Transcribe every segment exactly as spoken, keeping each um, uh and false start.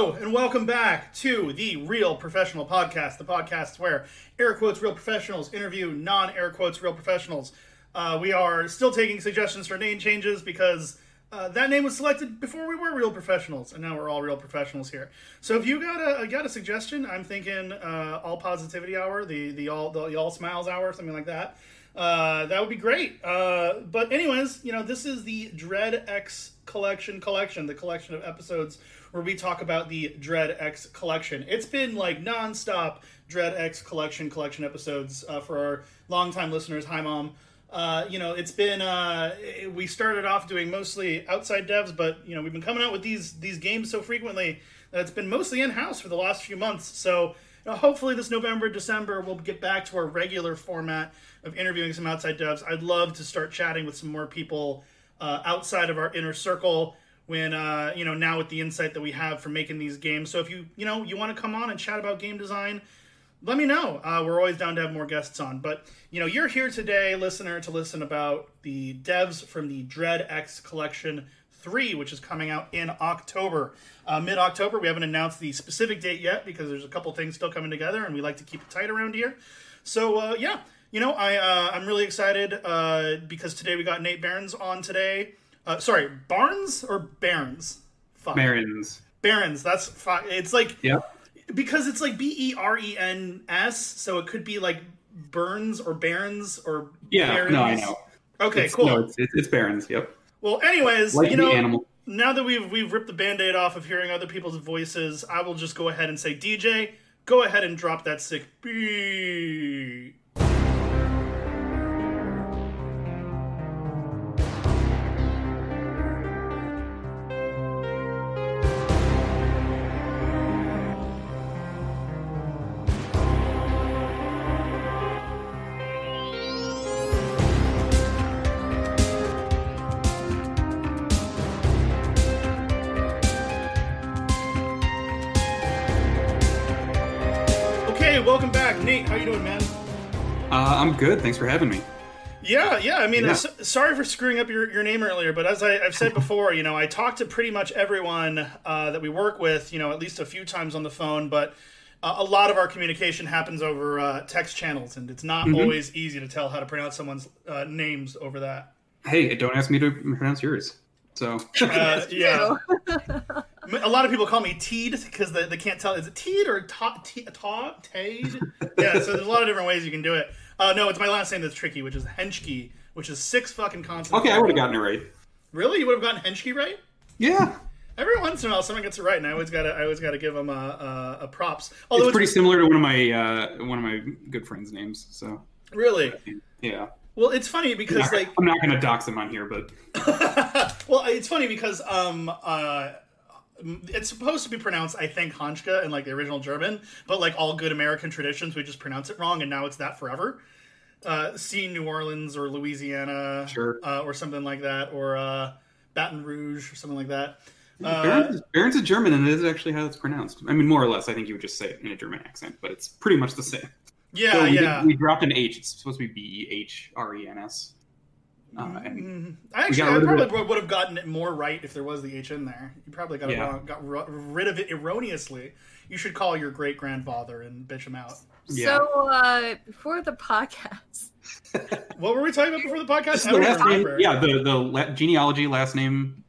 Hello, and welcome back to the Real Professional Podcast, the podcast where air quotes real professionals interview non-air quotes real professionals. Uh, we are still taking suggestions for name changes because uh, that name was selected before we were real professionals, and now we're all real professionals here. So if you got a got a suggestion, I'm thinking uh, all positivity hour, the the all the all smiles hour, something like that. Uh, that would be great. Uh, but anyways, you know, this is the Dread X Collection collection, the collection of episodes where we talk about the Dread X Collection. It's been like non-stop Dread X Collection collection episodes uh, for our longtime listeners. Hi, Mom. Uh, you know, it's been, uh, we started off doing mostly outside devs, but, you know, we've been coming out with these these games so frequently that it's been mostly in-house for the last few months. So you know, hopefully this November, December, we'll get back to our regular format of interviewing some outside devs. I'd love to start chatting with some more people uh, outside of our inner circle. When, uh, you know, now with the insight that we have for making these games. So if you, you know, you want to come on and chat about game design, let me know. Uh, we're always down to have more guests on. But, you know, you're here today, listener, to listen about the devs from the Dread X Collection three, which is coming out in October. Uh, mid-October, we haven't announced the specific date yet because there's a couple things still coming together and we like to keep it tight around here. So, uh, yeah, you know, I, uh, I'm really excited uh, because today we got Nate Berens on today. Uh, sorry, Barnes or Barons? Fuck. Berens. Berens, that's fine. It's like, yeah. Because it's like B E R E N S, so it could be like Burns or Barons or yeah, Berens. No, I know. Okay, it's, cool. No, it's, it's, it's Berens, yep. Well, anyways, like you know, animal. Now that we've we've ripped the Band-Aid off of hearing other people's voices, I will just go ahead and say, D J, go ahead and drop that sick beat. I'm good. Thanks for having me. Yeah, yeah. I mean, yeah. So, sorry for screwing up your, your name earlier, but as I, I've said before, you know, I talk to pretty much everyone uh, that we work with, you know, at least a few times on the phone, but uh, a lot of our communication happens over uh, text channels, and it's not mm-hmm. always easy to tell how to pronounce someone's uh, names over that. Hey, don't ask me to pronounce yours. So uh, yeah, a lot of people call me Teed because they, they can't tell. Is it Teed or Ta Teed? Yeah, so there's a lot of different ways you can do it. Uh, no, it's my last name that's tricky, which is Henschke, which is six fucking consonants. Okay, I would have gotten it right. Really? You would have gotten Henschke right? Yeah. Every once in a while, someone gets it right, and I always gotta, I always gotta give them a, a, a props. Although it's, it's pretty it's, similar to one of my uh, one of my good friends' names. So really, yeah. Well, it's funny because I'm not, like I'm not gonna dox them on here, but well, it's funny because um uh. It's supposed to be pronounced, I think, Henschke in like the original German, but like all good American traditions, we just pronounce it wrong, and now it's that forever. Uh, see New Orleans or Louisiana, sure. uh, or something like that, or uh, Baton Rouge or something like that. Uh, Berens is German, and it is actually how it's pronounced. I mean, more or less, I think you would just say it in a German accent, but it's pretty much the same. Yeah, so we yeah. Did, we dropped an H. It's supposed to be B E H R E N S. Uh, and I actually I probably would have gotten it more right if there was the H in there. You probably got, yeah. wrong, got r- rid of it erroneously. You should call your great-grandfather and bitch him out. Yeah. So, uh, before the podcast... what were we talking about before the podcast? I the last name, yeah, the, the la- genealogy last name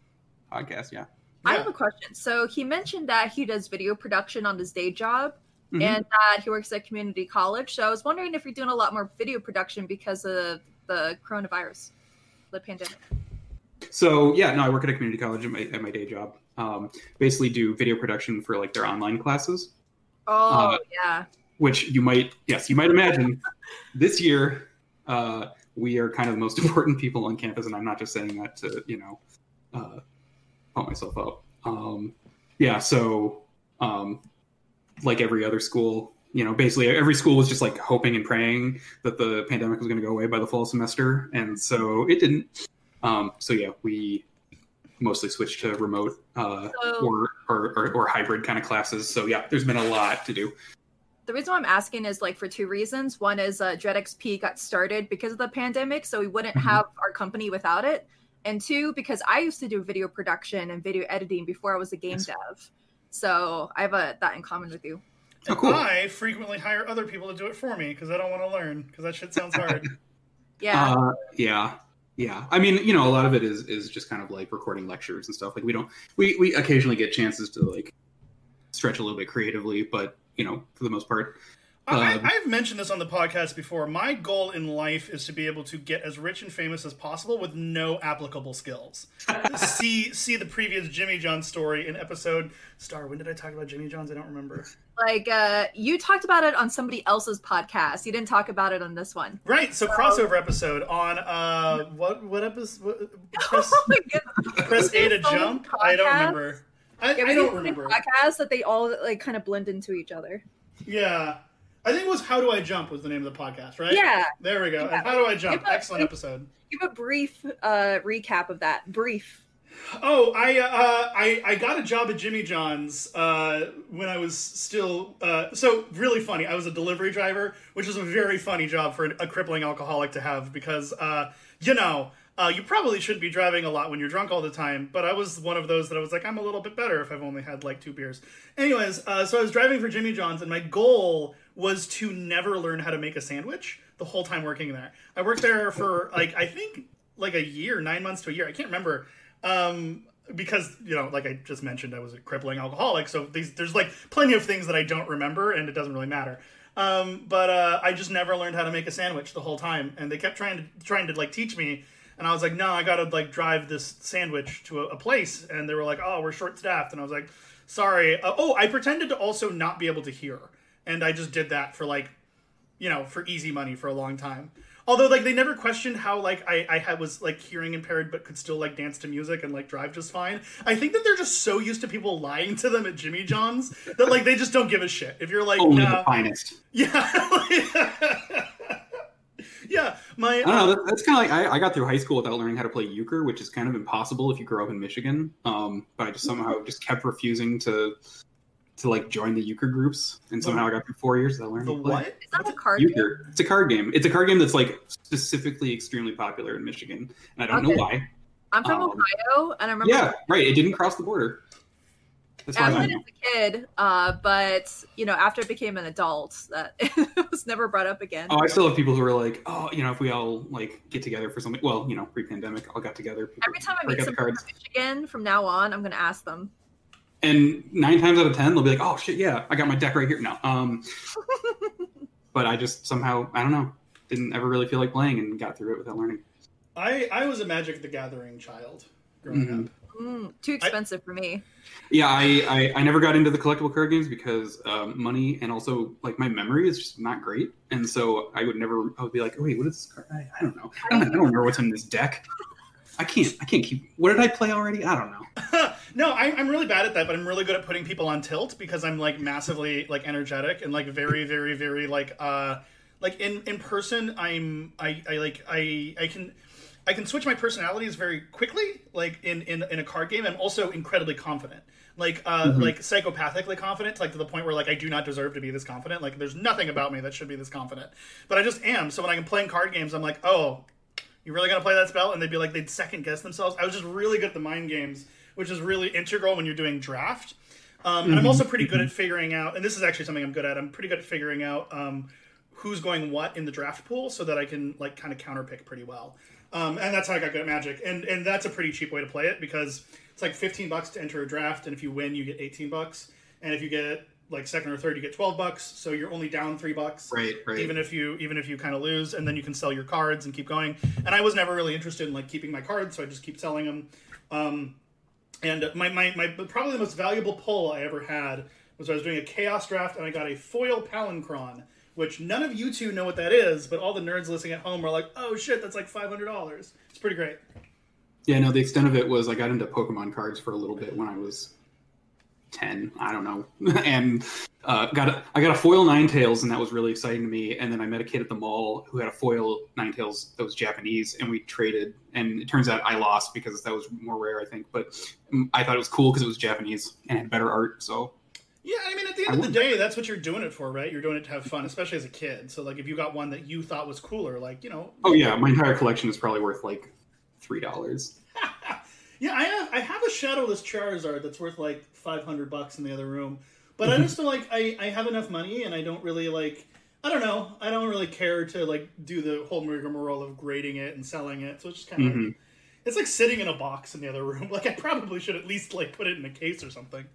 podcast, yeah. I yeah. have a question. So he mentioned that he does video production on his day job mm-hmm. and that he works at community college. So I was wondering if you're doing a lot more video production because of the coronavirus. The pandemic. So yeah, no, I work at a community college at my, at my day job. Um, basically, do video production for like their online classes. Oh uh, yeah. Which you might, yes, you might imagine. This year, uh, we are kind of the most important people on campus, and I'm not just saying that to you know, uh, pump myself up. Um, yeah, so um, like every other school. You know, basically every school was just like hoping and praying that the pandemic was going to go away by the fall semester. And so it didn't. Um, so, yeah, we mostly switched to remote uh, so, or, or, or, or hybrid kind of classes. So, yeah, there's been a lot to do. The reason why I'm asking is like for two reasons. One is uh, DreadXP got started because of the pandemic, so we wouldn't mm-hmm. have our company without it. And two, because I used to do video production and video editing before I was a game yes. dev. So I have a, that in common with you. And oh, cool. I frequently hire other people to do it for me because I don't want to learn because that shit sounds hard. Yeah. Uh, yeah. Yeah. I mean, you know, a lot of it is, is just kind of like recording lectures and stuff. Like we don't, we, we occasionally get chances to like stretch a little bit creatively, but you know, for the most part. Um, I, I've mentioned this on the podcast before. My goal in life is to be able to get as rich and famous as possible with no applicable skills. see see the previous Jimmy John story in episode... Star, when did I talk about Jimmy John's? I don't remember. Like, uh, you talked about it on somebody else's podcast. You didn't talk about it on this one. Right, so, so... crossover episode on... Uh, what what episode? What, press oh my goodness. Press A to jump? Podcast? I don't remember. I, yeah, I don't remember. Podcasts that they all like kind of blend into each other. Yeah. I think it was How Do I Jump was the name of the podcast, right? Yeah. There we go. Yeah. And How Do I Jump? A, Excellent give, episode. Give a brief uh, recap of that. Brief. Oh, I, uh, I I got a job at Jimmy John's uh, when I was still... Uh, so, really funny. I was a delivery driver, which is a very funny job for a crippling alcoholic to have because, uh, you know... Uh, you probably shouldn't be driving a lot when you're drunk all the time, but I was one of those that I was like, I'm a little bit better if I've only had like two beers. Anyways, uh, so I was driving for Jimmy John's, and my goal was to never learn how to make a sandwich the whole time working there. I worked there for like, I think like a year, nine months to a year. I can't remember. Um, because, you know, like I just mentioned, I was a crippling alcoholic. So these, there's like plenty of things that I don't remember, and it doesn't really matter. Um, but uh, I just never learned how to make a sandwich the whole time. And they kept trying to, trying to like teach me. And I was like, no, I got to, like, drive this sandwich to a, a place. And they were like, oh, we're short-staffed. And I was like, sorry. Uh, oh, I pretended to also not be able to hear. And I just did that for, like, you know, for easy money for a long time. Although, like, they never questioned how, like, I, I had, was, like, hearing impaired but could still, like, dance to music and, like, drive just fine. I think that they're just so used to people lying to them at Jimmy John's that, like, they just don't give a shit. If you're like, only nah. The finest. Yeah. Yeah, my. Uh, I don't know. That, that's kind of like I, I got through high school without learning how to play euchre, which is kind of impossible if you grow up in Michigan. Um, but I just somehow just kept refusing to, to like join the euchre groups, and somehow I got through four years without learning how to play. What? Is that a card euchre game? It's a card game. It's a card game that's like specifically extremely popular in Michigan, and I don't okay. know why. I'm from um, Ohio, and I remember. Yeah, right. It didn't cross the border. Yeah, I played as a kid, uh, but, you know, after I became an adult, that was never brought up again. Oh, I still have people who are like, oh, you know, if we all, like, get together for something. Well, you know, pre-pandemic, all got together. Every time I meet someone from Michigan, from now on, I'm going to ask them. And nine times out of ten, they'll be like, oh, shit, yeah, I got my deck right here. No. Um, but I just somehow, I don't know, didn't ever really feel like playing and got through it without learning. I, I was a Magic the Gathering child growing mm-hmm. up. Mm, too expensive I, for me. Yeah, I, I, I never got into the collectible card games because um, money and also like my memory is just not great, and so I would never. I would be like, oh, wait, what is this card? I, I don't know. I don't, I don't remember what's in this deck. I can't. I can't keep. What did I play already? I don't know. No, I, I'm really bad at that, but I'm really good at putting people on tilt because I'm like massively like energetic and like very, very, very like uh like in, in person. I'm I, I like I I can. I can switch my personalities very quickly, like in, in, in a card game. I'm also incredibly confident, like uh, mm-hmm. like psychopathically confident, like to the point where like I do not deserve to be this confident. Like there's nothing about me that should be this confident, but I just am. So when I'm playing card games, I'm like, oh, you really gonna play that spell? And they'd be like, they'd second guess themselves. I was just really good at the mind games, which is really integral when you're doing draft. Um, mm-hmm. And I'm also pretty good at figuring out. And this is actually something I'm good at. I'm pretty good at figuring out um, who's going what in the draft pool, so that I can like kind of counterpick pretty well. Um, and that's how I got good at Magic. And and that's a pretty cheap way to play it because it's like fifteen bucks to enter a draft. And if you win, you get eighteen bucks. And if you get like second or third, you get twelve bucks. So you're only down three bucks. Right, right. Even if you, even if you kind of lose, and then you can sell your cards and keep going. And I was never really interested in like keeping my cards. So I just keep selling them. Um, and my, my, my, probably the most valuable pull I ever had was I was doing a chaos draft and I got a foil Palancron, which none of you two know what that is, but all the nerds listening at home are like, oh shit, that's like five hundred dollars. It's pretty great. Yeah, no, the extent of it was I got into Pokemon cards for a little bit when I was ten, I don't know. and uh, got a, I got a foil Ninetales, and that was really exciting to me. And then I met a kid at the mall who had a foil Ninetales that was Japanese, and we traded. And it turns out I lost because that was more rare, I think. But I thought it was cool because it was Japanese and had better art, so... Yeah, I mean, at the end of the day, that's what you're doing it for, right? You're doing it to have fun, especially as a kid. So, like, if you got one that you thought was cooler, like, you know... Oh, yeah, my entire collection is probably worth, like, three dollars. Yeah, I have I have a shadowless Charizard that's worth like five hundred bucks in the other room, but I just feel like I, I have enough money and I don't really like I don't know I don't really care to like do the whole rigmarole of grading it and selling it. So it's just kind of mm-hmm. like, it's like sitting in a box in the other room. Like I probably should at least like put it in a case or something.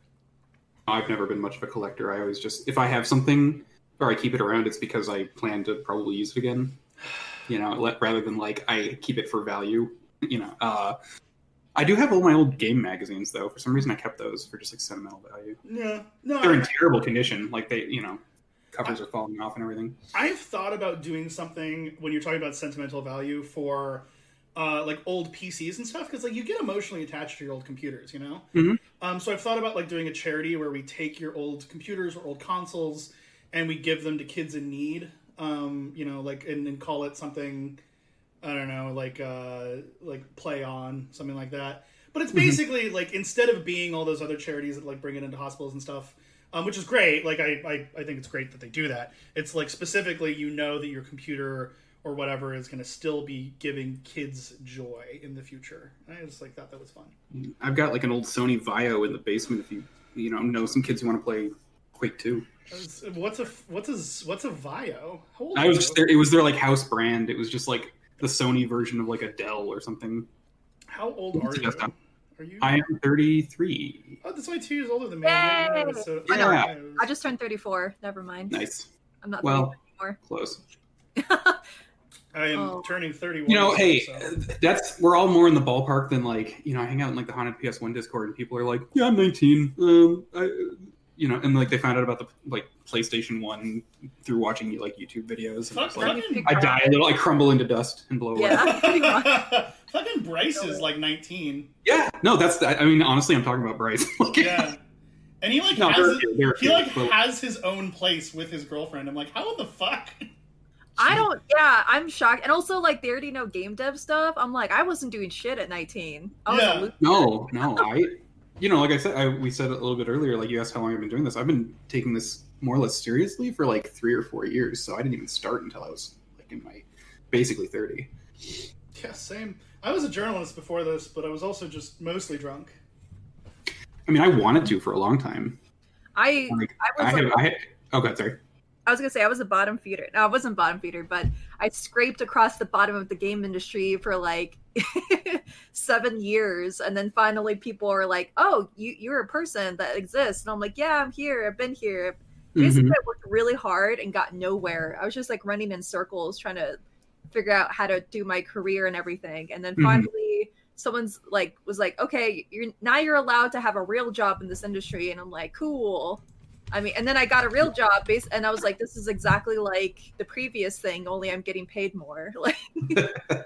I've never been much of a collector. I always just if I have something or I keep it around, it's because I plan to probably use it again. You know, let, rather than like I keep it for value. You know, uh, I do have all my old game magazines though. For some reason, I kept those for just like sentimental value. Yeah, no, they're I, in terrible condition. Like they, you know, covers I, are falling off and everything. I've thought about doing something when you're talking about sentimental value for uh, like old P Cs and stuff because like you get emotionally attached to your old computers, you know. Mm-hmm. Um, so I've thought about like doing a charity where we take your old computers or old consoles and we give them to kids in need. Um, you know, like, and, and call it something, I don't know, like, uh, like Play On, something like that. But it's basically, mm-hmm. like, instead of being all those other charities that, like, bring it into hospitals and stuff, um, which is great, like, I, I, I think it's great that they do that. It's, like, specifically, you know that your computer or whatever is going to still be giving kids joy in the future. And I just, like, thought that was fun. I've got, like, an old Sony Vaio in the basement if you, you know, know some kids who want to play Quake two. What's a what's a what's a Vaio? How old I was just there, it was their like house brand. It was just like the Sony version of like a Dell or something. How old are you? Are you? I am thirty-three. Oh, that's why two years older than me. Yeah, so, I know. Yeah. I just turned thirty-four. Never mind. Nice. I'm not well anymore. Close. I am oh. turning thirty-one. You know, now, hey, so. that's we're all more in the ballpark than like you know. I hang out in like the Haunted P S one Discord and people are like, yeah, I'm nineteen. Um, I. You know, and like they found out about the like PlayStation One through watching like YouTube videos. And Fuck, like, I die a little, I crumble into dust and blow away. Yeah. Fucking Bryce is like nineteen. Yeah, no, that's I mean, honestly, I'm talking about Bryce. like, yeah, and he like no, has they're, his, they're he like but, has his own place with his girlfriend. I'm like, how in the fuck? I don't. Yeah, I'm shocked, and also like they already know game dev stuff. I'm like, I wasn't doing shit at nineteen. I yeah. was a no, no, I. You know, like I said, I, we said a little bit earlier, like you asked how long I've been doing this. I've been taking this more or less seriously for like three or four years. So I didn't even start until I was like in my basically thirty. Yeah, same. I was a journalist before this, but I was also just mostly drunk. I mean, I wanted to for a long time. I like, I was I, like, I, I oh god, sorry. I was gonna say I was a bottom feeder. No, I wasn't bottom feeder, but I scraped across the bottom of the game industry for like seven years, and then finally people are like, "Oh, you you're a person that exists," and I'm like, "Yeah, I'm here. I've been here." Basically, mm-hmm. I worked really hard and got nowhere. I was just like running in circles trying to figure out how to do my career and everything, and then finally, mm-hmm. someone's like, "Was like, okay, you're now you're allowed to have a real job in this industry," and I'm like, "Cool." I mean, and then I got a real job, based, and I was like, "This is exactly like the previous thing, only I'm getting paid more." Like,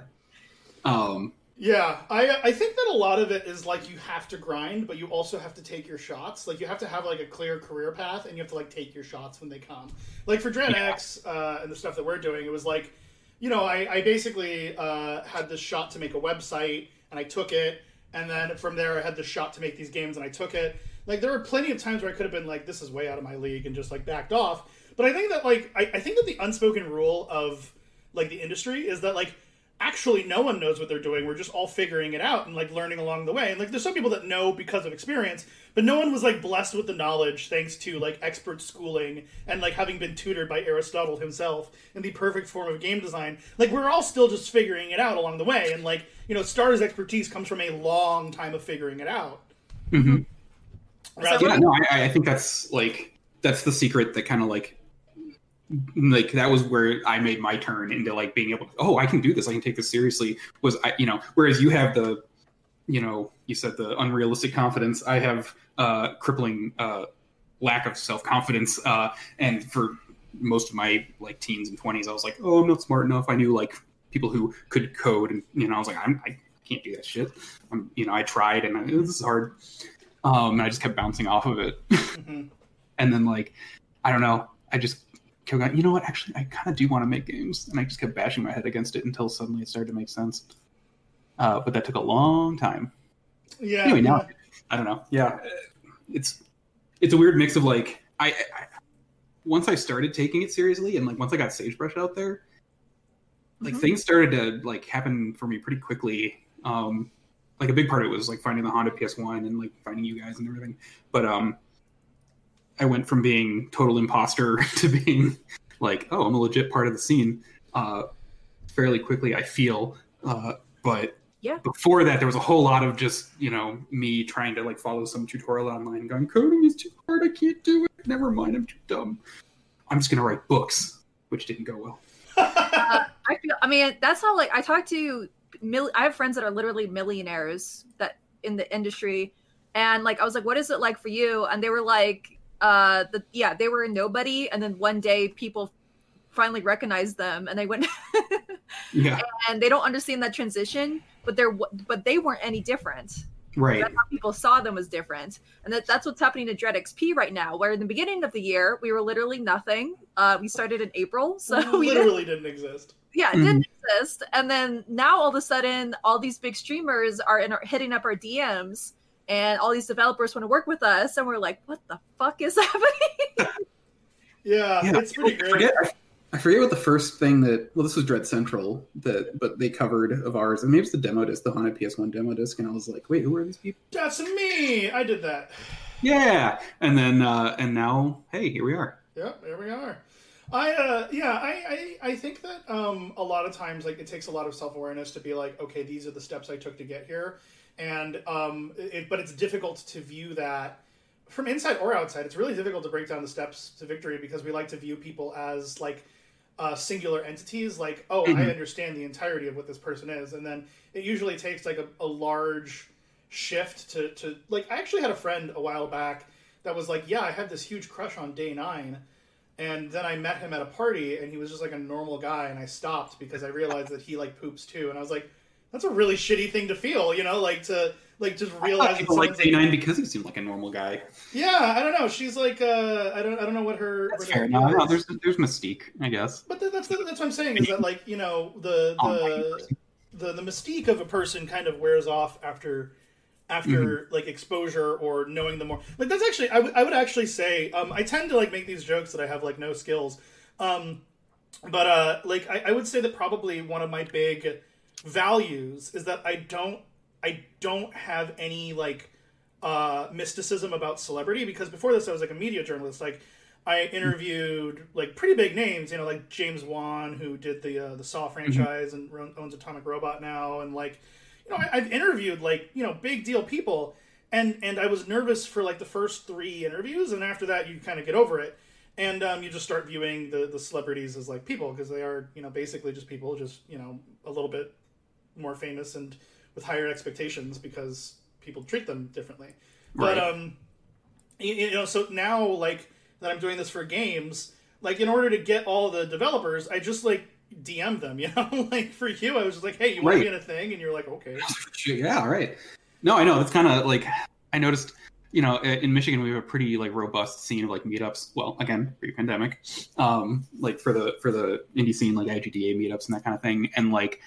um, yeah, I I think that a lot of it is like you have to grind, but you also have to take your shots. Like, you have to have like a clear career path, and you have to like take your shots when they come. Like for Dread yeah. X uh, and the stuff that we're doing, it was like, you know, I I basically uh, had this shot to make a website, and I took it, and then from there I had this shot to make these games, and I took it. Like, there were plenty of times where I could have been like, this is way out of my league, and just, like, backed off. But I think that, like, I, I think that the unspoken rule of, like, the industry is that, like, actually no one knows what they're doing. We're just all figuring it out and, like, learning along the way. And, like, there's some people that know because of experience, but no one was, like, blessed with the knowledge thanks to, like, expert schooling and, like, having been tutored by Aristotle himself in the perfect form of game design. Like, we're all still just figuring it out along the way. And, like, you know, Star's expertise comes from a long time of figuring it out. Mm-hmm. Rather yeah, than- no, I, I think that's like that's the secret that kind of like like that was where I made my turn into like being able to oh I can do this I can take this seriously was I you know whereas you have the you know you said the unrealistic confidence I have uh, crippling uh, lack of self confidence uh, and for most of my like teens and twenties I was like oh I'm not smart enough I knew like people who could code and you know I was like I'm, I can't do that shit I'm, you know I tried and I, this is hard. Um, and I just kept bouncing off of it. Mm-hmm. And then, like, I don't know. I just kept going, you know what? Actually, I kind of do want to make games. And I just kept bashing my head against it until suddenly it started to make sense. Uh, but that took a long time. Yeah. Anyway, now, yeah. I don't know. Yeah. It's it's a weird mix of, like, I, I once I started taking it seriously and, like, once I got Sagebrush out there, like, mm-hmm. things started to, like, happen for me pretty quickly. Um, like a big part of it was like finding the Haunted P S one and like finding you guys and everything. But um, I went from being total imposter to being like, oh, I'm a legit part of the scene uh, fairly quickly, I feel. Uh, but yeah. Before that, there was a whole lot of just, you know, me trying to like follow some tutorial online and going, coding is too hard, I can't do it. Never mind, I'm too dumb. I'm just going to write books, which didn't go well. uh, I feel, I mean, that's how, like, I talked to, mil- I have friends that are literally millionaires that in the industry. And like, I was like, what is it like for you? And they were like, uh, the, yeah, they were a nobody. And then one day people finally recognized them and they went, yeah. And they don't understand that transition, but they're, but they weren't any different. Right. That's how people saw them was different. And that, that's what's happening to Dread X P right now, where in the beginning of the year, we were literally nothing. Uh, we started in April. So we literally we didn't, didn't exist. Yeah, it mm-hmm. didn't exist. And then now all of a sudden, all these big streamers are, in, are hitting up our D Ms and all these developers want to work with us. And we're like, what the fuck is happening? yeah, yeah, it's pretty great. I forget, I forget what the first thing that, well, this was Dread Central, that but they covered of ours. And maybe it's the demo disc, the Haunted P S one demo disc. And I was like, wait, who are these people? That's me. I did that. Yeah. And then, uh, and now, hey, here we are. Yep, here we are. I uh, yeah, I, I, I think that um, a lot of times like it takes a lot of self-awareness to be like, okay, these are the steps I took to get here, and um, it, but it's difficult to view that from inside or outside. It's really difficult to break down the steps to victory because we like to view people as like uh, singular entities. Like, oh, mm-hmm. I understand the entirety of what this person is, and then it usually takes like a, a large shift to to like. I actually had a friend a while back that was like, yeah, I had this huge crush on Day Nine. And then I met him at a party, and he was just, like, a normal guy, and I stopped because I realized that he, like, poops, too. And I was like, that's a really shitty thing to feel, you know? Like, to, like, just realize... I people like Day Nine because he seemed like a normal guy. Yeah, I don't know. She's, like, uh... I don't I don't know what her... That's what fair. Her no, no, there's, there's mystique, I guess. But that's, that's what I'm saying, is that, like, you know, the the, the the mystique of a person kind of wears off after... after mm-hmm. like exposure or knowing them more. Like that's actually, I, w- I would actually say, um, I tend to like make these jokes that I have like no skills. Um, but uh, like, I, I would say that probably one of my big values is that I don't, I don't have any like uh, mysticism about celebrity, because before this I was like a media journalist. Like I interviewed like pretty big names, you know, like James Wan, who did the, uh, the Saw franchise mm-hmm. and owns Atomic Robot now. And like, you know, I've interviewed like, you know, big deal people, and, and I was nervous for like the first three interviews, and after that you kind of get over it, and um, you just start viewing the, the celebrities as like people, because they are, you know, basically just people, just, you know, a little bit more famous and with higher expectations because people treat them differently. Right. But um, you, you know, so now like that I'm doing this for games, like in order to get all the developers, I just like D M them, you know, like for you, I was just like, hey, you want right. to be in a thing? And you're like, okay. Yeah, right. No, I know. It's kind of like, I noticed, you know, in Michigan, we have a pretty like robust scene of like meetups. Well, again, pre-pandemic, um, like for the, for the indie scene, like I G D A meetups and that kind of thing. And like,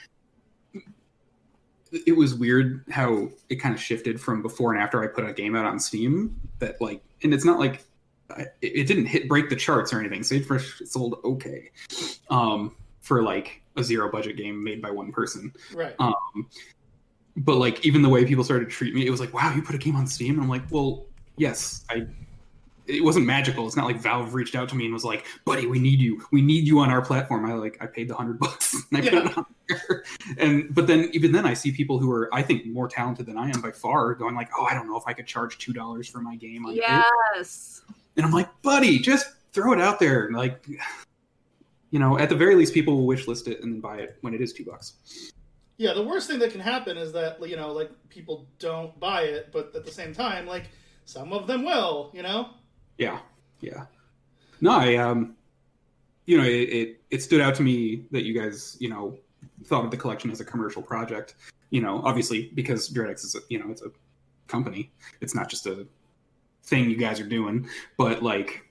it was weird how it kind of shifted from before and after I put a game out on Steam that like, and it's not like, it didn't hit break the charts or anything. Sagebrush sold okay. Um, for like a zero budget game made by one person. Right. Um, but like, even the way people started to treat me, it was like, wow, you put a game on Steam? And I'm like, well, yes, I, it wasn't magical. It's not like Valve reached out to me and was like, buddy, we need you. We need you on our platform. I like, I paid the hundred bucks and I yeah. put it on there. And, but then even then I see people who are, I think more talented than I am by far going like, oh, I don't know if I could charge two dollars for my game. On yes. It. And I'm like, buddy, just throw it out there. And like, you know, at the very least, people will wish list it and then buy it when it is two bucks. Yeah, the worst thing that can happen is that, you know, like, people don't buy it, but at the same time, like, some of them will, you know? Yeah, yeah. No, I, um, you know, it, it, it stood out to me that you guys, you know, thought of the collection as a commercial project. You know, obviously, because DreadX is, a, you know, it's a company. It's not just a thing you guys are doing, but, like...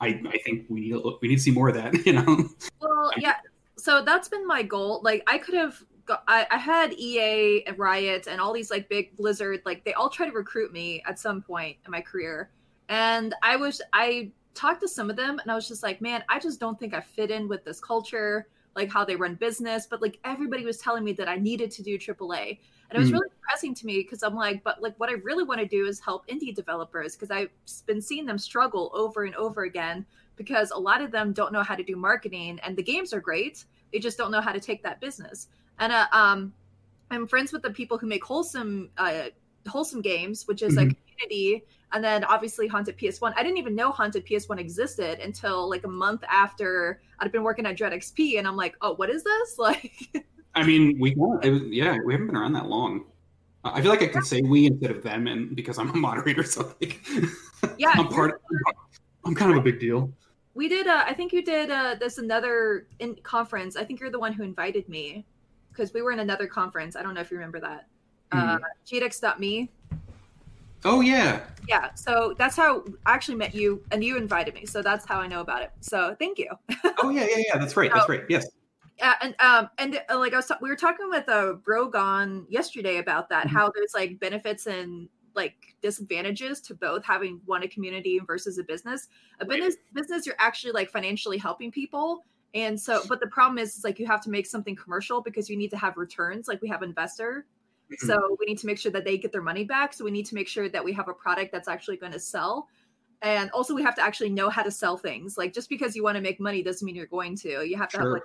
I, I think we need to look, we need to see more of that, you know? Well, yeah. So that's been my goal. Like, I could have... Got, I, I had E A and Riot and all these, like, big Blizzard... Like, they all tried to recruit me at some point in my career. And I was... I talked to some of them, and I was just like, man, I just don't think I fit in with this culture, like, how they run business. But, like, everybody was telling me that I needed to do triple A. And I was mm. really... depressing to me, because I'm like, but like what I really want to do is help indie developers, because I've been seeing them struggle over and over again, because a lot of them don't know how to do marketing, and the games are great, they just don't know how to take that business. And uh, um, I'm friends with the people who make Wholesome uh, Wholesome Games, which is mm-hmm. a community, and then obviously Haunted P S one. I didn't even know Haunted P S one existed until like a month after I'd been working at DreadXP, and I'm like, oh, what is this? Like, I mean, we it was, yeah, we haven't been around that long. I feel like I can say we instead of them, and because I'm a moderator, so like, yeah, I'm part. Of, I'm kind of a big deal. We did. Uh, I think you did uh, this another in conference. I think you're the one who invited me, because we were in another conference. I don't know if you remember that. Uh, G D X dot me. Oh yeah. Yeah. So that's how I actually met you, and you invited me. So that's how I know about it. So thank you. Oh yeah, yeah, yeah. That's right. That's right. Yes. Uh, and um and uh, like I was, ta- we were talking with uh, Brogon yesterday about that. Mm-hmm. How there's like benefits and like disadvantages to both having one a community versus a business. A right. business business you're actually like financially helping people, and so but the problem is, is like you have to make something commercial because you need to have returns. Like we have investor, mm-hmm. so we need to make sure that they get their money back. So we need to make sure that we have a product that's actually going to sell. And also we have to actually know how to sell things. Like just because you want to make money doesn't mean you're going to. You have to sure. have like.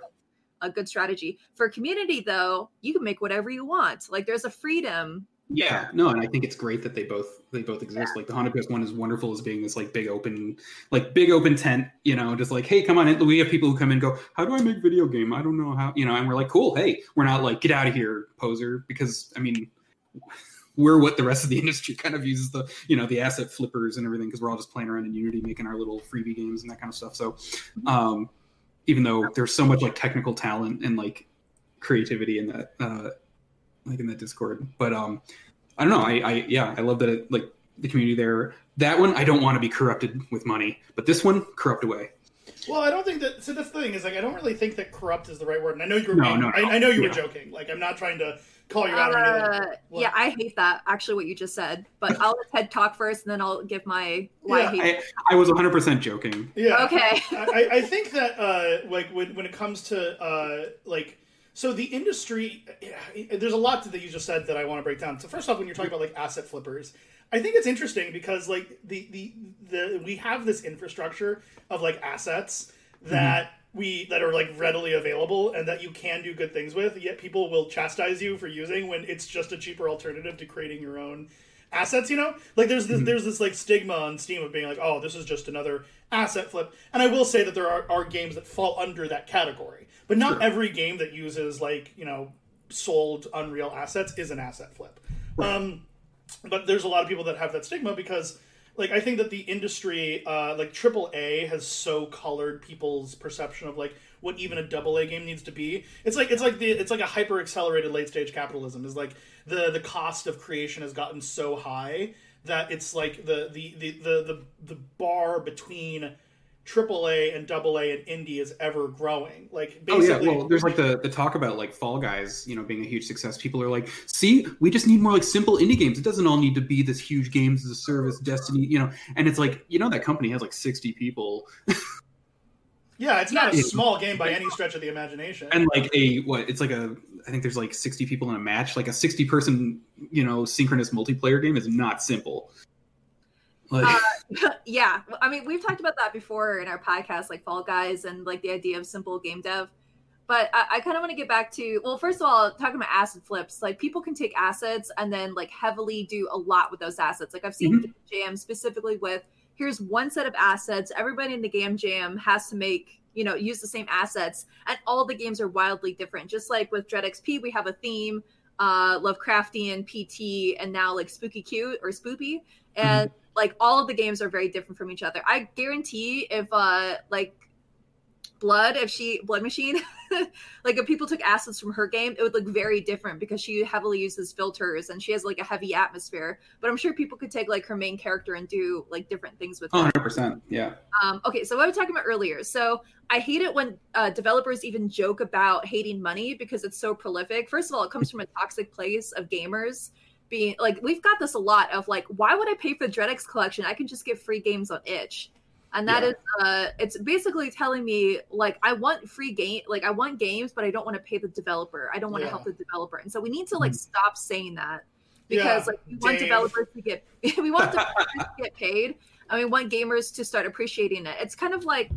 a good strategy. For a community though, you can make whatever you want. Like there's a freedom. Yeah, no, and I think it's great that they both they both exist. Yeah. Like the Haunted P S one is wonderful as being this like big open like big open tent, you know, just like, hey, come on in. We have people who come in and go, how do I make video game? I don't know how, you know, and we're like, cool, hey, we're not like, get out of here, poser, because I mean we're what the rest of the industry kind of uses the, you know, the asset flippers and everything, because we're all just playing around in Unity making our little freebie games and that kind of stuff. So um even though there's so much like technical talent and like creativity in that, uh, like in that Discord. But um, I don't know. I, I yeah, I love that it, like the community there. That one, I don't want to be corrupted with money, but this one, corrupt away. Well, I don't think that. So that's the thing is like I don't really think that corrupt is the right word. And I know you were no, no, no. I, I know you yeah. were joking. Like I'm not trying to call you out uh, or anything. Look. Yeah, I hate that. Actually, what you just said. But I'll let Ted talk first, and then I'll give my why yeah, I hate I, it. I was one hundred percent joking. Yeah. Okay. I, I think that uh, like when when it comes to uh, like so the industry, yeah, there's a lot that you just said that I want to break down. So first off, when you're talking about like asset flippers. I think it's interesting because like the, the the we have this infrastructure of like assets that mm-hmm. we that are like readily available and that you can do good things with, yet people will chastise you for using when it's just a cheaper alternative to creating your own assets, you know? Like there's this mm-hmm. there's this like stigma on Steam of being like, oh, this is just another asset flip. And I will say that there are, are games that fall under that category. But not sure. every game that uses like, you know, sold unreal assets is an asset flip. Right. Um But there's a lot of people that have that stigma because, like, I think that the industry, uh, like, triple A has so colored people's perception of, like, what even a double A game needs to be. It's like it's like the it's like a hyper-accelerated late-stage capitalism. It's like the, the cost of creation has gotten so high that it's like the the, the, the, the, the bar between triple A and double A and indie is ever growing. Like basically, oh yeah, well, there's like the, the talk about like Fall Guys, you know, being a huge success. People are like, see, we just need more like simple indie games. It doesn't all need to be this huge games as a service, Destiny, you know. And it's like, you know, that company has like sixty people. Yeah, it's not a small game by any stretch of the imagination. And like a what? It's like a I think there's like sixty people in a match. Like a sixty person, you know, synchronous multiplayer game is not simple. Like, uh, yeah, I mean, we've talked about that before in our podcast, like Fall Guys and like the idea of simple game dev. But I, I kind of want to get back to, well, first of all, talking about asset flips, like people can take assets and then like heavily do a lot with those assets. Like I've seen mm-hmm. Game Jam specifically with, here's one set of assets. Everybody in the Game Jam has to make, you know, use the same assets. And all the games are wildly different. Just like with Dread X P, we have a theme, uh, Lovecraftian, P T, and now like Spooky Cute or Spoopy. And mm-hmm. like all of the games are very different from each other. I guarantee if uh like Blood, if she Blood Machine, like if people took assets from her game, it would look very different because she heavily uses filters and she has like a heavy atmosphere. But I'm sure people could take like her main character and do like different things with her. one hundred percent, yeah. Um, okay, so what I was talking about earlier. So I hate it when uh, developers even joke about hating money because it's so prolific. First of all, it comes from a toxic place of gamers. Being like, we've got this a lot of like, why would I pay for the Dread X Collection? I can just get free games on itch. And that yeah. is, uh, it's basically telling me like, I want free game, like I want games, but I don't want to pay the developer. I don't want to yeah. help the developer. And so we need to like, mm-hmm. stop saying that. because yeah, like we want Dave. developers to get we want developers to get paid, and we want gamers to start appreciating it. It's kind of like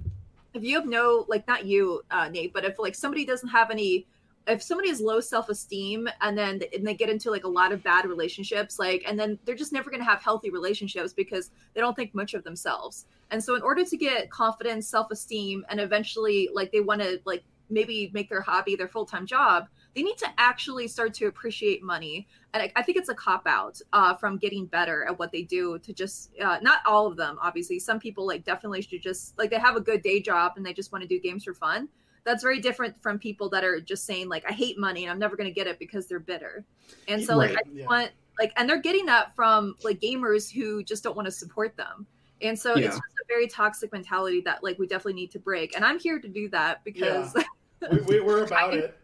if you have no like not you, uh, Nate, but if like somebody doesn't have any. If somebody has low self-esteem and then and they get into like a lot of bad relationships, like, and then they're just never going to have healthy relationships because they don't think much of themselves. And so in order to get confidence, self-esteem, and eventually like they want to like maybe make their hobby their full-time job, they need to actually start to appreciate money. And I, I think it's a cop-out uh, from getting better at what they do to just, uh, not all of them, obviously. Some people like definitely should just, like they have a good day job and they just want to do games for fun. That's very different from people that are just saying like, I hate money and I'm never going to get it because they're bitter. And so like, right, I yeah. want like, and they're getting that from like gamers who just don't want to support them. And so yeah. it's just a very toxic mentality that like, we definitely need to break. And I'm here to do that because yeah. we, we're about I, it.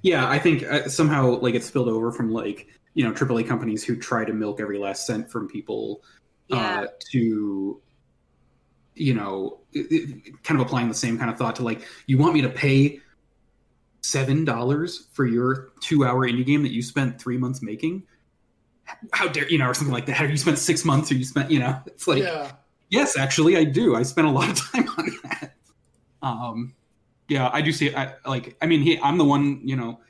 Yeah. I think uh, somehow like it's spilled over from like, you know, triple A companies who try to milk every last cent from people yeah. uh, to, you know, it, it, kind of applying the same kind of thought to like, you want me to pay seven dollars for your two hour indie game that you spent three months making? How dare, you know, or something like that. Have you spent six months or you spent, you know, it's like, yeah. yes, actually I do. I spent a lot of time on that. Um, yeah, I do see, I like, I mean, he, I'm the one, you know,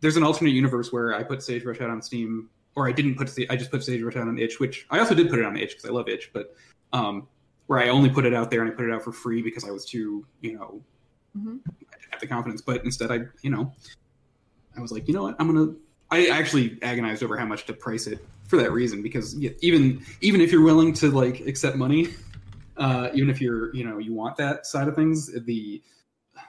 there's an alternate universe where I put Sagebrush out on Steam, or I didn't put, I just put Sagebrush out on itch, which I also did put it on itch because I love itch, but, um, where I only put it out there and I put it out for free because I was too, you know, mm-hmm. I didn't have the confidence. But instead I, you know, I was like, you know what, I'm going to, I actually agonized over how much to price it for that reason, because even, even if you're willing to like accept money, uh, even if you're, you know, you want that side of things, the,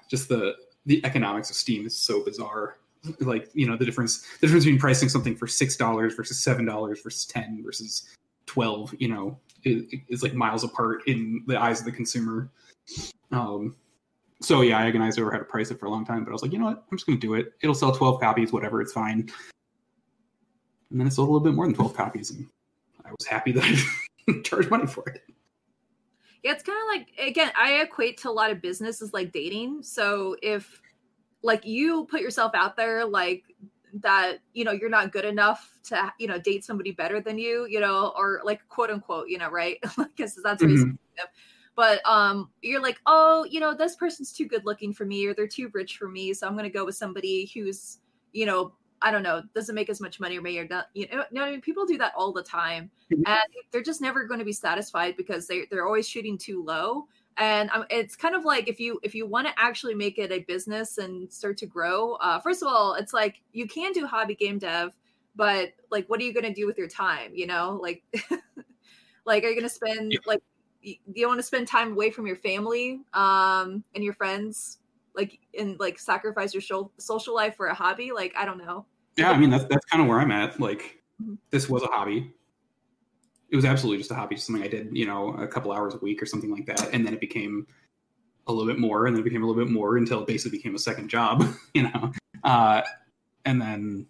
just the, the economics of Steam is so bizarre. Like, you know, the difference, the difference between pricing something for six dollars versus seven dollars versus ten versus twelve, you know, is like miles apart in the eyes of the consumer. Um, so yeah, I agonized over how to price it for a long time, but I was like, you know what? I'm just going to do it. It'll sell twelve copies, whatever. It's fine. And then it sold a little bit more than twelve copies. And I was happy that I charged money for it. Yeah. It's kind of like, again, I equate to a lot of businesses like dating. So if like you put yourself out there, like, that, you know, you're not good enough to, you know, date somebody better than you, you know, or like quote unquote, you know, right? Because that's what mm-hmm. he's but um, you're like, oh, you know, this person's too good looking for me, or they're too rich for me, so I'm going to go with somebody who's, you know, I don't know, doesn't make as much money or may or not, you know, I mean, people do that all the time, mm-hmm. and they're just never going to be satisfied because they they're always shooting too low. And um, it's kind of like if you if you want to actually make it a business and start to grow, uh, first of all, it's like you can do hobby game dev, but like, what are you going to do with your time? You know, like, like are you going to spend yeah. like you, you want to spend time away from your family um, and your friends, like, and like sacrifice your show, social life for a hobby? Like, I don't know. Yeah, I mean that's that's kind of where I'm at. Like, mm-hmm. this was a hobby. It was absolutely just a hobby, just something I did, you know, a couple hours a week or something like that. And then it became a little bit more, and then it became a little bit more until it basically became a second job, you know. Uh, and then,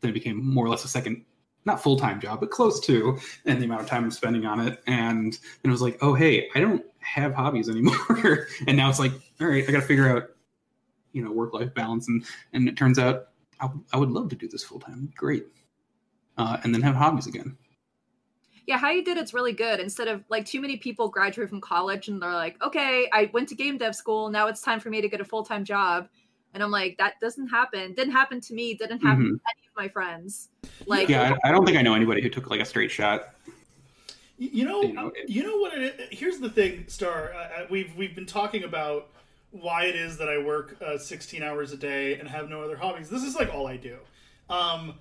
then it became more or less a second, not full-time job, but close to, and the amount of time I'm spending on it. And then it was like, oh, hey, I don't have hobbies anymore. And now it's like, all right, I got to figure out, you know, work-life balance. And, and it turns out I, w- I would love to do this full-time. Great. Uh, and then have hobbies again. Yeah, how you did it's really good. Instead of like too many people graduate from college and they're like, okay, I went to game dev school. Now it's time for me to get a full-time job. And I'm like, that doesn't happen. Didn't happen to me. Didn't happen mm-hmm. to any of my friends. Like, yeah, I, I don't think I know anybody who took like a straight shot. You know, you know, it, you know what it is? Here's the thing, Star. Uh, we've, we've been talking about why it is that I work uh, sixteen hours a day and have no other hobbies. This is like all I do. Um,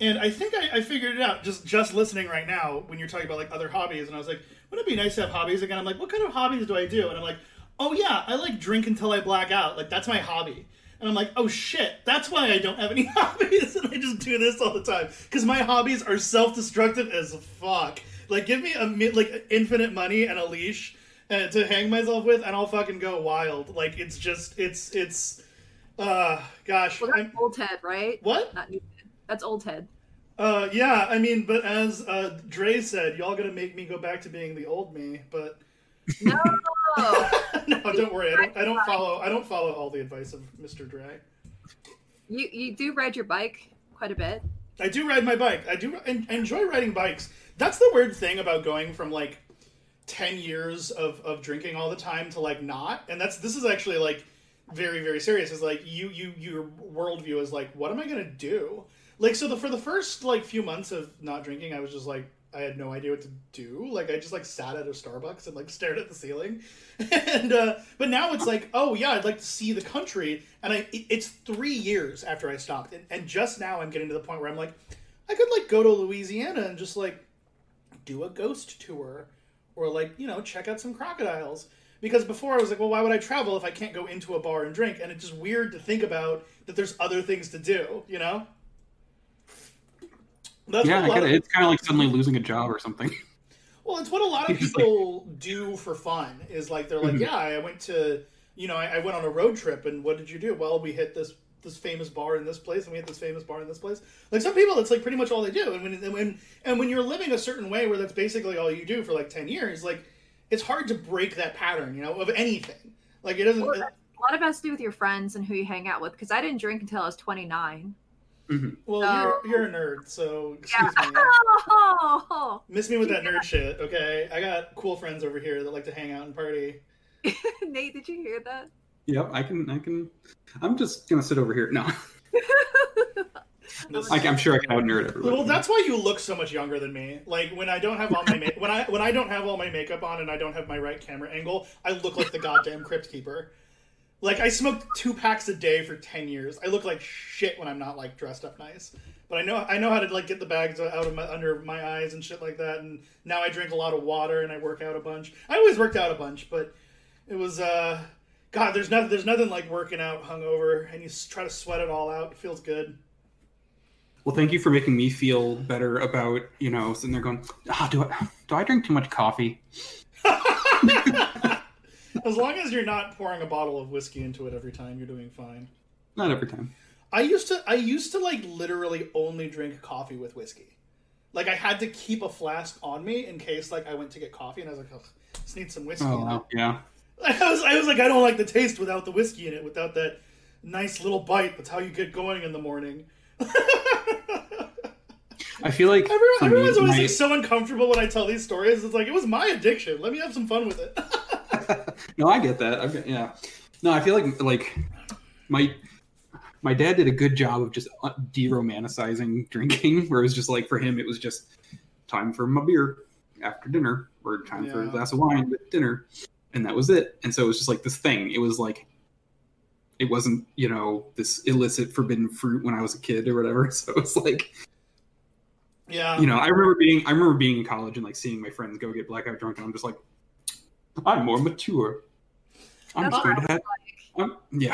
And I think I, I figured it out just, just listening right now when you're talking about like other hobbies. And I was like, wouldn't it be nice to have hobbies again? I'm like, what kind of hobbies do I do? And I'm like, oh yeah, I like drink until I black out. Like that's my hobby. And I'm like, oh shit, that's why I don't have any hobbies. And I just do this all the time because my hobbies are self-destructive as fuck. Like give me a like infinite money and a leash uh, to hang myself with, and I'll fucking go wild. Like it's just it's it's uh gosh. Well, that's I'm, old head, right? What? Not new. That's old head. Uh, yeah, I mean, but as uh, Dre said, y'all gonna make me go back to being the old me. But no, no, don't worry. I don't, I don't follow. I don't follow all the advice of Mister Dre. You you do ride your bike quite a bit. I do ride my bike. I do I enjoy riding bikes. That's the weird thing about going from, like, ten years of, of drinking all the time to, like, not. And that's this is actually, like, very, very serious. It's, like, you, you your worldview is, like, what am I going to do? Like, so the, for the first, like, few months of not drinking, I was just, like, I had no idea what to do. Like, I just, like, sat at a Starbucks and, like, stared at the ceiling. and uh, But now it's like, oh, yeah, I'd like to see the country. And I it, it's three years after I stopped. And, and just now I'm getting to the point where I'm like, I could, like, go to Louisiana and just, like, do a ghost tour. Or, like, you know, check out some crocodiles. Because before I was like, well, why would I travel if I can't go into a bar and drink? And it's just weird to think about that there's other things to do, you know? That's yeah, I get it. Of, it's kind of like suddenly losing a job or something. Well, it's what a lot of people do for fun. Is like they're like, mm-hmm. yeah, I went to, you know, I, I went on a road trip, and what did you do? Well, we hit this this famous bar in this place, and we hit this famous bar in this place. Like some people, that's like pretty much all they do. And when and when and when you're living a certain way where that's basically all you do for like ten years, like it's hard to break that pattern, you know, of anything. Like it doesn't. Well, it, a lot of it has to do with your friends and who you hang out with. Because I didn't drink until I was twenty-nine. Mm-hmm. Well, oh. you're, you're a nerd, so excuse yeah. me. Oh. Miss me with that yeah. nerd shit, okay? I got cool friends over here that like to hang out and party. Nate, did you hear that? Yep, I can. I can. I'm just gonna sit over here. No. I, I'm sure I can out nerd everyone. Well, that's why you look so much younger than me. Like when I don't have all my ma- when I when I don't have all my makeup on and I don't have my right camera angle, I look like the goddamn Crypt Keeper. Like, I smoked two packs a day for ten years. I look like shit when I'm not, like, dressed up nice. But I know I know how to, like, get the bags out of my, under my eyes and shit like that. And now I drink a lot of water and I work out a bunch. I always worked out a bunch, but it was, uh... God, there's nothing, there's nothing like working out hungover. And you try to sweat it all out. It feels good. Well, thank you for making me feel better about, you know, sitting there going, ah, do I, do I drink too much coffee? As long as you're not pouring a bottle of whiskey into it every time, you're doing fine. Not every time. I used to, I used to like literally only drink coffee with whiskey. Like I had to keep a flask on me in case like I went to get coffee and I was like, oh, just need some whiskey. Oh, no. Yeah. I was, I was like, I don't like the taste without the whiskey in it, without that nice little bite. That's how you get going in the morning. I feel like Everyone, everyone's me, always my... like so uncomfortable when I tell these stories. It's like it was my addiction. Let me have some fun with it. No, I get that. I get, yeah. No, I feel like like my my dad did a good job of just de-romanticizing drinking, where it was just like for him, it was just time for my beer after dinner, or time yeah. for a glass of wine with dinner, and that was it. And so it was just like this thing. It was like it wasn't, you know, this illicit forbidden fruit when I was a kid or whatever. So it's like, yeah, you know, I remember being I remember being in college and like seeing my friends go get blackout drunk, and I'm just like, I'm more mature. I'm just going to have... I'm, yeah.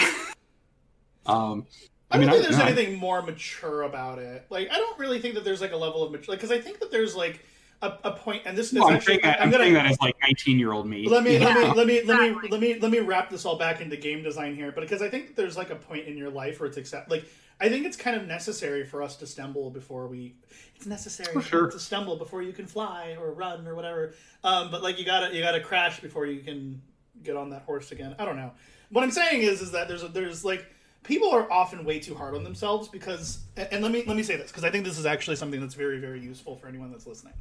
um, I, I mean, don't think I, there's no, anything more mature about it. Like, I don't really think that there's, like, a level of mature... Because like, I think that there's, like, a, a point... And this is no, actually... I'm, I'm saying that as, like, nineteen-year-old me. Let me, let me, let me, let me, let me, let me wrap this all back into game design here. But because I think that there's, like, a point in your life where it's accept... Like, I think it's kind of necessary for us to stumble before we... It's necessary for sure. to stumble before you can fly or run or whatever. Um, but, like, you gotta you gotta crash before you can get on that horse again. I don't know. What I'm saying is is that there's, a, there's like, people are often way too hard on themselves because... And, and let me let me say this, because I think this is actually something that's very, very useful for anyone that's listening.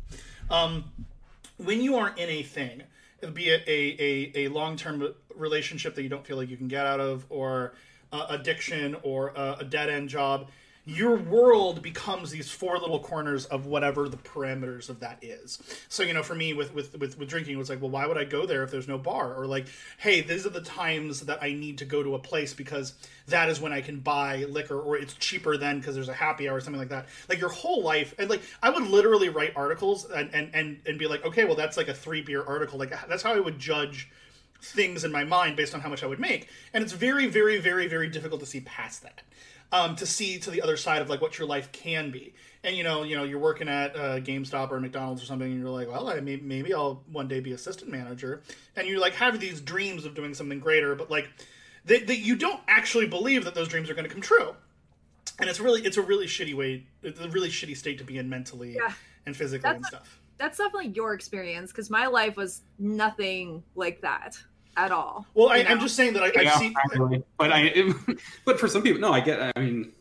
Um, when you are in a thing, be it a, a, a long-term relationship that you don't feel like you can get out of, or... Uh, addiction or uh, a dead-end job, your world becomes these four little corners of whatever the parameters of that is. So, you know, for me with with with, with drinking, it was like, well, why would I go there if there's no bar? Or like, hey, these are the times that I need to go to a place because that is when I can buy liquor, or it's cheaper then because there's a happy hour or something like that. Like your whole life, and like I would literally write articles and and and, and be like, okay, well, that's like a three beer article. Like that's how I would judge things in my mind based on how much I would make. And it's very, very, very, very difficult to see past that, um, to see to the other side of like what your life can be. And, you know, you know, you're working at uh, GameStop or McDonald's or something, and you're like, well, I may, maybe I'll one day be assistant manager. And you like have these dreams of doing something greater, but like they, they, you don't actually believe that those dreams are going to come true. And it's really, it's a really shitty way, it's a really shitty state to be in mentally yeah. and physically that's and stuff. A, that's definitely your experience, because my life was nothing like that. At all. Well, I, I'm just saying that I, I've yeah, seen, but I, it, but for some people, no, I get. I mean,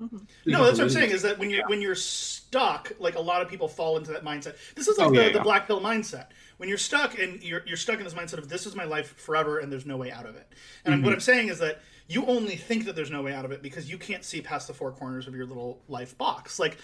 Mm-hmm. No, that's what I'm saying, is that when you're, yeah. when you're stuck, like a lot of people fall into that mindset. This is like oh, the, yeah, the yeah. black pill mindset. When you're stuck and you're you're stuck in this mindset of this is my life forever and there's no way out of it. And mm-hmm. what I'm saying is that you only think that there's no way out of it because you can't see past the four corners of your little life box. Like,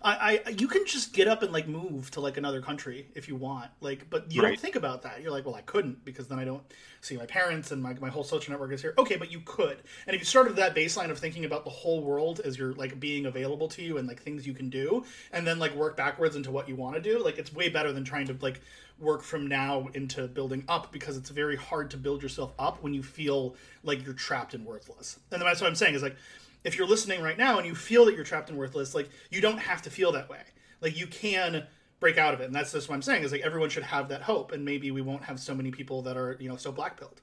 I, I you can just get up and like move to like another country if you want. Like, but you right. don't think about that. You're like, well, I couldn't because then I don't see my parents and my my whole social network is here. Okay, but you could. And if you started that baseline of thinking about the whole world as you're like being available to you and like things you can do, and then like work backwards into what you want to do, like it's way better than trying to like work from now into building up, because it's very hard to build yourself up when you feel like you're trapped and worthless. And that's what I'm saying is like, if you're listening right now and you feel that you're trapped and worthless, like you don't have to feel that way. Like you can break out of it. And that's just what I'm saying is like, everyone should have that hope. And maybe we won't have so many people that are, you know, so black-pilled.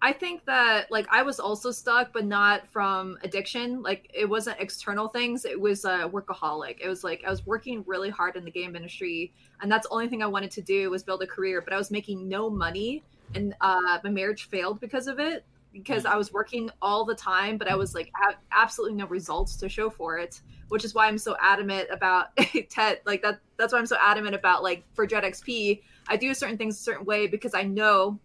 I think that like I was also stuck, but not from addiction. Like it wasn't external things. It was a uh, workaholic. It was like I was working really hard in the game industry, and that's the only thing I wanted to do was build a career. But I was making no money, and uh, my marriage failed because of it. Because I was working all the time, but I was like a- absolutely no results to show for it. Which is why I'm so adamant about Ted. Like that. That's why I'm so adamant about like for DreadXP. I do certain things a certain way because I know.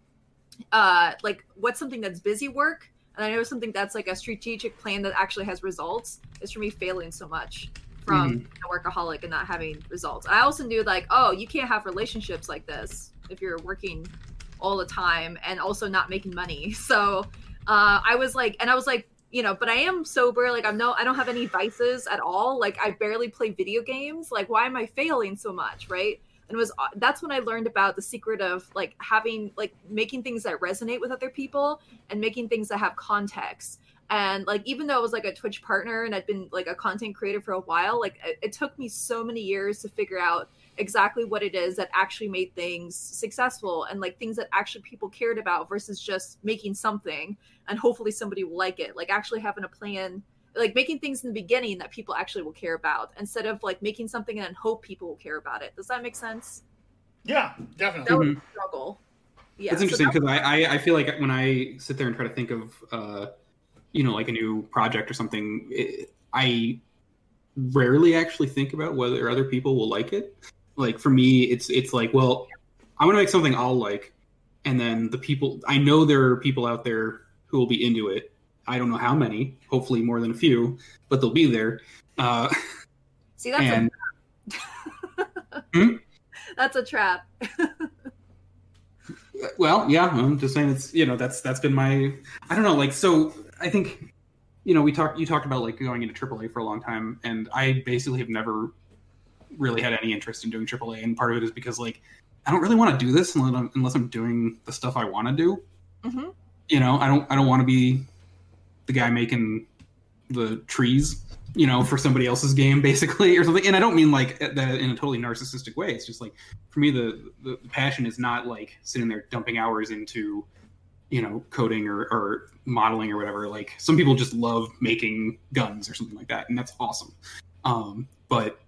Uh, like what's something that's busy work, and I know something that's like a strategic plan that actually has results is for me failing so much from mm-hmm. being a workaholic and not having results. And I also knew like, oh, you can't have relationships like this if you're working all the time and also not making money. So uh, I was like, and I was like, you know, but I am sober. Like I'm no, I don't have any vices at all. Like I barely play video games. Like why am I failing so much, right? And was that's when I learned about the secret of like having like making things that resonate with other people and making things that have context. And like even though I was like a Twitch partner and I'd been like a content creator for a while, like it, it took me so many years to figure out exactly what it is that actually made things successful and like things that actually people cared about versus just making something and hopefully somebody will like it. Like actually having a plan, like making things in the beginning that people actually will care about instead of like making something and hope people will care about it. Does that make sense? Yeah, definitely. That was mm-hmm. a struggle. Yeah. It's interesting because so that- I, I feel like when I sit there and try to think of, uh, you know, like a new project or something, it, I rarely actually think about whether other people will like it. Like for me, it's, it's like, well, I want to make something I'll like. And then the people, I know there are people out there who will be into it. I don't know how many, hopefully more than a few, but they'll be there. Uh, See, that's and... a trap. hmm? That's a trap. Well, yeah, I'm just saying it's, you know, that's, that's been my, I don't know. Like, so I think, you know, we talked, you talked about like going into triple A for a long time, and I basically have never really had any interest in doing triple A. And part of it is because like, I don't really want to do this unless I'm, unless I'm doing the stuff I want to do. Mm-hmm. You know, I don't, I don't want to be the guy making the trees, you know, for somebody else's game basically or something. And I don't mean like that in a totally narcissistic way. It's just like, for me, the, the passion is not like sitting there dumping hours into, you know, coding or, or modeling or whatever. Like some people just love making guns or something like that. And that's awesome. Um, but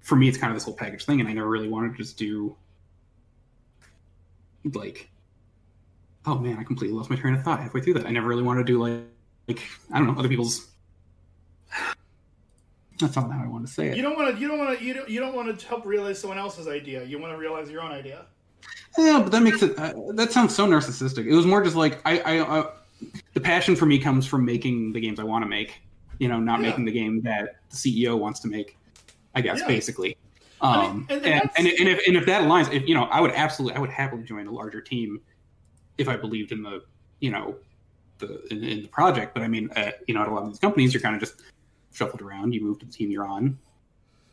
for me, it's kind of this whole package thing. And I never really wanted to just do like, oh man, I completely lost my train of thought halfway through that. I never really wanted to do like, Like, I don't know, other people's. That's not how I want to say it. You don't want to. You don't want to. You don't. You don't want to help realize someone else's idea. You want to realize your own idea. Yeah, but that makes it. Uh, that sounds so narcissistic. It was more just like I, I, I. The passion for me comes from making the games I want to make. You know, not yeah. making the game that the C E O wants to make. I guess yeah. basically. Um, I mean, and, and, and, and if and if that aligns, if you know, I would absolutely, I would happily join a larger team, if I believed in the, you know. The, in, in the project, but I mean, uh, you know, at a lot of these companies, you're kind of just shuffled around. You move to the team you're on,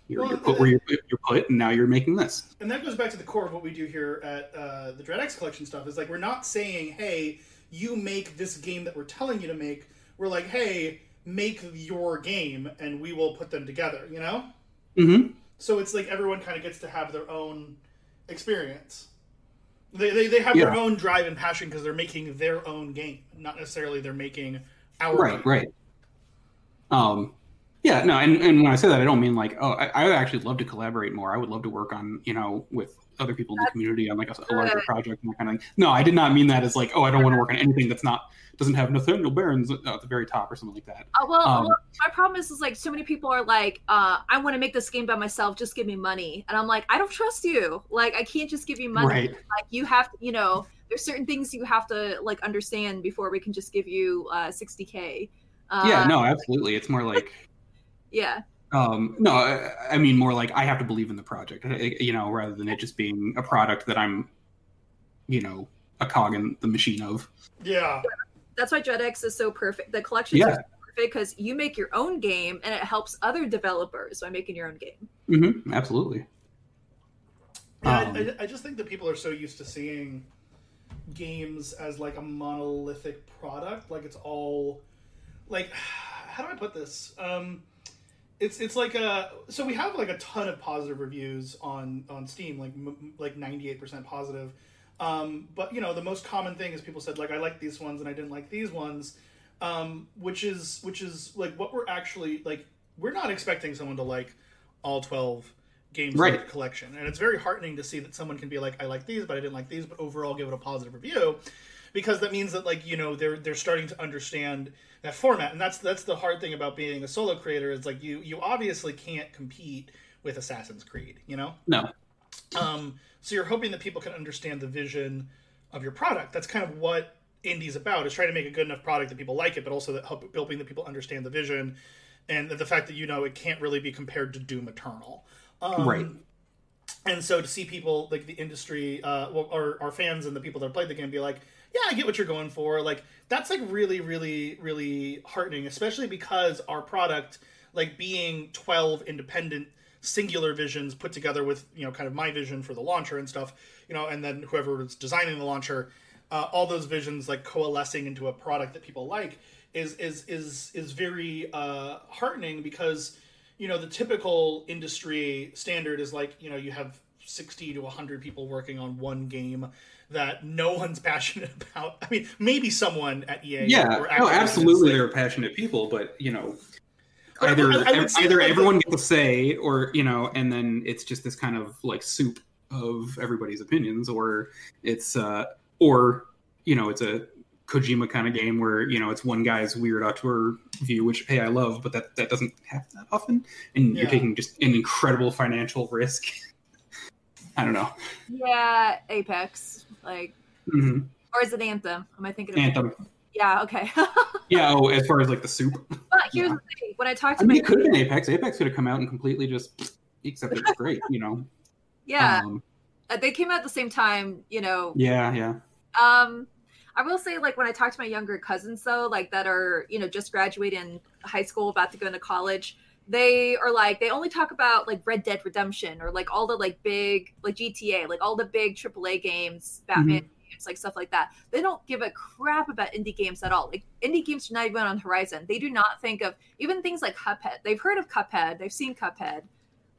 you're, well, you're put where you're, you're put, and now you're making this. And that goes back to the core of what we do here at uh, the Dread X Collection stuff. Is like we're not saying, "Hey, you make this game that we're telling you to make." We're like, "Hey, make your game, and we will put them together." You know. Mm-hmm. So it's like everyone kind of gets to have their own experience. They, they they have yeah. their own drive and passion because they're making their own game, not necessarily they're making our right, game. Right. Um, yeah, no, and, and when I say that, I don't mean like, oh, I, I would actually love to collaborate more. I would love to work on, you know, with other people in the community on like a, a larger project and that kind of thing. No, I did not mean that as like, oh, I don't want to work on anything that's not doesn't have Nathaniel Berens at the very top or something like that. Uh, well, um, well, my problem is is like so many people are like, uh, I want to make this game by myself. Just give me money, and I'm like, I don't trust you. Like, I can't just give you money. Right. Like, you have to, you know, there's certain things you have to like understand before we can just give you uh, sixty K. Uh, yeah, no, absolutely. It's more like, yeah. Um, no, I, I mean more like I have to believe in the project, you know, rather than it just being a product that I'm, you know, a cog in the machine of. Yeah. That's why Dread X is so perfect. The collection yeah. is so perfect because you make your own game and it helps other developers by making your own game. Mm-hmm. Absolutely. Yeah, um, I, I just think that people are so used to seeing games as like a monolithic product. Like it's all, like, how do I put this? Um... It's it's like a so we have like a ton of positive reviews on, on Steam, like m- like ninety-eight percent positive, um, but you know the most common thing is people said like I like these ones and I didn't like these ones, um, which is which is like what we're actually like we're not expecting someone to like all twelve games right. in the collection, and it's very heartening to see that someone can be like I like these but I didn't like these but overall give it a positive review. Because that means that, like, you know, they're they're starting to understand that format. And that's that's the hard thing about being a solo creator is, like, you you obviously can't compete with Assassin's Creed, you know? No. Um, so you're hoping that people can understand the vision of your product. That's kind of what indie's about, is trying to make a good enough product that people like it, but also that help, helping that people understand the vision and the fact that, you know, it can't really be compared to Doom Eternal. Um, right. And so to see people, like, the industry, uh, well, our, our fans and the people that have played the game be like, yeah, I get what you're going for. Like, that's, like, really, really, really heartening, especially because our product, like, being twelve independent singular visions put together with, you know, kind of my vision for the launcher and stuff, you know, and then whoever was designing the launcher, uh, all those visions, like, coalescing into a product that people like is is is is very uh, heartening because, you know, the typical industry standard is, like, you know, you have sixty to one hundred people working on one game that no one's passionate about. I mean, maybe someone at E A. Yeah, or no, absolutely there are passionate people, but, you know, but either, I, I either like everyone the, gets a say or, you know, and then it's just this kind of, like, soup of everybody's opinions, or it's, uh, or, you know, it's a Kojima kind of game where, you know, it's one guy's weird auteur view, which, hey, I love, but that, that doesn't happen that often. And yeah. you're taking just an incredible financial risk. I don't know. Yeah, Apex, like, mm-hmm. or is it Anthem? Am I thinking of Anthem? It? Yeah. Okay. yeah. Oh, as far as like the soup. But here's yeah. the thing: when I talked to, I mean, it could have been Apex. Apex could have come out and completely just, except it's great, you know. Yeah, um, they came out at the same time, you know. Yeah, yeah. Um, I will say, like, when I talk to my younger cousins, though, like that are, you know, just graduating high school, about to go into college. They are like, they only talk about like Red Dead Redemption or like all the like big, like G T A, like all the big triple A games, Batman mm-hmm. games, like stuff like that. They don't give a crap about indie games at all. Like indie games are not even on the horizon. They do not think of even things like Cuphead. They've heard of Cuphead. They've seen Cuphead,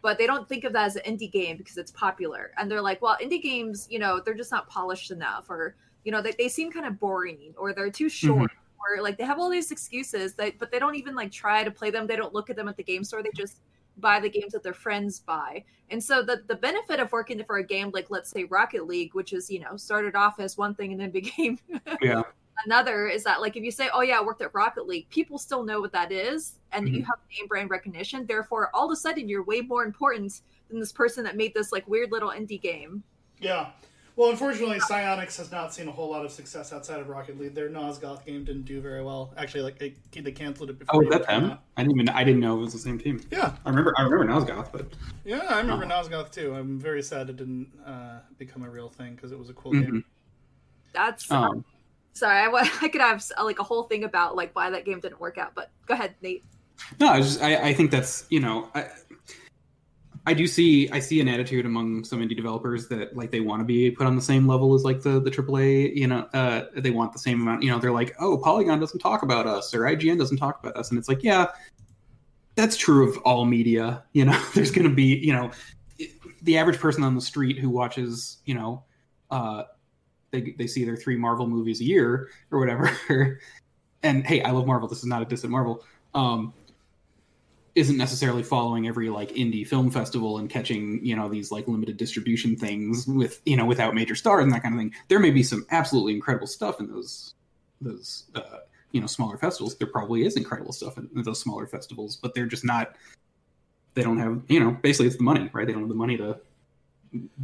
but they don't think of that as an indie game because it's popular. And they're like, well, indie games, you know, they're just not polished enough or, you know, they, they seem kind of boring or they're too short. Mm-hmm. Or like they have all these excuses that, but they don't even like try to play them. They don't look at them at the game store. They just buy the games that their friends buy. And so the, the benefit of working for a game, like let's say Rocket League, which is, you know, started off as one thing and then became yeah. another, is that like, if you say, oh yeah, I worked at Rocket League, people still know what that is. And mm-hmm. you have name brand recognition. Therefore, all of a sudden you're way more important than this person that made this like weird little indie game. Yeah. Well, unfortunately, Psyonix has not seen a whole lot of success outside of Rocket League. Their Nosgoth game didn't do very well. Actually, like they, they canceled it before. Oh, that them? I didn't even I didn't know it was the same team. Yeah, I remember I remember Nosgoth, but yeah, I remember oh. Nosgoth too. I'm very sad it didn't uh, become a real thing because it was a cool mm-hmm. game. That's um, um, sorry. I, I could have like a whole thing about like why that game didn't work out, but go ahead, Nate. No, I just I, I think that's you know. I, I do see I see an attitude among some indie developers that like they want to be put on the same level as like the, the triple A, you know, uh, they want the same amount, you know, they're like, oh, Polygon doesn't talk about us or I G N doesn't talk about us. And it's like, yeah, that's true of all media. You know, there's going to be, you know, it, the average person on the street who watches, you know, uh, they they see their three Marvel movies a year or whatever. and hey, I love Marvel. This is not a diss at Marvel. Um, isn't necessarily following every like indie film festival and catching, you know, these like limited distribution things with, you know, without major stars and that kind of thing. There may be some absolutely incredible stuff in those, those, uh, you know, smaller festivals. There probably is incredible stuff in those smaller festivals, but they're just not, they don't have, you know, basically it's the money, right? They don't have the money to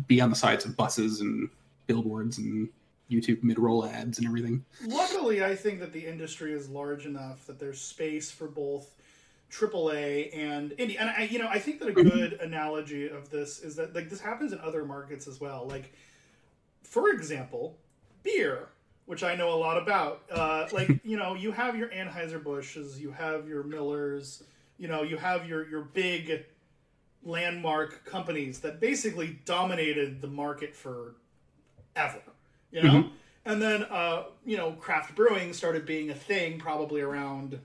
be on the sides of buses and billboards and YouTube mid-roll ads and everything. Luckily, I think that the industry is large enough that there's space for both triple A and indie. And I, you know, I think that a good analogy of this is that like this happens in other markets as well. Like, for example, beer, which I know a lot about. Uh, like, you know, you have your Anheuser-Busch's, you have your Miller's, you know, you have your your big landmark companies that basically dominated the market for ever. You know, mm-hmm. and then, uh, you know, craft brewing started being a thing probably around,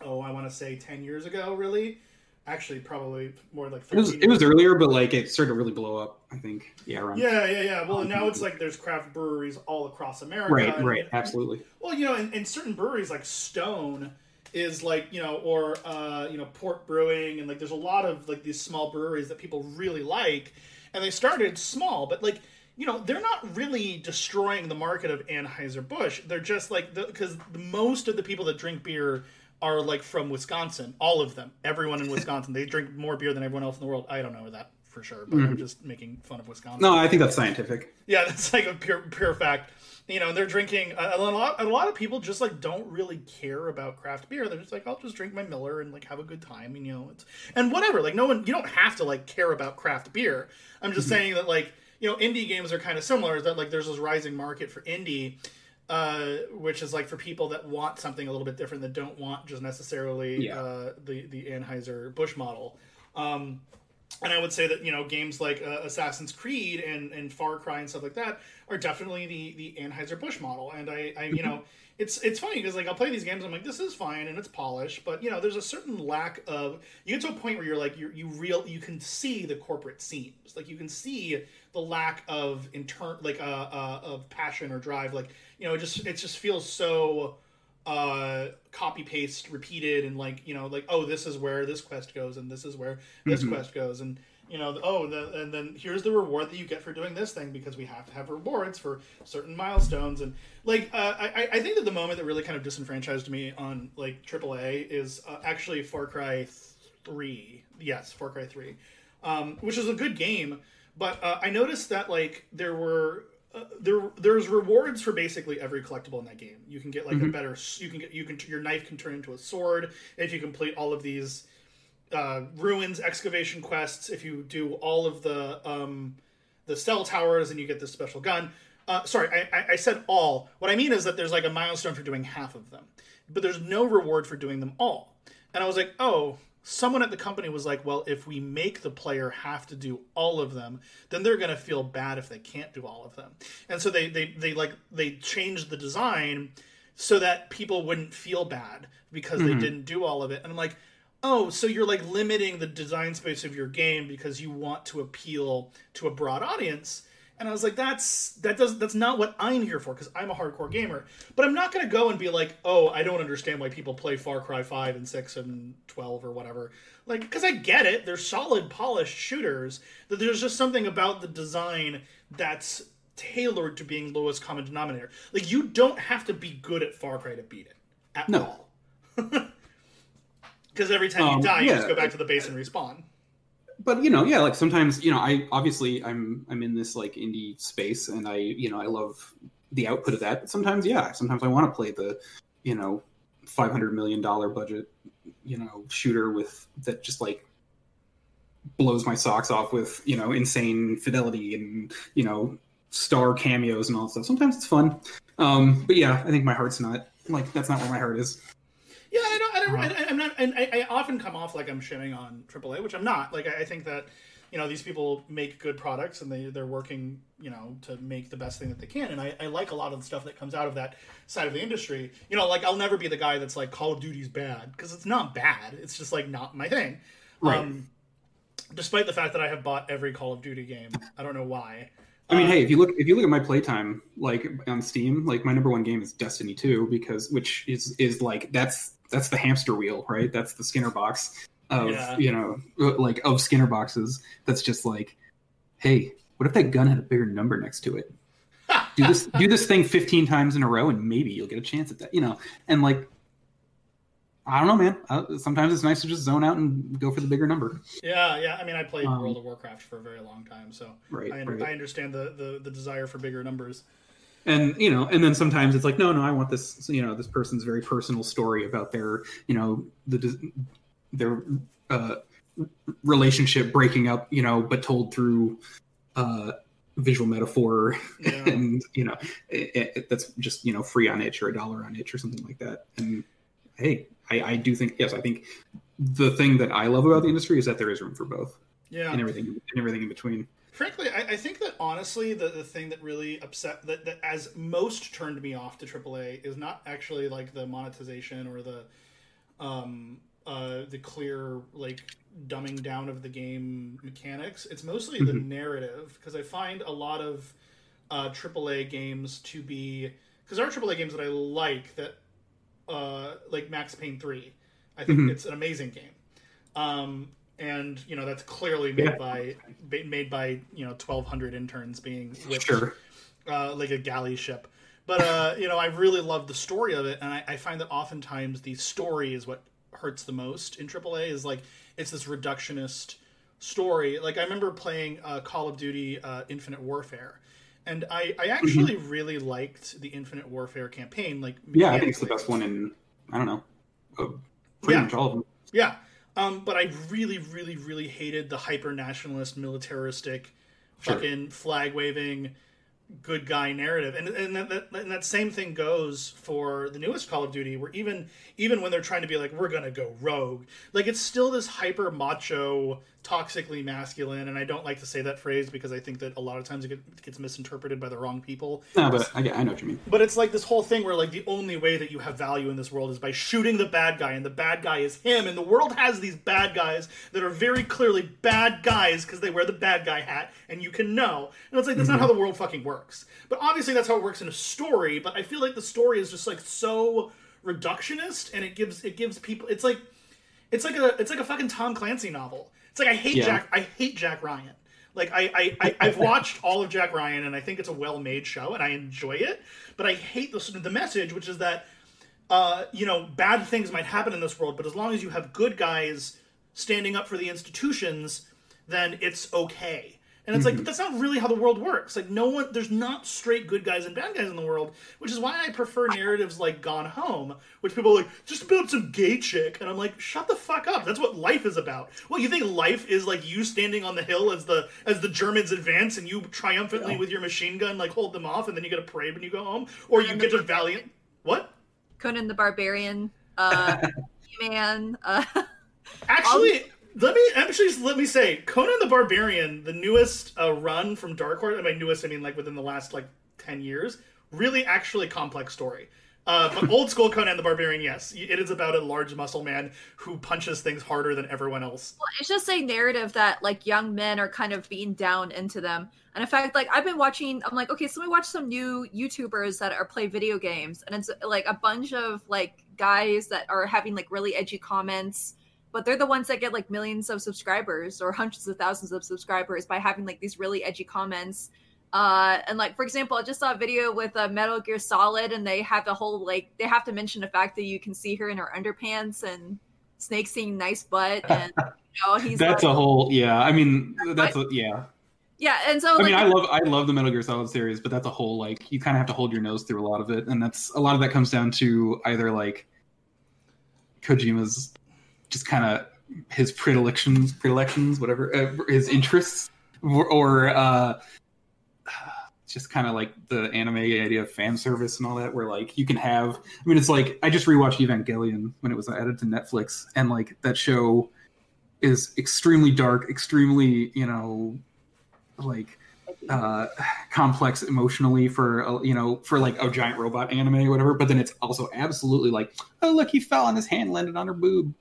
oh, I want to say ten years ago, really. Actually, probably more like thirteen. It was, it was earlier, but like it started to really blow up, I think. Yeah, around. Yeah, yeah, yeah. Well, um, now it's like there's craft breweries all across America. Right, and, right. Absolutely. Well, you know, and, and certain breweries like Stone is like, you know, or, uh, you know, Port Brewing. And like there's a lot of like these small breweries that people really like. And they started small, but like, you know, they're not really destroying the market of Anheuser-Busch. They're just like, because the, most of the people that drink beer are like from Wisconsin. All of them. Everyone in Wisconsin. They drink more beer than everyone else in the world. I don't know that for sure, but mm. I'm just making fun of Wisconsin. No, I think that's scientific. Yeah, that's like a pure pure fact. You know, they're drinking, a, a, lot, a lot of people just like don't really care about craft beer. They're just like, I'll just drink my Miller and like have a good time. And, you know, it's, and whatever. Like, no one, you don't have to like care about craft beer. I'm just mm-hmm. saying that like, you know, indie games are kind of similar. Is that like there's this rising market for indie, uh, which is like for people that want something a little bit different, that don't want just necessarily yeah. uh, the the Anheuser-Busch model. Um, and I would say that, you know, games like uh, Assassin's Creed and, and Far Cry and stuff like that are definitely the the Anheuser-Busch model. And I, I you know, it's it's funny because like I'll play these games, I'm like, this is fine and it's polished, but you know, there's a certain lack of, you get to a point where you're like you you real you can see the corporate seams, like you can see the lack of intern like uh, uh of passion or drive, like, you know, it just it just feels so uh copy paste repeated and like, you know, like, oh, this is where this quest goes and this is where this mm-hmm. quest goes and, you know, oh, the, and then here's the reward that you get for doing this thing because we have to have rewards for certain milestones. And like, uh, I, I think that the moment that really kind of disenfranchised me on like triple A is uh, actually Far Cry three. Yes, Far Cry three, um, which is a good game. But uh, I noticed that like there were uh, there there's rewards for basically every collectible in that game. You can get like mm-hmm. a better you can get you can your knife can turn into a sword if you complete all of these. Uh, ruins excavation quests. If you do all of the um, the cell towers, and you get this special gun. Uh, sorry, I, I said all. What I mean is that there's like a milestone for doing half of them, but there's no reward for doing them all. And I was like, oh, someone at the company was like, well, if we make the player have to do all of them, then they're gonna feel bad if they can't do all of them. And so they they they like they changed the design so that people wouldn't feel bad because mm-hmm. they didn't do all of it. And I'm like, oh, so you're like limiting the design space of your game because you want to appeal to a broad audience. And I was like, that's that does that's not what I'm here for, because I'm a hardcore gamer. But I'm not going to go and be like, oh, I don't understand why people play Far Cry five and six and twelve or whatever. Like, because I get it. They're solid, polished shooters. That there's just something about the design that's tailored to being lowest common denominator. Like, you don't have to be good at Far Cry to beat it at no. all. Because every time you um, die, you yeah. just go back to the base and respawn. But, you know, yeah, like sometimes, you know, I obviously I'm I'm in this like indie space and I, you know, I love the output of that. But sometimes, yeah, sometimes I want to play the, you know, five hundred million dollars budget, you know, shooter with that just like blows my socks off with, you know, insane fidelity and, you know, star cameos and all that stuff. Sometimes it's fun. Um, but yeah, I think my heart's not like that's not where my heart is. Yeah, I don't. I don't. Uh-huh. I, I'm not. And I, I often come off like I'm shimming on triple A, which I'm not. Like I, I think that, you know, these people make good products and they they're working, you know, to make the best thing that they can. And I, I like a lot of the stuff that comes out of that side of the industry. You know, like I'll never be the guy that's like Call of Duty's bad, because it's not bad. It's just like not my thing. Right. Um, despite the fact that I have bought every Call of Duty game, I don't know why. I mean, um, hey, if you look if you look at my playtime, like on Steam, like my number one game is Destiny two, because which is is like that's. That's the hamster wheel, right? That's the Skinner box. of, yeah. you know, like of Skinner boxes that's just like, hey, what if that gun had a bigger number next to it? Do this do this thing fifteen times in a row and maybe you'll get a chance at that, you know? And like, I don't know, man. Uh, sometimes it's nice to just zone out and go for the bigger number. Yeah, yeah. I mean, I played um, World of Warcraft for a very long time, so right, I, right. I understand the, the, the desire for bigger numbers. And, you know, and then sometimes it's like, no, no, I want this, you know, this person's very personal story about their, you know, the their uh, relationship breaking up, you know, but told through uh, visual metaphor. Yeah. And, you know, it, it, that's just, you know, free on itch or a dollar on itch or something like that. And hey, I, I do think, yes, I think the thing that I love about the industry is that there is room for both. Yeah. And everything, and everything in between. Frankly, I, I think that honestly, the, the thing that really upset, that, that as most turned me off to triple A is not actually like the monetization or the, um, uh, the clear like dumbing down of the game mechanics. It's mostly mm-hmm. the narrative, because I find a lot of uh, triple A games to be, because there are triple A games that I like that, uh, like Max Payne three. I think mm-hmm. it's an amazing game. Um, and you know that's clearly made yeah. by made by you know twelve hundred interns being whipped, sure. uh, like a galley ship. But uh, you know I really love the story of it, and I, I find that oftentimes the story is what hurts the most in triple A. Is like it's this reductionist story. Like I remember playing uh, Call of Duty uh, Infinite Warfare, and I, I actually mm-hmm. really liked the Infinite Warfare campaign. Like yeah, I think it's the best one in I don't know, oh, pretty yeah. much all of them. Yeah. Um, but I really, really, really hated the hyper-nationalist, militaristic, sure. fucking flag-waving, good guy narrative. And and that, and that same thing goes for the newest Call of Duty, where even even when they're trying to be like, we're going to go rogue, like it's still this hyper-macho, toxically masculine. And I don't like to say that phrase because I think that a lot of times it gets misinterpreted by the wrong people. No, but I, I know what you mean. But it's like this whole thing where like the only way that you have value in this world is by shooting the bad guy, and the bad guy is him, and the world has these bad guys that are very clearly bad guys because they wear the bad guy hat and you can know. And it's like that's mm-hmm. not how the world fucking works. But obviously that's how it works in a story, but I feel like the story is just like so reductionist, and it gives it gives people it's like it's like a it's like a fucking Tom Clancy novel. It's like I hate yeah. Jack. I hate Jack Ryan. Like I, I, I, I've watched all of Jack Ryan, and I think it's a well-made show, and I enjoy it. But I hate the the message, which is that, uh, you know, bad things might happen in this world, but as long as you have good guys standing up for the institutions, then it's okay. And it's mm-hmm. like, but that's not really how the world works. Like no one, there's not straight good guys and bad guys in the world, which is why I prefer narratives like Gone Home, which people are like, just build some gay chick. And I'm like, shut the fuck up. That's what life is about. Well, you think life is like you standing on the hill as the, as the Germans advance and you triumphantly yeah. with your machine gun, like hold them off. And then you get a parade when you go home, or Conan you get to Valiant. What? Conan the Barbarian, uh, man, uh, actually, Let me actually just let me say, Conan the Barbarian, the newest uh, run from Dark Horse, and by newest I mean like within the last like ten years, really actually complex story. Uh, but old school Conan the Barbarian, yes, it is about a large muscle man who punches things harder than everyone else. Well, it's just a narrative that like young men are kind of beaten down into them. And in fact, like I've been watching, I'm like, okay, so let me watch some new YouTubers that are play video games, and it's like a bunch of like guys that are having like really edgy comments. But they're the ones that get like millions of subscribers or hundreds of thousands of subscribers by having like these really edgy comments. Uh, and like, for example, I just saw a video with uh, Metal Gear Solid, and they have the whole, like, they have to mention the fact that you can see her in her underpants and Snake seeing nice butt. And, you know, he's that's like, a whole, yeah. I mean, that's, a, yeah. Yeah. And so, I like, mean, I love, I love the Metal Gear Solid series, but that's a whole, like, you kind of have to hold your nose through a lot of it. And that's, a lot of that comes down to either like Kojima's, just kind of his predilections, predilections, whatever, uh, his interests, or, or uh, just kind of like the anime idea of fan service and all that, where like you can have, I mean, it's like, I just rewatched Evangelion when it was added to Netflix, and like that show is extremely dark, extremely, you know, like uh, complex emotionally for, you know, for like a giant robot anime or whatever, but then it's also absolutely like, oh, look, he fell on his hand, landed on her boob.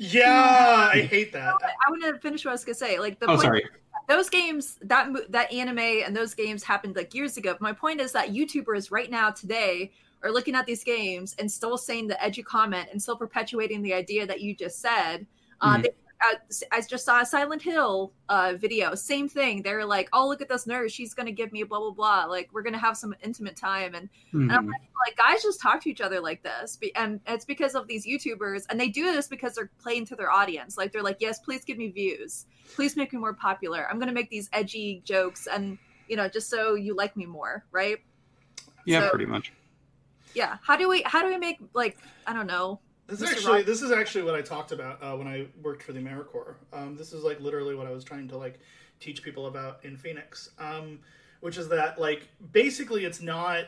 Yeah, I hate that. I want to finish what I was gonna say. Like the oh, point sorry. Is, those games, that that anime and those games happened like years ago. But my point is that YouTubers right now today are looking at these games and still saying the edgy comment and still perpetuating the idea that you just said. Uh, mm-hmm. they, uh, I just saw a Silent Hill uh, video. Same thing. They're like, oh, look at this nerd. She's going to give me blah, blah, blah. Like, we're going to have some intimate time. And, mm-hmm. and I'm like, like, guys just talk to each other like this. And it's because of these YouTubers. And they do this because they're playing to their audience. Like, they're like, yes, please give me views. Please make me more popular. I'm going to make these edgy jokes. And, you know, just so you like me more. Right. Yeah, so, pretty much. Yeah. How do we, how do we make, like, I don't know. This is actually this is actually what I talked about uh, when I worked for the AmeriCorps. Um, this is like literally what I was trying to like teach people about in Phoenix, um, which is that like basically it's not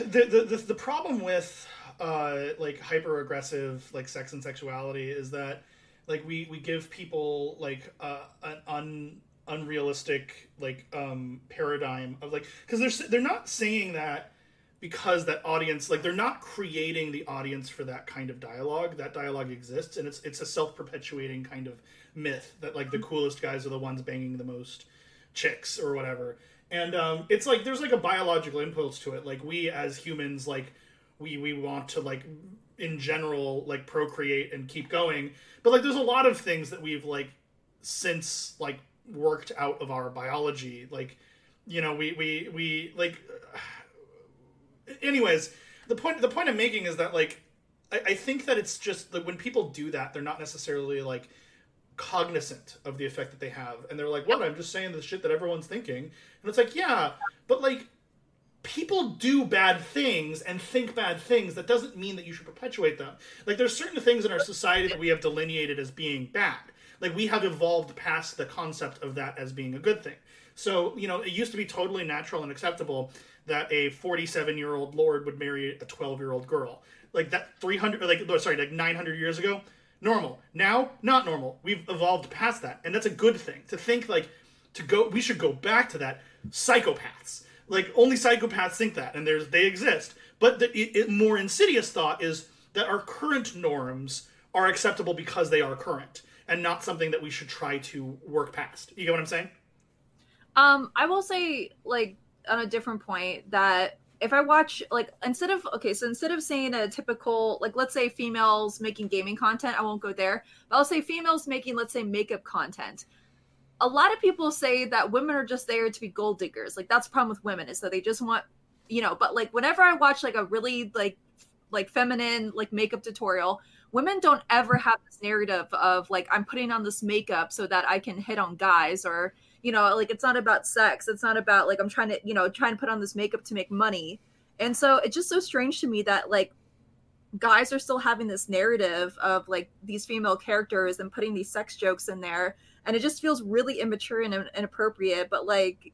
the the the, the problem with uh, like hyper aggressive like sex and sexuality is that like we, we give people like uh, an un, unrealistic like um, paradigm of like because they're they're not saying that. Because that audience, like, they're not creating the audience for that kind of dialogue. That dialogue exists, and it's it's a self-perpetuating kind of myth that, like, the coolest guys are the ones banging the most chicks or whatever. And um, it's, like, there's, like, a biological impulse to it. Like, we as humans, like, we, we want to, like, in general, like, procreate and keep going. But, like, there's a lot of things that we've, like, since, like, worked out of our biology. Like, you know, we, we, we like... Anyways, the point the point I'm making is that, like, I, I think that it's just, like, when people do that, they're not necessarily, like, cognizant of the effect that they have. And they're like, what, I'm just saying the shit that everyone's thinking. And it's like, yeah, but, like, people do bad things and think bad things. That doesn't mean that you should perpetuate them. Like, there's certain things in our society that we have delineated as being bad. Like, we have evolved past the concept of that as being a good thing. So, you know, it used to be totally natural and acceptable that a forty-seven-year-old lord would marry a twelve-year-old girl. Like, that three hundred, like, sorry, like nine hundred years ago, normal. Now, not normal. We've evolved past that. And that's a good thing. To think, like, to go, we should go back to that. Psychopaths. Like, only psychopaths think that, and there's they exist. But the it, it, more insidious thought is that our current norms are acceptable because they are current, and not something that we should try to work past. You get what I'm saying? Um, I will say, like, on a different point, that if I watch, like, instead of, okay, so instead of saying a typical, like, let's say females making gaming content, I won't go there, but I'll say females making, let's say, makeup content. A lot of people say that women are just there to be gold diggers. Like, that's the problem with women, is that they just want, you know, but, like, whenever I watch, like, a really, like, like feminine, like, makeup tutorial, women don't ever have this narrative of, like, I'm putting on this makeup so that I can hit on guys, or, you know, like, it's not about sex. It's not about, like, I'm trying to, you know, trying to put on this makeup to make money. And so it's just so strange to me that, like, guys are still having this narrative of, like, these female characters and putting these sex jokes in there. And it just feels really immature and inappropriate. But, like,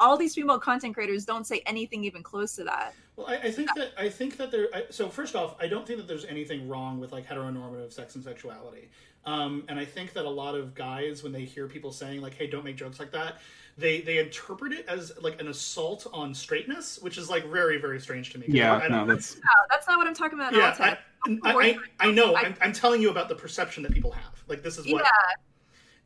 all these female content creators don't say anything even close to that. Well, I, I think that I think that there. I, so first off, I don't think that there's anything wrong with, like, heteronormative sex and sexuality. Um, and I think that a lot of guys, when they hear people saying, like, hey, don't make jokes like that, they they interpret it as, like, an assault on straightness, which is, like, very, very strange to me. Yeah, I, I no, that's... no, that's not what I'm talking about at all. Yeah, I, I, I, I know. I, I'm, I'm telling you about the perception that people have. Like, this is what... Yeah.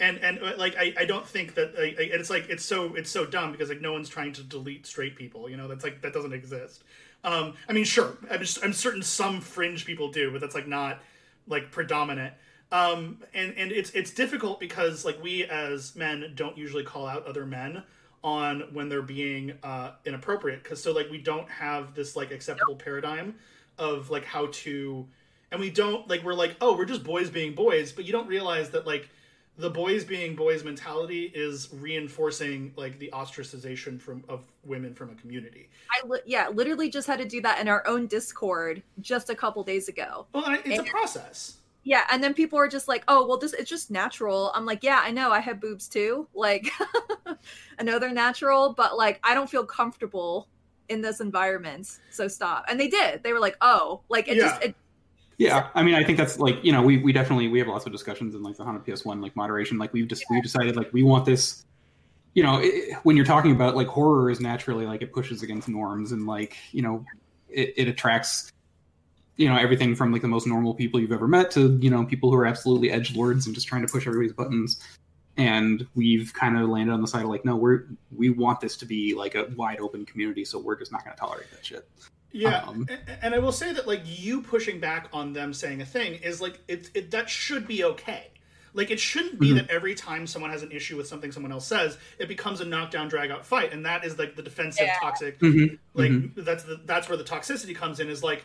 And, and like, I, I don't think that, I, I, it's, like, it's so it's so dumb because, like, no one's trying to delete straight people, you know? That's, like, that doesn't exist. Um, I mean, sure, I'm, just, I'm certain some fringe people do, but that's, like, not, like, predominant. Um, and, and it's it's difficult because, like, we as men don't usually call out other men on when they're being uh, inappropriate. Because, so, like, we don't have this, like, acceptable paradigm of, like, how to... And we don't, like, we're like, oh, we're just boys being boys, but you don't realize that, like, the boys being boys mentality is reinforcing, like, the ostracization from of women from a community. I li- yeah, literally just had to do that in our own Discord just a couple days ago. Well, it's and, a process. Yeah, and then people are just like, "Oh, well, this it's just natural." I'm like, "Yeah, I know. I have boobs too. Like, I know they're natural, but, like, I don't feel comfortable in this environment. So stop." And they did. They were like, "Oh, like it yeah. just." It, Yeah, I mean, I think that's, like, you know, we we definitely, we have lots of discussions in, like, the Haunted P S one, like, moderation. Like, we've just, yeah. we've decided, like, we want this, you know, it, when you're talking about, like, horror is naturally, like, it pushes against norms and, like, you know, it, it attracts, you know, everything from, like, the most normal people you've ever met to, you know, people who are absolutely edgelords and just trying to push everybody's buttons. And we've kind of landed on the side of, like, no, we're, we want this to be, like, a wide open community, so we're just not going to tolerate that shit. Yeah, um, and I will say that, like, you pushing back on them saying a thing is, like, it, it that should be okay. Like, it shouldn't be mm-hmm. that every time someone has an issue with something someone else says, it becomes a knockdown, drag-out fight, and that is, like, the defensive, yeah. toxic, mm-hmm. like, mm-hmm. that's the, that's where the toxicity comes in, is, like,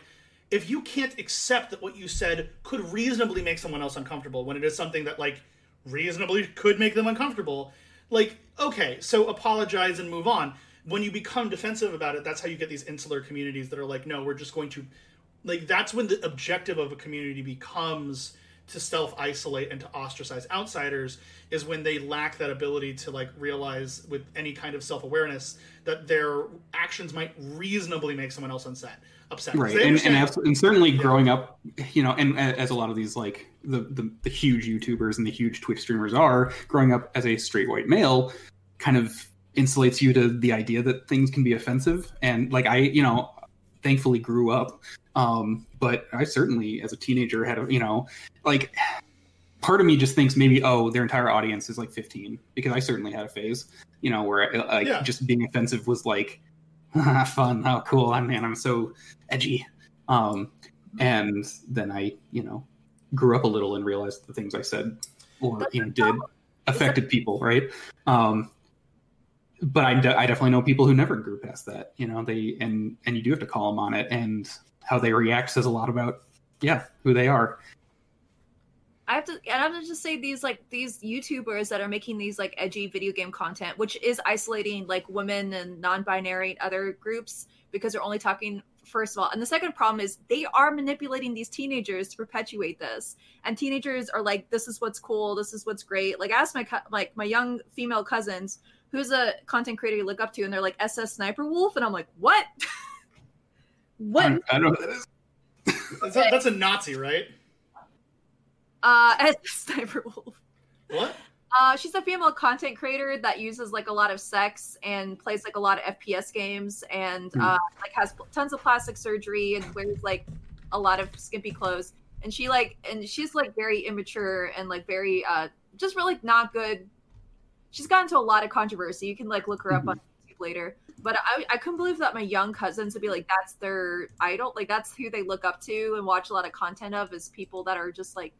if you can't accept that what you said could reasonably make someone else uncomfortable when it is something that, like, reasonably could make them uncomfortable, like, okay, so apologize and move on. When you become defensive about it, that's how you get these insular communities that are like, no, we're just going to, like, that's when the objective of a community becomes to self-isolate and to ostracize outsiders, is when they lack that ability to, like, realize with any kind of self-awareness that their actions might reasonably make someone else upset. upset. Right, and, and, absolutely, and certainly yeah. growing up, you know, and as a lot of these, like, the, the, the huge YouTubers and the huge Twitch streamers are, growing up as a straight white male kind of insulates you to the idea that things can be offensive. And, like, I, you know, thankfully grew up, um, but I certainly, as a teenager, had a, you know, like, part of me just thinks maybe, oh, their entire audience is, like, fifteen, because I certainly had a phase, you know, where, like, yeah. just being offensive was, like, ah, fun, oh, cool, I'm, man, I'm so edgy. Um, and then I, you know, grew up a little and realized the things I said or, you know, did affected people, right? Um, But I, de- I definitely know people who never grew past that, you know, they, and, and you do have to call them on it, and how they react says a lot about, yeah, who they are. I have to, I have to just say these, like, these YouTubers that are making these, like, edgy video game content, which is isolating, like, women and non-binary and other groups, because they're only talking, first of all. And the second problem is they are manipulating these teenagers to perpetuate this. And teenagers are like, this is what's cool. This is what's great. Like, I asked my, co- like my young female cousins, who's a content creator you look up to, and they're like S S Sniper Wolf, and I'm like, what? What? I don't, I don't know what that is. That's, a, that's a Nazi, right? Uh, S S Sniper Wolf. What? Uh, she's a female content creator that uses, like, a lot of sex and plays, like, a lot of F P S games, and mm. uh, like, has tons of plastic surgery and wears, like, a lot of skimpy clothes. And she, like, and she's, like, very immature and, like, very uh, just really not good. She's gotten into a lot of controversy. You can, like, look her up mm-hmm. on YouTube later. But I, I couldn't believe that my young cousins would be like, that's their idol. Like, that's who they look up to and watch a lot of content of, is people that are just like,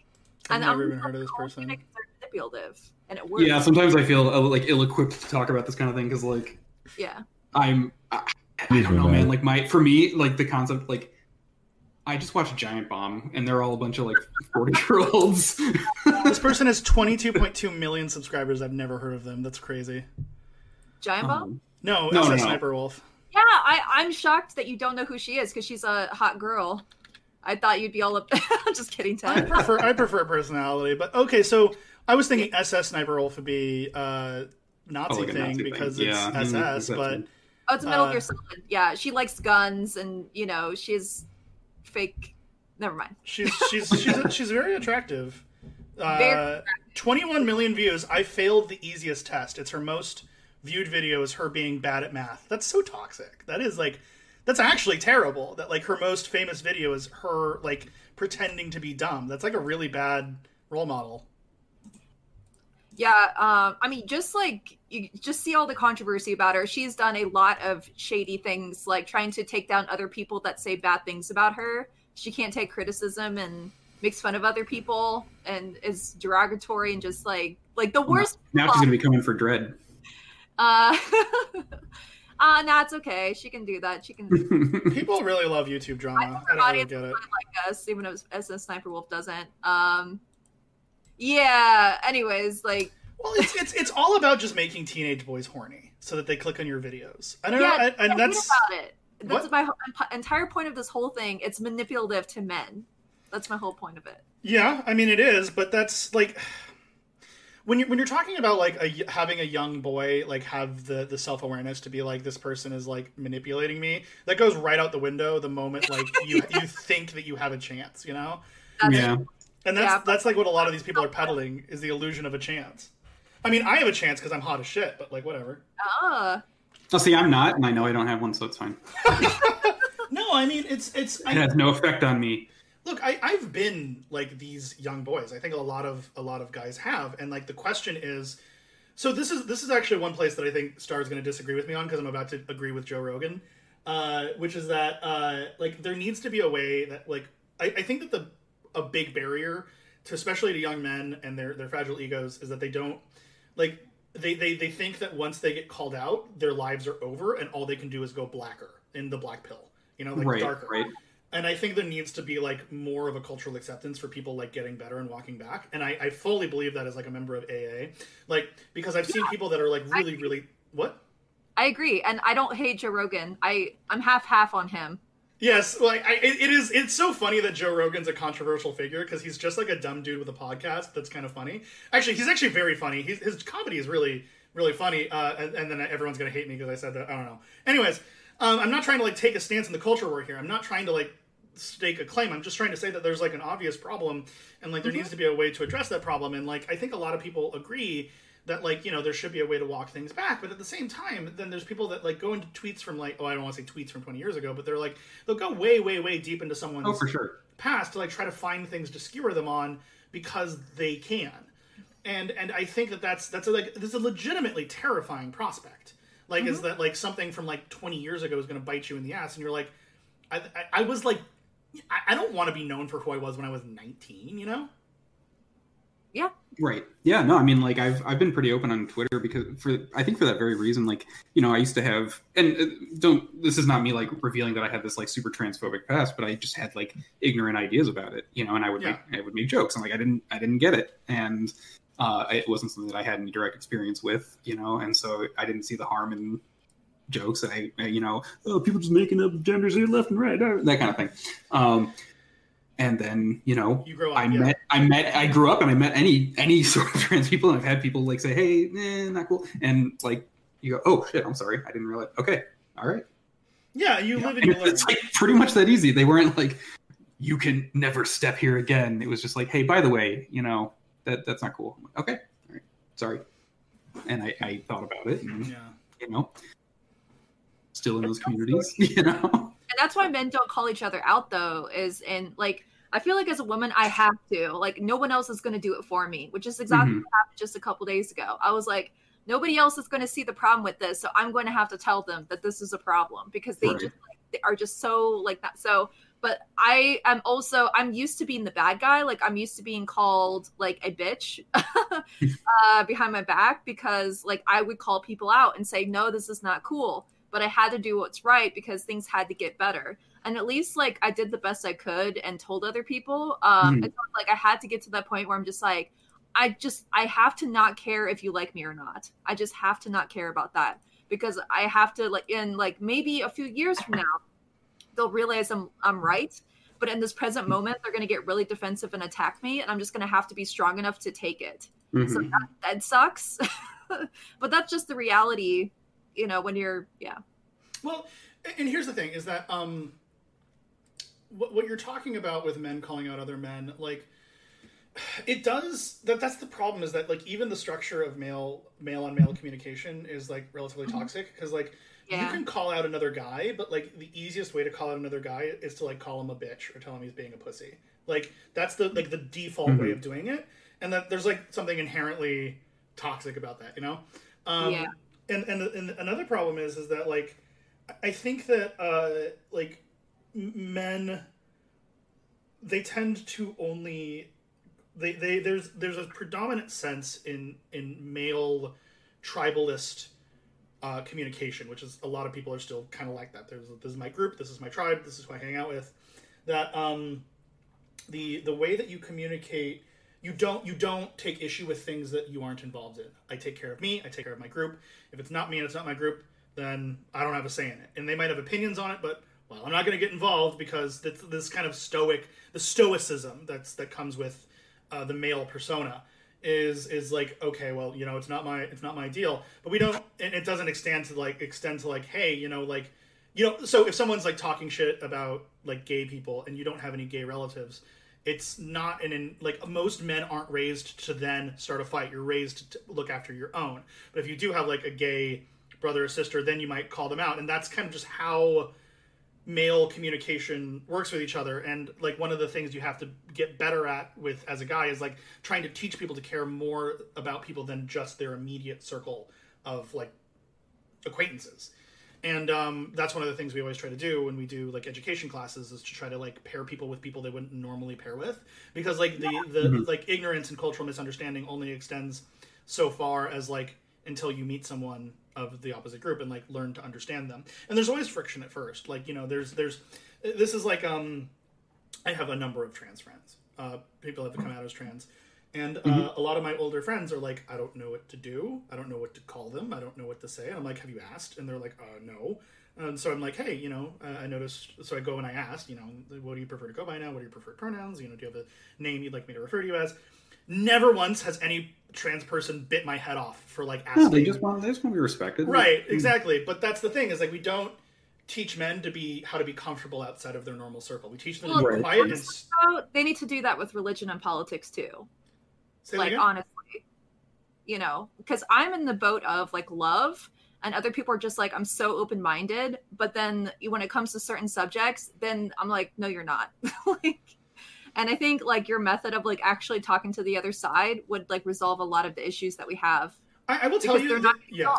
I've and never I'm even heard of this person. They're manipulative, and it works. Yeah, sometimes I feel like ill-equipped to talk about this kind of thing because, like, yeah, I'm I, I don't know, man. Like, my for me, like, the concept, like, I just watched Giant Bomb, and they're all a bunch of, like, forty-year-olds. This person has twenty-two point two million subscribers. I've never heard of them. That's crazy. Giant Bomb? Um, no, it's no, no. Sniper Wolf. Yeah, I, I'm shocked that you don't know who she is, because she's a hot girl. I thought you'd be all up... I'm just kidding, Ted. I prefer, I prefer personality, but okay, so I was thinking S S Sniper Wolf would be a Nazi oh, like a thing, Nazi because thing. It's yeah. S S, mm-hmm. but... Oh, it's a Metal Gear Solid. Yeah, she likes guns, and, you know, she's... fake never mind she's she's she's she's very attractive. uh very attractive. twenty-one million views. I failed the easiest test. It's her most viewed video is her being bad at math. That's so toxic. That is, like, that's actually terrible, that, like, her most famous video is her, like, pretending to be dumb. That's, like, a really bad role model. Yeah, um, I mean, just, like, you just see all the controversy about her. She's done a lot of shady things, like trying to take down other people that say bad things about her. She can't take criticism and makes fun of other people and is derogatory and just, like, like the worst. Now she's going to be coming for Dread. Uh, uh, no, it's okay. She can do that. She can. People really love YouTube drama. I, I don't really get it. Like us, even if S S Sniper Wolf doesn't. Um... Yeah, anyways, like... Well, it's it's it's all about just making teenage boys horny so that they click on your videos. I don't yeah, know, I, and that's... about it. That's what? My entire point of this whole thing. It's manipulative to men. That's my whole point of it. Yeah, I mean, it is, but that's, like... When you're, when you're talking about, like, a, having a young boy, like, have the, the self-awareness to be like, this person is, like, manipulating me, that goes right out the window the moment, like, you yeah. you think that you have a chance, you know? That's yeah. True. And that's, yeah, but, that's like, what a lot of these people are peddling, is the illusion of a chance. I mean, I have a chance because I'm hot as shit, but, like, whatever. Uh, well, see, I'm not, and I know I don't have one, so it's fine. No, I mean, it's... it's. It I, has no effect on me. Look, I, I've been, like, these young boys. I think a lot of a lot of guys have, and, like, the question is... So this is this is actually one place that I think Star's going to disagree with me on, because I'm about to agree with Joe Rogan. uh, which is that uh, like there needs to be a way that like I, I think that the a big barrier to especially to young men and their their fragile egos is that they don't like they, they they think that once they get called out, their lives are over and all they can do is go blacker in the black pill, you know, like right, darker. Right. And I think there needs to be like more of a cultural acceptance for people like getting better and walking back. And I, I fully believe that as like a member of A A, like because I've yeah. seen people that are like really, I, really what? I agree, and I don't hate Joe Rogan. I I'm half half on him. Yes, like I, it, it is. It's so funny that Joe Rogan's a controversial figure because he's just like a dumb dude with a podcast that's kind of funny. Actually, he's actually very funny. He's, his comedy is really, really funny. Uh, and, and then everyone's gonna hate me because I said that. I don't know. Anyways, um, I'm not trying to like take a stance in the culture war here. I'm not trying to like stake a claim. I'm just trying to say that there's like an obvious problem, and like there mm-hmm. needs to be a way to address that problem. And like I think a lot of people agree that like, you know, there should be a way to walk things back. But at the same time, then there's people that like go into tweets from like, oh, I don't want to say tweets from twenty years ago, but they're like, they'll go way, way, way deep into someone's oh, for sure. past to like try to find things to skewer them on because they can. And and I think that that's, that's a, like, this is a legitimately terrifying prospect. Like, mm-hmm. is that like something from like twenty years ago is going to bite you in the ass. And you're like, I, I, I was like, I, I don't want to be known for who I was when I was nineteen, you know? Yeah. Right. Yeah. No, I mean, like I've, I've been pretty open on Twitter because for, I think for that very reason, like, you know, I used to have, and don't, this is not me like revealing that I had this like super transphobic past, but I just had like ignorant ideas about it, you know, and I would, yeah. make, I would make jokes and like, I didn't, I didn't get it. And uh, it wasn't something that I had any direct experience with, you know? And so I didn't see the harm in jokes that I, you know, oh, people just making up genders left and right, that kind of thing. Um, And then, you know, you grow up, I yeah. met, I met, I grew up and I met any, any sort of trans people. And I've had people like say, hey, eh, not cool. And like, you go, oh shit, I'm sorry. I didn't realize. Okay. All right. Yeah. You, you live know? in your life. It's like pretty much that easy. They weren't like, you can never step here again. It was just like, hey, by the way, you know, that that's not cool. I'm like, okay. All right. Sorry. And I, I thought about it and, yeah. you know, still in those communities, you know? And that's why men don't call each other out, though, is in, like, I feel like as a woman, I have to. Like, no one else is going to do it for me, which is exactly mm-hmm. what happened just a couple days ago. I was like, nobody else is going to see the problem with this, so I'm going to have to tell them that this is a problem because they right. just like, they are just so, like, that. So, but I am also, I'm used to being the bad guy. Like, I'm used to being called, like, a bitch uh, behind my back because, like, I would call people out and say, no, this is not cool. But I had to do what's right because things had to get better. And at least like I did the best I could and told other people. Um, mm. and so, like I had to get to that point where I'm just like, I just, I have to not care if you like me or not. I just have to not care about that because I have to like, in like maybe a few years from now, they'll realize I'm, I'm right. But in this present moment, they're going to get really defensive and attack me. And I'm just going to have to be strong enough to take it. Mm-hmm. So that, that sucks, but that's just the reality, you know, when you're, yeah. Well, and here's the thing is that um, what, what you're talking about with men calling out other men, like it does that. That's the problem is that like, even the structure of male, male on male communication is like relatively mm-hmm. toxic. Cause like yeah. you can call out another guy, but like the easiest way to call out another guy is to like call him a bitch or tell him he's being a pussy. Like that's the, like the default mm-hmm. way of doing it. And that there's like something inherently toxic about that, you know? Um, yeah. And, and and another problem is is that like I think that uh, like men they tend to only they, they there's there's a predominant sense in in male tribalist uh, communication, which is a lot of people are still kind of like that. There's this is my group, this is my tribe, this is who I hang out with. That um, the the way that you communicate. You don't you don't take issue with things that you aren't involved in. I take care of me. I take care of my group. If it's not me and it's not my group, then I don't have a say in it. And they might have opinions on it, but well, I'm not going to get involved because this, this kind of stoic, the stoicism that's that comes with uh, the male persona is is like okay, well, you know, it's not my it's not my deal. But we don't, and it doesn't extend to like extend to like, hey, you know, like you know, so if someone's like talking shit about like gay people and you don't have any gay relatives. It's not an, in, like, most men aren't raised to then start a fight. You're raised to look after your own. But if you do have, like, a gay brother or sister, then you might call them out. And that's kind of just how male communication works with each other. And, like, one of the things you have to get better at with as a guy is, like, trying to teach people to care more about people than just their immediate circle of, like, acquaintances. And um, that's one of the things we always try to do when we do like education classes is to try to like pair people with people they wouldn't normally pair with, because like the, the mm-hmm. like ignorance and cultural misunderstanding only extends so far as like until you meet someone of the opposite group and like learn to understand them. And there's always friction at first. Like, you know, there's there's this is like um I have a number of trans friends. Uh, people have come out as trans. And uh, mm-hmm. a lot of my older friends are like, I don't know what to do. I don't know what to call them. I don't know what to say. And I'm like, have you asked? And they're like, uh, no. And so I'm like, hey, you know, uh, I noticed. So I go and I ask, you know, what do you prefer to go by now? What are your preferred pronouns? You know, do you have a name you'd like me to refer to you as? Never once has any trans person bit my head off for like asking. No, they just want, they just want to be respected. Right, like, exactly. Mm. But that's the thing is like we don't teach men to be how to be comfortable outside of their normal circle. We teach them well, to be quiet. And... So they need to do that with religion and politics too. Say like, honestly, you know, because I'm in the boat of like love, and other people are just like, I'm so open-minded. But then when it comes to certain subjects, then I'm like, no, you're not. Like, and I think like your method of like actually talking to the other side would like resolve a lot of the issues that we have. I, I will tell you, they're the, not yeah.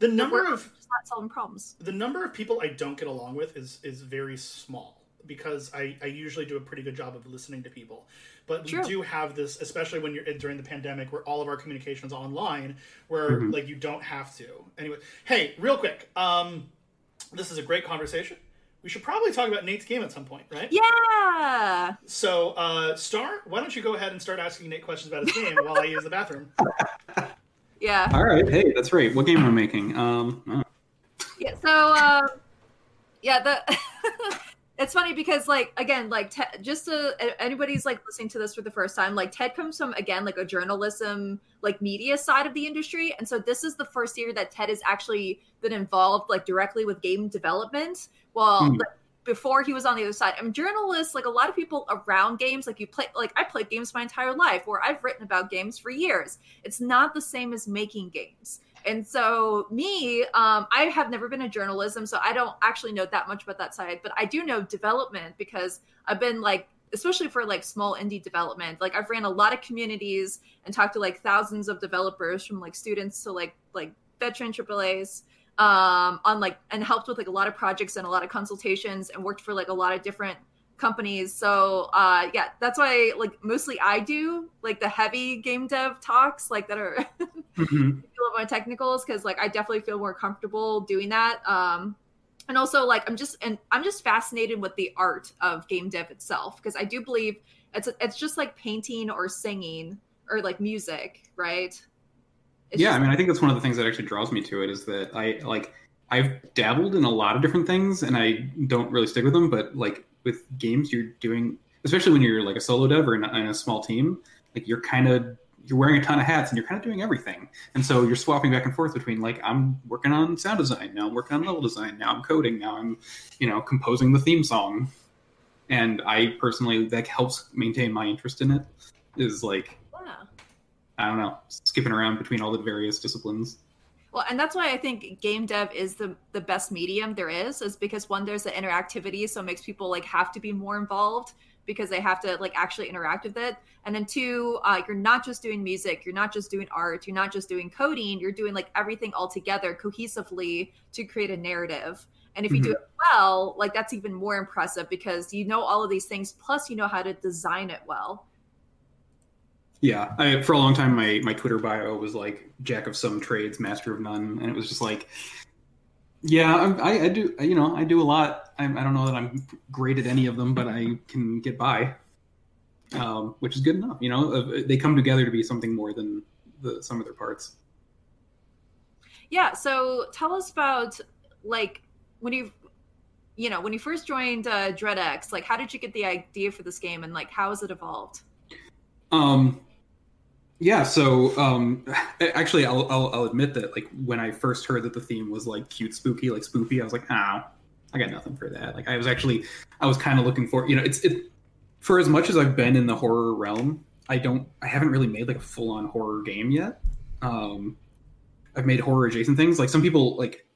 the number we're of just not solving problems. The number of people I don't get along with is is very small. Because I, I usually do a pretty good job of listening to people. But True. We do have this, especially when you're during the pandemic, where all of our communication is online, where mm-hmm. like you don't have to. Anyway, hey, real quick, um, this is a great conversation. We should probably talk about Nate's game at some point, right? Yeah! So, uh, Star, why don't you go ahead and start asking Nate questions about his game while I use the bathroom? Yeah. All right, hey, that's right. What game am I making? Um, oh. Yeah, so, uh, yeah, the... It's funny because, like, again, like, te- just to, anybody's, like, listening to this for the first time, like, Ted comes from, again, like, a journalism, like, media side of the industry. And so this is the first year that Ted has actually been involved, like, directly with game development. Well, mm. like, before he was on the other side. I mean, journalists, like, a lot of people around games, like, you play, like, I played games my entire life, or I've written about games for years. It's not the same as making games. And so me, um, I have never been in journalism, so I don't actually know that much about that side. But I do know development because I've been like, especially for like small indie development, like I've ran a lot of communities and talked to like thousands of developers from like students to like like veteran triple A's um, on like and helped with like a lot of projects and a lot of consultations and worked for like a lot of different companies. So uh, yeah, that's why like mostly I do like the heavy game dev talks like that are mm-hmm. my technicals because like I definitely feel more comfortable doing that. Um, and also like I'm just and I'm just fascinated with the art of game dev itself because I do believe it's it's just like painting or singing or like music, right? It's yeah, just- I mean I think that's one of the things that actually draws me to it is that I like I've dabbled in a lot of different things and I don't really stick with them, but like. With games you're doing, especially when you're like a solo dev or in a, in a small team, like you're kind of, you're wearing a ton of hats and you're kind of doing everything. And so you're swapping back and forth between like, I'm working on sound design, now I'm working on level design, now I'm coding, now I'm, you know, composing the theme song. And I personally, that helps maintain my interest in it, is like, yeah. I don't know, skipping around between all the various disciplines. Well, and that's why I think game dev is the, the best medium there is, is because one, there's the interactivity, so it makes people like have to be more involved because they have to like actually interact with it. And then two, uh, you're not just doing music, you're not just doing art, you're not just doing coding, you're doing like everything all together cohesively to create a narrative. And if you mm-hmm. do it well, like that's even more impressive because you know all of these things, plus you know how to design it well. Yeah, I, for a long time, my, my Twitter bio was like jack of some trades, master of none, and it was just like, yeah, I'm, I, I do, you know, I do a lot. I, I don't know that I'm great at any of them, but I can get by, um, which is good enough. You know, they come together to be something more than the sum of their parts. Yeah. So tell us about like when you, you know, when you first joined uh, Dread X, like how did you get the idea for this game, and like how has it evolved? Um. Yeah, so um, actually, I'll, I'll I'll admit that like when I first heard that the theme was like cute, spooky, like spoopy, I was like, ah, I got nothing for that. Like I was actually, I was kind of looking for, you know, it's it. For as much as I've been in the horror realm, I don't, I haven't really made like a full on horror game yet. Um, I've made horror adjacent things. Like some people like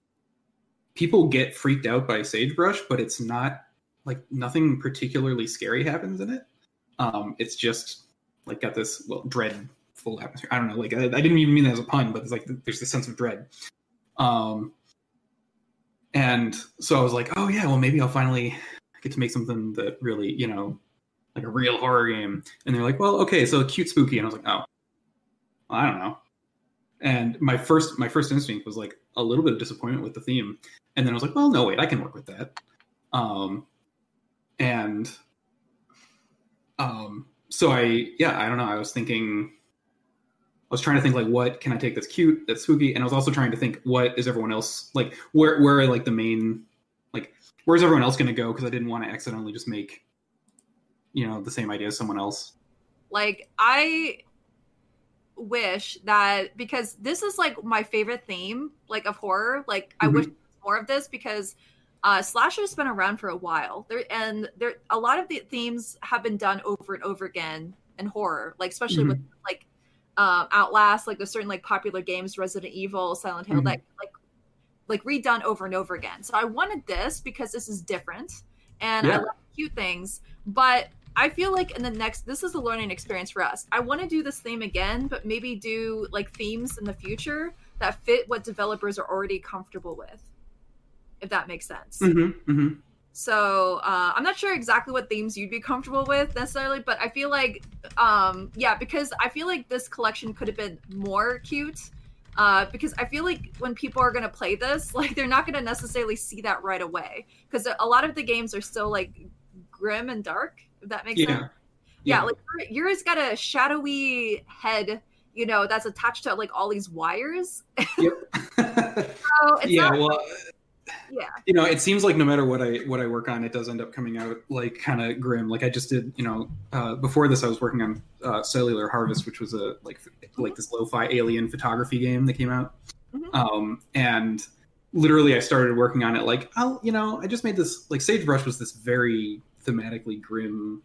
people get freaked out by Sagebrush, but it's not like nothing particularly scary happens in it. Um, it's just like got this well dread. Full atmosphere. I don't know. Like I, I didn't even mean that as a pun, but it's like there's this sense of dread. Um, And so I was like, oh, yeah, well, maybe I'll finally get to make something that really, you know, like a real horror game. And they're like, well, okay, so cute, spooky. And I was like, oh, well, I don't know. And my first my first instinct was like a little bit of disappointment with the theme. And then I was like, well, no, wait, I can work with that. Um, and um, so I, yeah, I don't know. I was thinking, I was trying to think like, what can I take that's cute, that's spooky? And I was also trying to think, what is everyone else, like, where, where are like the main, like, where's everyone else going to go? Because I didn't want to accidentally just make, you know, the same idea as someone else. Like, I wish that, because this is like my favorite theme, like, of horror. Like, mm-hmm. I wish more of this, because uh, slasher's been around for a while, there, and there a lot of the themes have been done over and over again in horror. Like, especially mm-hmm. with like uh, Outlast, like there's certain like popular games, Resident Evil, Silent Hill, mm-hmm. that like like redone over and over again. So I wanted this because this is different, and yeah. I love cute things, but I feel like in the next, this is a learning experience for us. I want to do this theme again, but maybe do like themes in the future that fit what developers are already comfortable with, if that makes sense. Mm-hmm, mm-hmm. So uh, I'm not sure exactly what themes you'd be comfortable with necessarily, but I feel like, um, yeah, because I feel like this collection could have been more cute, uh, because I feel like when people are going to play this, like they're not going to necessarily see that right away, because a lot of the games are still like grim and dark, if that makes yeah. sense. Yeah, yeah, like Yuri's got a shadowy head, you know, that's attached to like all these wires. Yep. So it's yeah, not, well, yeah. You know, it seems like no matter what I what I work on, it does end up coming out like kind of grim. Like I just did, you know, uh, before this, I was working on uh, Cellular Harvest, which was a like mm-hmm. like this lo-fi alien photography game that came out, mm-hmm. um, and literally I started working on it like I'll, you know, I just made this like Sagebrush was this very thematically grim,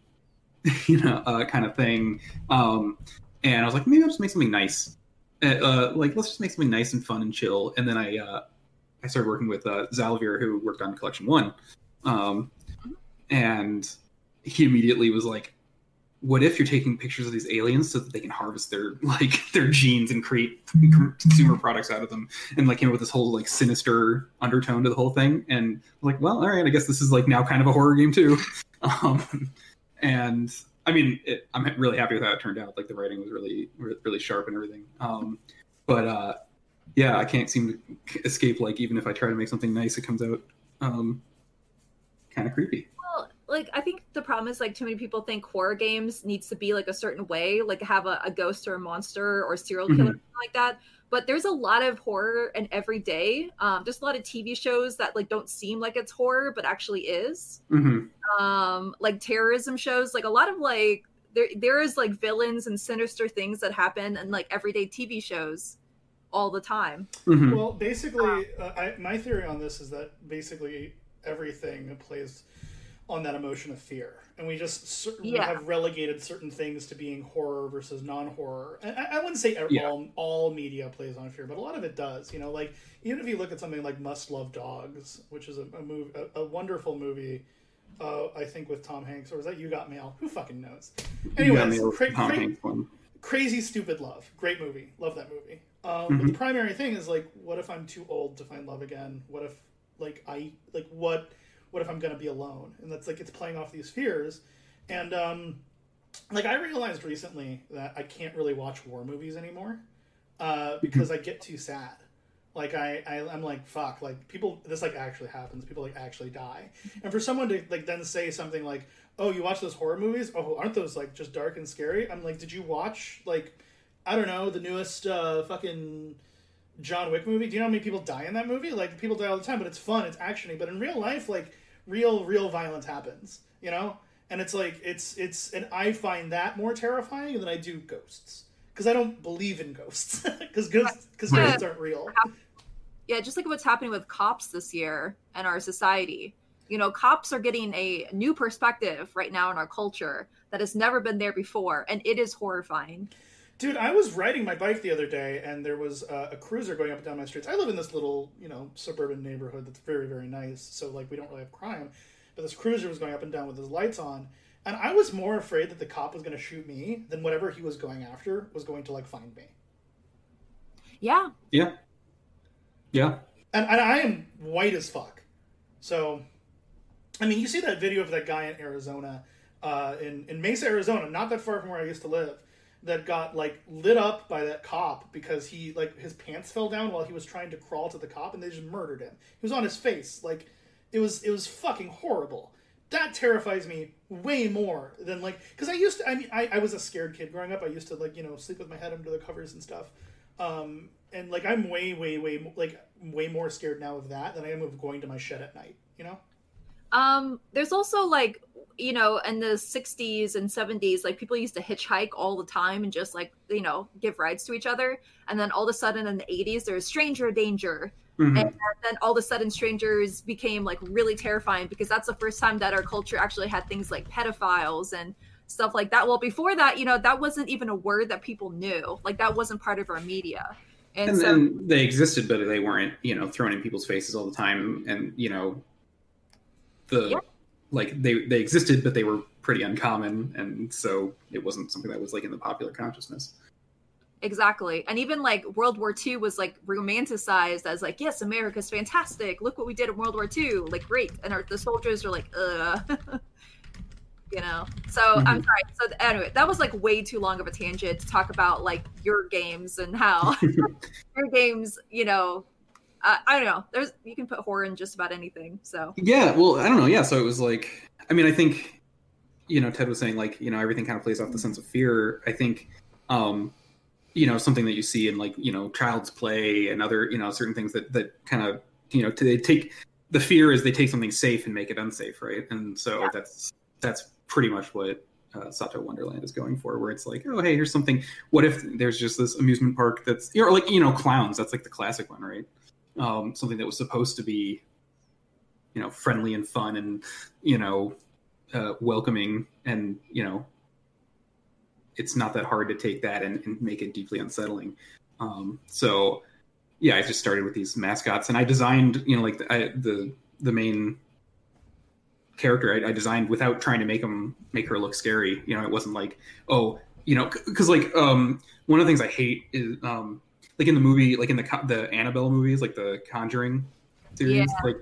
you know, uh, kind of thing. Um, and I was like, maybe I'll just make something nice. Uh, like, let's just make something nice and fun and chill. And then I uh, I started working with uh, Zalavier, who worked on Collection one. Um, and he immediately was like, what if you're taking pictures of these aliens so that they can harvest their, like, their genes and create consumer products out of them? And, like, came up with this whole, like, sinister undertone to the whole thing. And I'm like, well, all right, I guess this is, like, now kind of a horror game, too. Um, and, I mean, it, I'm really happy with how it turned out. Like, the writing was really, really sharp and everything. Um, but, uh, yeah, I can't seem to escape, like, even if I try to make something nice, it comes out um, kind of creepy. Like, I think the problem is, like, too many people think horror games needs to be, like, a certain way, like, have a, a ghost or a monster or a serial killer, mm-hmm. or something like that. But there's a lot of horror in every day. Um, there's a lot of T V shows that, like, don't seem like it's horror, but actually is. Mm-hmm. Um, like, terrorism shows. Like, a lot of, like, there there is, like, villains and sinister things that happen in, like, everyday T V shows all the time. Mm-hmm. Well, basically, uh, I, my theory on this is that basically everything plays on that emotion of fear, and we just certain, yeah. we have relegated certain things to being horror versus non-horror. And I, I wouldn't say all, yeah. all, all media plays on fear, but a lot of it does, you know, like even if you look at something like Must Love Dogs, which is a, a movie, a, a wonderful movie, uh, I think with Tom Hanks, or was that You Got Mail? Who fucking knows? Anyways, cra- cra- Crazy Stupid Love. Great movie. Love that movie. Um, mm-hmm. But the primary thing is like, what if I'm too old to find love again? What if like, I like what, what if I'm going to be alone? And that's like, it's playing off these fears. And um, like, I realized recently that I can't really watch war movies anymore uh, because I get too sad. Like I, I, I'm like, fuck, like people, this like actually happens. People like actually die. And for someone to like, then say something like, oh, you watch those horror movies. Oh, aren't those like just dark and scary? I'm like, did you watch like, I don't know, the newest uh, fucking John Wick movie? Do you know how many people die in that movie? Like people die all the time, but it's fun. It's actiony. But in real life, like, real real violence happens, you know, and it's like it's it's and I find that more terrifying than I do ghosts, because I don't believe in ghosts, because ghosts because yeah. ghosts aren't real. Yeah, just like what's happening with cops this year in our society. You know, cops are getting a new perspective right now in our culture that has never been there before, and it is horrifying. Dude, I was riding my bike the other day, and there was uh, a cruiser going up and down my streets. I live in this little, you know, suburban neighborhood that's very, very nice. So, like, we don't really have crime. But this cruiser was going up and down with his lights on. And I was more afraid that the cop was going to shoot me than whatever he was going after was going to, like, find me. Yeah. Yeah. Yeah. And, and I am white as fuck. So, I mean, you see that video of that guy in Arizona, uh, in, in Mesa, Arizona, not that far from where I used to live, that got, like, lit up by that cop because he, like, his pants fell down while he was trying to crawl to the cop, and they just murdered him. He was on his face. Like, it was, it was fucking horrible. That terrifies me way more than, like, because I used to, I mean, I, I was a scared kid growing up. I used to, like, you know, sleep with my head under the covers and stuff. Um, and, like, I'm way, way, way, like, way more scared now of that than I am of going to my shed at night, you know? Um, there's also, like, you know, in the sixties and seventies, like, people used to hitchhike all the time and just, like, you know, give rides to each other. And then all of a sudden in the eighties, there's stranger danger. Mm-hmm. And then all of a sudden strangers became, like, really terrifying because that's the first time that our culture actually had things like pedophiles and stuff like that. Well, before that, you know, that wasn't even a word that people knew. Like, that wasn't part of our media. And, and so, then they existed, but they weren't, you know, thrown in people's faces all the time. And, you know, the... Yeah. Like, they, they existed, but they were pretty uncommon, and so it wasn't something that was, like, in the popular consciousness. Exactly. And even, like, World War Two was, like, romanticized as, like, yes, America's fantastic. Look what we did in World War Two. Like, great. And our, the soldiers are like, ugh. You know? So, mm-hmm. I'm sorry. So, anyway, that was, like, way too long of a tangent to talk about, like, your games and how your games, you know... Uh, I don't know. There's you can put horror in just about anything. So yeah, well, I don't know. Yeah, so it was like, I mean, I think, you know, Ted was saying, like, you know, everything kind of plays off the sense of fear. I think, um, you know, something that you see in, like, you know, child's play and other, you know, certain things that that kind of, you know, they take the fear is they take something safe and make it unsafe, right? And so yeah. that's that's pretty much what uh, Satou Wonderland is going for, where it's like, oh, hey, here's something. What if there's just this amusement park that's, or like, you know, clowns? That's like the classic one, right? Um, something that was supposed to be, you know, friendly and fun and, you know, uh, welcoming. And, you know, it's not that hard to take that and, and make it deeply unsettling. Um, so, yeah, I just started with these mascots. And I designed, you know, like the I, the, the main character I, I designed without trying to make him, make her look scary. You know, it wasn't like, oh, you know, because, like, um, one of the things I hate is... Um, Like in the movie, like in the the Annabelle movies, like the Conjuring series, yeah. Like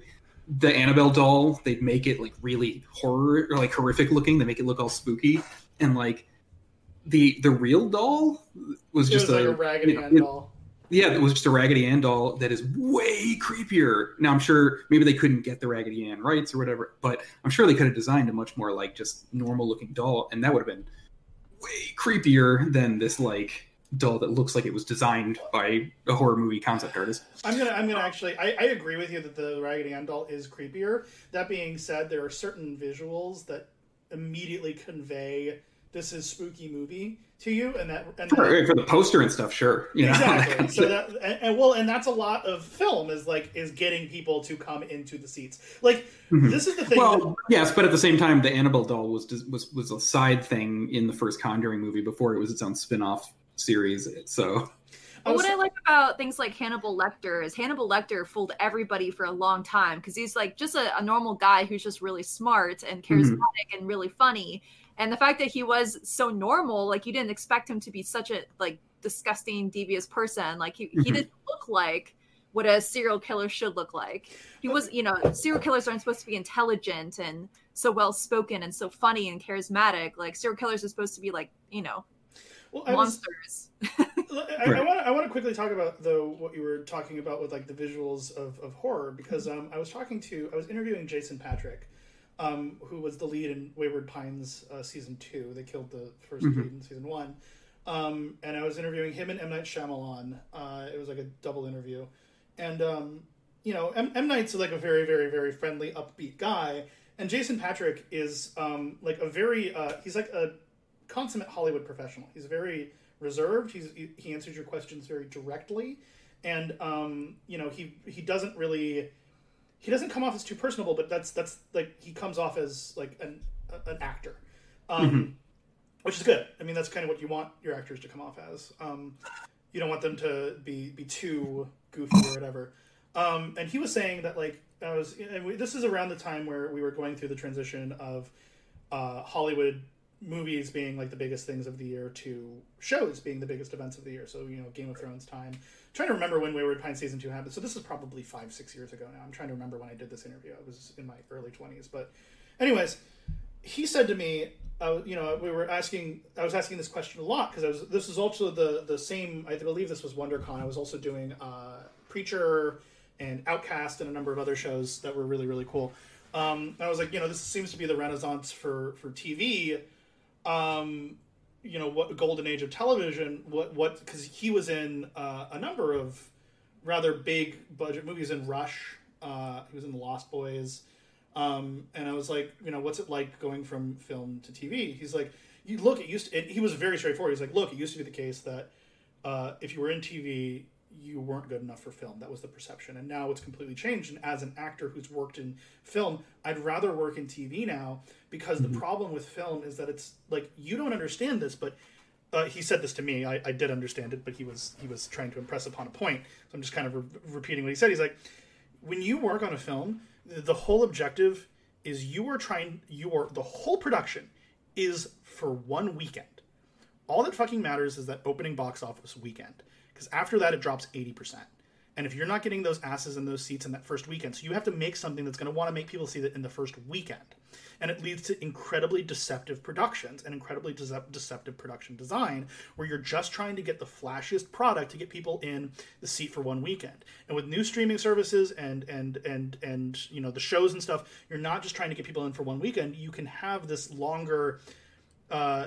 the Annabelle doll, they make it like really horror or like horrific looking. They make it look all spooky, and like the the real doll was it just was a, like a Raggedy Ann doll. Yeah, it was just a Raggedy Ann doll that is way creepier. Now I'm sure maybe they couldn't get the Raggedy Ann rights or whatever, but I'm sure they could have designed a much more like just normal looking doll, and that would have been way creepier than this like. Doll that looks like it was designed by a horror movie concept artist. I'm gonna, I'm gonna actually, I, I agree with you that the Raggedy Ann doll is creepier. That being said, there are certain visuals that immediately convey this is spooky movie to you, and that and for, that, for the poster and stuff, sure, you know, exactly. That kind of so that and, and well, and that's a lot of film is like is getting people to come into the seats. Like mm-hmm. This is the thing. Well, that, yes, but at the same time, the Annabelle doll was was was a side thing in the first Conjuring movie before it was its own spin-off series. So but what I like about things like Hannibal Lecter is Hannibal Lecter fooled everybody for a long time because he's like just a, a normal guy who's just really smart and charismatic mm-hmm. and really funny, and the fact that he was so normal, like you didn't expect him to be such a like disgusting devious person. Like he, mm-hmm. he didn't look like what a serial killer should look like. He was, you know, serial killers aren't supposed to be intelligent and so well spoken and so funny and charismatic. Like serial killers are supposed to be like, you know, Well, I monsters. Was, I, right. I want to I want to quickly talk about though what you were talking about with like the visuals of, of horror because um, I was talking to I was interviewing Jason Patrick, um, who was the lead in Wayward Pines uh, season two. They killed the first mm-hmm. lead in season one, um, and I was interviewing him and M. Night Shyamalan. Uh, it was like a double interview, and um, you know M. M. Night's like a very very very friendly upbeat guy, and Jason Patrick is um, like a very uh, he's like a consummate Hollywood professional. He's very reserved. He's, he, he answers your questions very directly, and um, you know he he doesn't really he doesn't come off as too personable. But that's that's like he comes off as like an an actor, um, mm-hmm. which is good. I mean that's kind of what you want your actors to come off as. Um, you don't want them to be be too goofy or whatever. Um, and he was saying that like I was. And we, this is around the time where we were going through the transition of uh, Hollywood. movies being like the biggest things of the year to shows being the biggest events of the year. So, you know, Game of Thrones time. I'm trying to remember when Wayward Pines season two happened. So this is probably five, six years ago now. I'm trying to remember when I did this interview. I was in my early twenties. But anyways, he said to me, uh, you know, we were asking, I was asking this question a lot because I was, this is also the, the same, I believe this was WonderCon. I was also doing uh, Preacher and Outcast and a number of other shows that were really, really cool. Um, I was like, you know, this seems to be the renaissance for, for T V. Um, you know, what golden age of television, what, what, cause he was in, uh, a number of rather big budget movies in Rush. Uh, he was in The Lost Boys. Um, and I was like, you know, what's it like going from film to T V? He's like, you look, it used to, and he was very straightforward. He's like, look, it used to be the case that, uh, if you were in T V, you weren't good enough for film. That was the perception. And now it's completely changed. And as an actor who's worked in film, I'd rather work in T V now because mm-hmm. the problem with film is that it's like, you don't understand this, but uh, he said this to me. I, I did understand it, but he was, he was trying to impress upon a point. So I'm just kind of re- repeating what he said. He's like, when you work on a film, the whole objective is you are trying, you are, the whole production is for one weekend. All that fucking matters is that opening box office weekend. Because after that, it drops eighty percent. And if you're not getting those asses in those seats in that first weekend, so you have to make something that's going to want to make people see that in the first weekend. And it leads to incredibly deceptive productions and incredibly de- deceptive production design, where you're just trying to get the flashiest product to get people in the seat for one weekend. And with new streaming services and and and and you know the shows and stuff, you're not just trying to get people in for one weekend. You can have this longer, uh,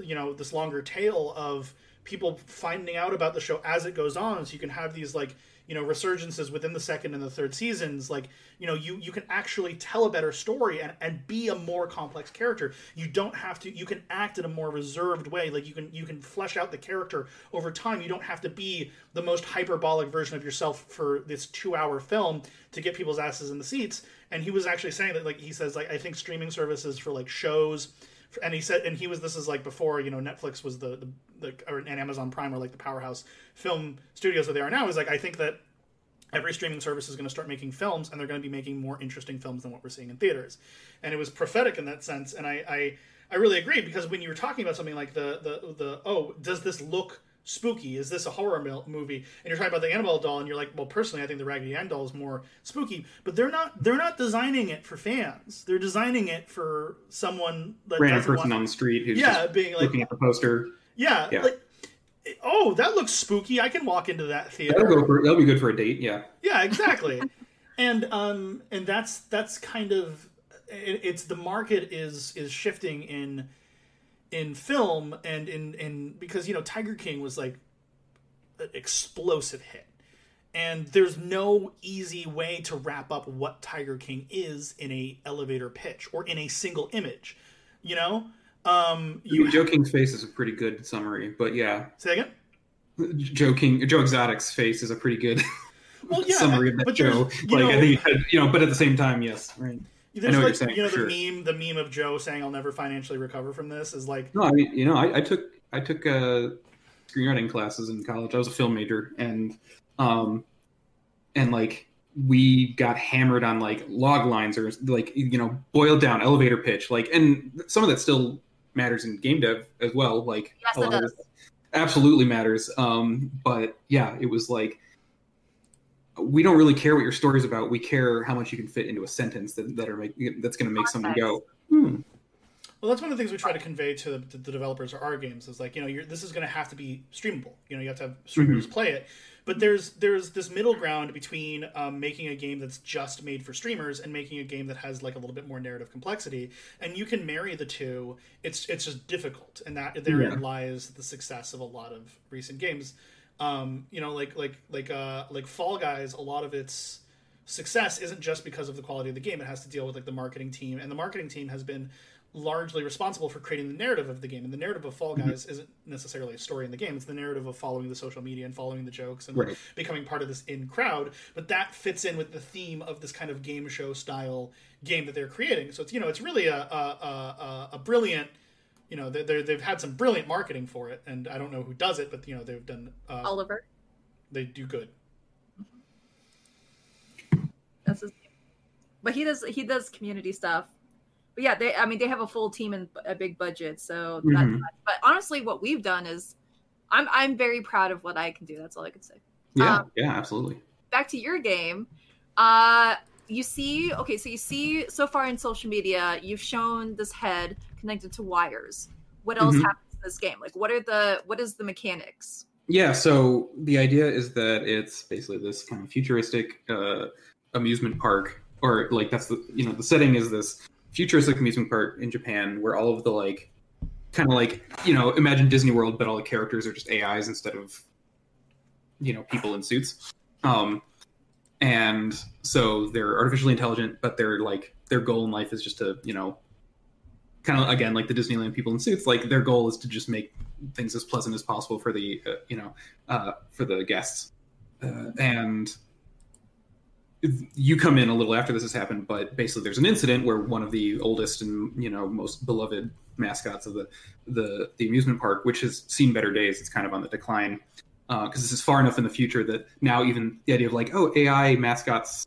you know, this longer tail of people finding out about the show as it goes on. So you can have these like, you know, resurgences within the second and the third seasons. Like, you know, you, you can actually tell a better story and, and be a more complex character. You don't have to, you can act in a more reserved way. Like you can, you can flesh out the character over time. You don't have to be the most hyperbolic version of yourself for this two hour film to get people's asses in the seats. And he was actually saying that, like, he says, like, I think streaming services for like shows, and he said, and he was, this is like before, you know, Netflix was the, the, the or, and Amazon Prime were like the powerhouse film studios that they are now. Is like, I think that every streaming service is going to start making films, and they're going to be making more interesting films than what we're seeing in theaters. And it was prophetic in that sense. And I, I, I really agree, because when you were talking about something like the, the, the, oh, does this look spooky? Is this a horror mil- movie? And you're talking about the Annabelle doll, and you're like, well, personally, I think the Raggedy Ann doll is more spooky. But they're not they're not designing it for fans. They're designing it for someone that random person want... on the street who's yeah, just being like, looking at the poster. Yeah, yeah, like, oh, that looks spooky. I can walk into that theater. That'll go for, that'll be good for a date. Yeah. Yeah, exactly. and um, and that's that's kind of it, it's the market is is shifting in. in film and in, in, because, you know, Tiger King was like an explosive hit, and there's no easy way to wrap up what Tiger King is in a elevator pitch or in a single image, you know? Um, you Joe have... King's face is a pretty good summary, but yeah. Say again? Joe King, Joe Exotic's face is a pretty good well, yeah, summary of that but show. You like, know, I think, you, had, you know, but at the same time, yes. Right. There's like, saying, you know, the sure. meme, the meme of Joe saying, "I'll never financially recover from this," is like. No, I mean, you know, I, I took I took uh, screenwriting classes in college. I was a film major, and um, and like we got hammered on like log lines or like, you know, boiled down elevator pitch, like, and some of that still matters in game dev as well. Like, yes, it does. Absolutely matters. Um, but yeah, it was like, we don't really care what your story's about. We care how much you can fit into a sentence that, that are make, that's going to make someone go, hmm. Well, that's one of the things we try to convey to the, to the developers of our games is like, you know, you're, this is going to have to be streamable. You know, you have to have streamers mm-hmm. play it. But there's there's this middle ground between um, making a game that's just made for streamers and making a game that has like a little bit more narrative complexity. And you can marry the two. It's it's just difficult. And that therein yeah. lies the success of a lot of recent games. Um, you know, like like like uh, like Fall Guys, a lot of its success isn't just because of the quality of the game. It has to deal with like the marketing team, and the marketing team has been largely responsible for creating the narrative of the game. And the narrative of Fall Guys mm-hmm. isn't necessarily a story in the game. It's the narrative of following the social media and following the jokes and right. becoming part of this in crowd. But that fits in with the theme of this kind of game show style game that they're creating. So it's, you know, it's really a a, a, a brilliant. You know, they've had some brilliant marketing for it, and I don't know who does it, but, you know, they've done... Uh, Oliver. They do good. That's his name. But he does, he does community stuff. But yeah, they I mean, they have a full team and a big budget, so mm-hmm. not much. But honestly, what we've done is I'm I'm very proud of what I can do. That's all I can say. Yeah, um, yeah, absolutely. Back to your game. Uh, you see, okay, so you see so far in social media, you've shown this head connected to wires. What else mm-hmm. happens in this game? Like, what are the, what is the mechanics? Yeah, so the idea is that it's basically this kind of futuristic uh, amusement park, or like that's the, you know, the setting is this futuristic amusement park in Japan where all of the like, kind of like, you know, imagine Disney World, but all the characters are just A Is instead of, you know, people in suits. Um, and so they're artificially intelligent, but they're like, their goal in life is just to, you know, kind of, again, like the Disneyland people in suits, like their goal is to just make things as pleasant as possible for the, uh, you know, uh, for the guests. Uh, and you come in a little after this has happened, but basically there's an incident where one of the oldest and, you know, most beloved mascots of the, the, the amusement park, which has seen better days, it's kind of on the decline. Uh, because this is far enough in the future that now even the idea of like, oh, A I mascots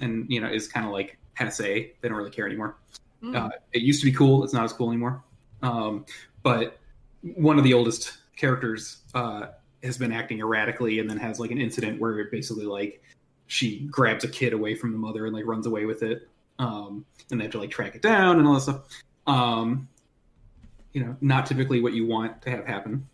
and, you know, is kind of like passe. They don't really care anymore. Mm. Uh, it used to be cool. It's not as cool anymore. Um, but one of the oldest characters uh, has been acting erratically and then has like an incident where it basically like she grabs a kid away from the mother and like runs away with it. Um, and they have to like track it down and all that stuff. Um, you know, not typically what you want to have happen.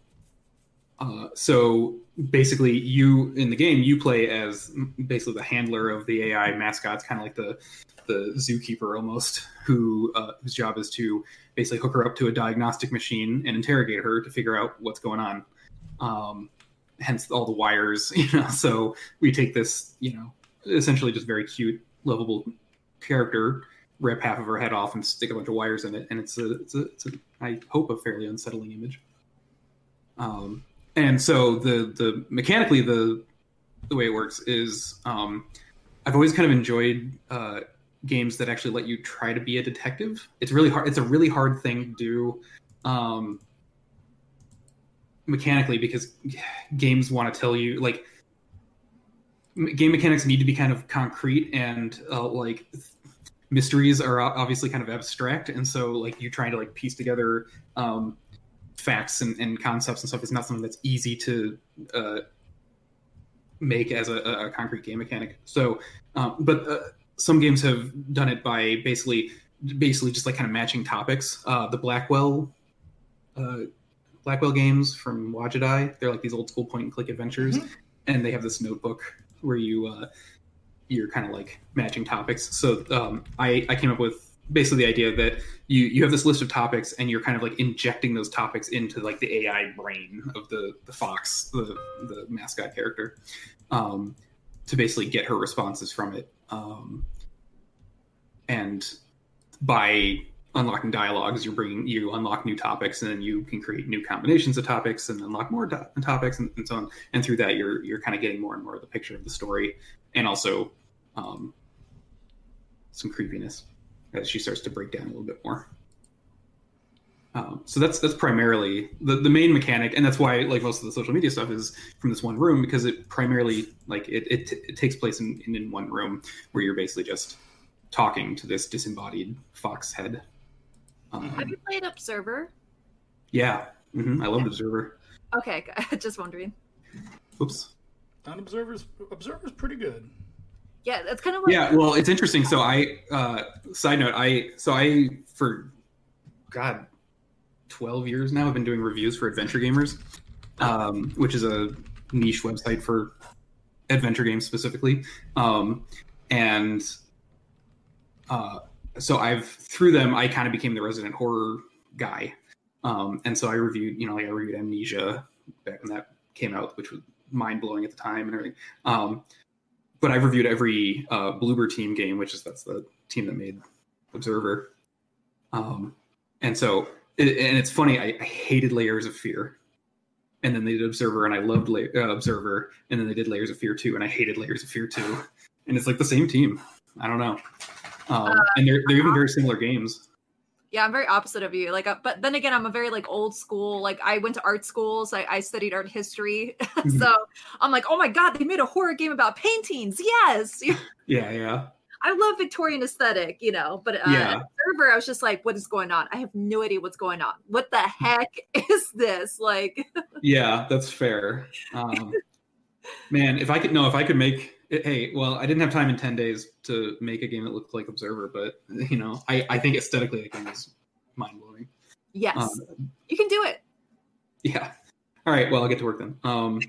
Uh, so basically you, in the game, you play as basically the handler of the A I mascots, kind of like the, the zookeeper almost, who uh, whose job is to basically hook her up to a diagnostic machine and interrogate her to figure out what's going on. Um, hence all the wires, you know, so we take this, you know, essentially just very cute, lovable character, rip half of her head off and stick a bunch of wires in it. And it's a, it's a, it's a I hope, a fairly unsettling image. Um, And so the the mechanically the the way it works is um, I've always kind of enjoyed uh, games that actually let you try to be a detective. It's really hard. It's a really hard thing to do um, mechanically because games want to tell you like game mechanics need to be kind of concrete and uh, like mysteries are obviously kind of abstract. And so like you trying to like piece together. Um, facts and, and concepts and stuff is not something that's easy to uh, make as a, a concrete game mechanic. So, um, but uh, some games have done it by basically, basically just like kind of matching topics. Uh, the Blackwell, uh, Blackwell games from Wajidai, they're like these old school point and click adventures. Mm-hmm. And they have this notebook where you, uh, you're kind of like matching topics. So um, I, I came up with, basically the idea that you, you have this list of topics and you're kind of like injecting those topics into like the A I brain of the, the fox, the, the mascot character, um, to basically get her responses from it. Um, and by unlocking dialogues, you're bringing, you unlock new topics and then you can create new combinations of topics and unlock more do- topics and, and so on. And through that, you're, you're kind of getting more and more of the picture of the story and also, um, some creepiness. As she starts to break down a little bit more. Um, so that's that's primarily the, the main mechanic, and that's why like most of the social media stuff is from this one room because it primarily like it it, t- it takes place in, in in one room where you're basically just talking to this disembodied fox head. Um, Have you played Observer? Yeah, mm-hmm. I loved Observer. Okay, just wondering. Oops. That Observer's Observer's pretty good. Yeah, that's kind of like... Yeah, well, it's interesting. So I, uh, side note, I, so I, for, God, twelve years now, I've been doing reviews for Adventure Gamers, um, which is a niche website for adventure games specifically. Um, and uh, so I've, through them, I kind of became the resident horror guy. Um, and so I reviewed, you know, like I reviewed Amnesia back when that came out, which was mind-blowing at the time and everything. Um But I've reviewed every uh, Bloober team game, which is that's the team that made Observer. Um, and so, it, and it's funny, I, I hated Layers of Fear. And then they did Observer, and I loved La- uh, Observer. And then they did Layers of Fear two, and I hated Layers of Fear two. And it's like the same team. I don't know. Um, uh, and they're they're even very similar games. Yeah, I'm very opposite of you. Like, uh, but then again, I'm a very like old school. Like, I went to art schools. So I, I studied art history, so I'm like, oh my god, they made a horror game about paintings. Yes. yeah, yeah. I love Victorian aesthetic, you know, but uh, yeah. Observer, I was just like, what is going on? I have no idea what's going on. What the heck is this? Like, yeah, that's fair. Um, man, if I could, no, if I could make it, hey, well, I didn't have time in ten days to make a game that looked like Observer, but you know, I, I think aesthetically the game is mind blowing. Yes, um, you can do it. Yeah. All right. Well, I'll get to work then. Um,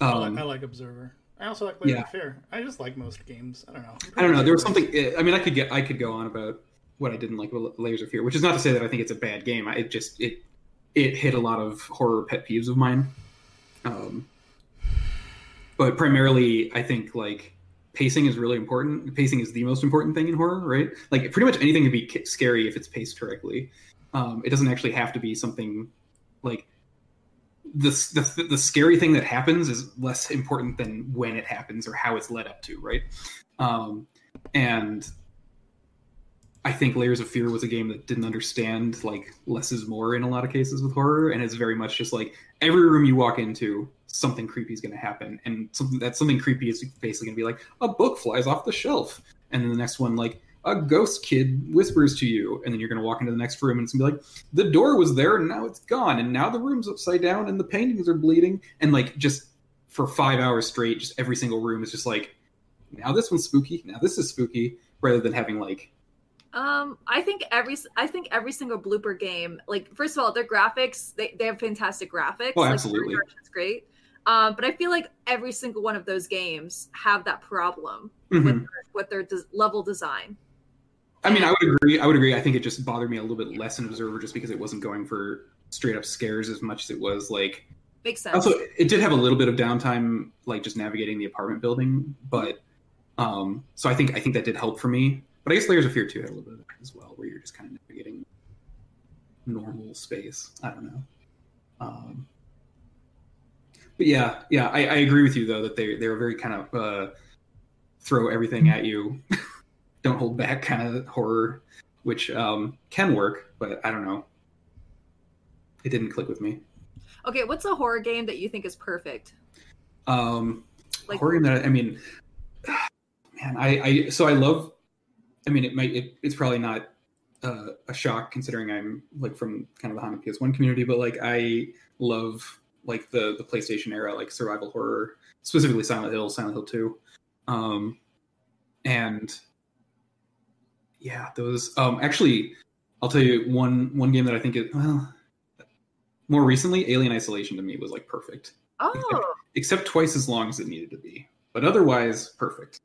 I, like, I like Observer. I also like Layers yeah. of Fear. I just like most games. I don't know. I don't know. There was something. I mean, I could get. I could go on about what I didn't like about Layers of Fear, which is not to say that I think it's a bad game. I, it just it it hit a lot of horror pet peeves of mine. Um, but primarily, I think like pacing is really important. Pacing is the most important thing in horror, right? Like pretty much anything can be scary if it's paced correctly. Um, it doesn't actually have to be something like. The, the the scary thing that happens is less important than when it happens or how it's led up to, right? Um, and I think Layers of Fear was a game that didn't understand, like, less is more in a lot of cases with horror, and it's very much just like, every room you walk into, something creepy is going to happen, and something that something creepy is basically going to be like, a book flies off the shelf, and then the next one, like, a ghost kid whispers to you, and then you're going to walk into the next room and it's going to be like, the door was there and now it's gone. And now the room's upside down and the paintings are bleeding. And like, just for five hours straight, just every single room is just like, now this one's spooky. Now this is spooky, rather than having like, um, I think every, I think every single Bloober game, like, first of all, their graphics, they, they have fantastic graphics. Oh, absolutely. Like, it's great. Um, but I feel like every single one of those games have that problem mm-hmm. with, with their des- level design. I mean, I would agree. I would agree. I think it just bothered me a little bit less in Observer just because it wasn't going for straight up scares as much as it was like. Makes sense. Also, it did have a little bit of downtime, like just navigating the apartment building. But um, so I think I think that did help for me. But I guess Layers of Fear two had a little bit of that as well, where you're just kind of navigating normal space. I don't know. Um, but yeah, yeah, I, I agree with you though that they they were very kind of uh, throw everything at you. Don't hold back kind of horror, which um, can work, but I don't know. It didn't click with me. Okay, what's a horror game that you think is perfect? Um, like, horror game that, I mean, man, I, I so I love, I mean, it might, it, it's probably not uh, a shock considering I'm like from kind of the Haunted P S one community, but like I love like the, the PlayStation era, like survival horror, specifically Silent Hill, Silent Hill two. Um, and yeah, those. Um, actually, I'll tell you one one game that I think is well, more recently, Alien Isolation to me was like perfect. Oh, except, except twice as long as it needed to be, but otherwise perfect.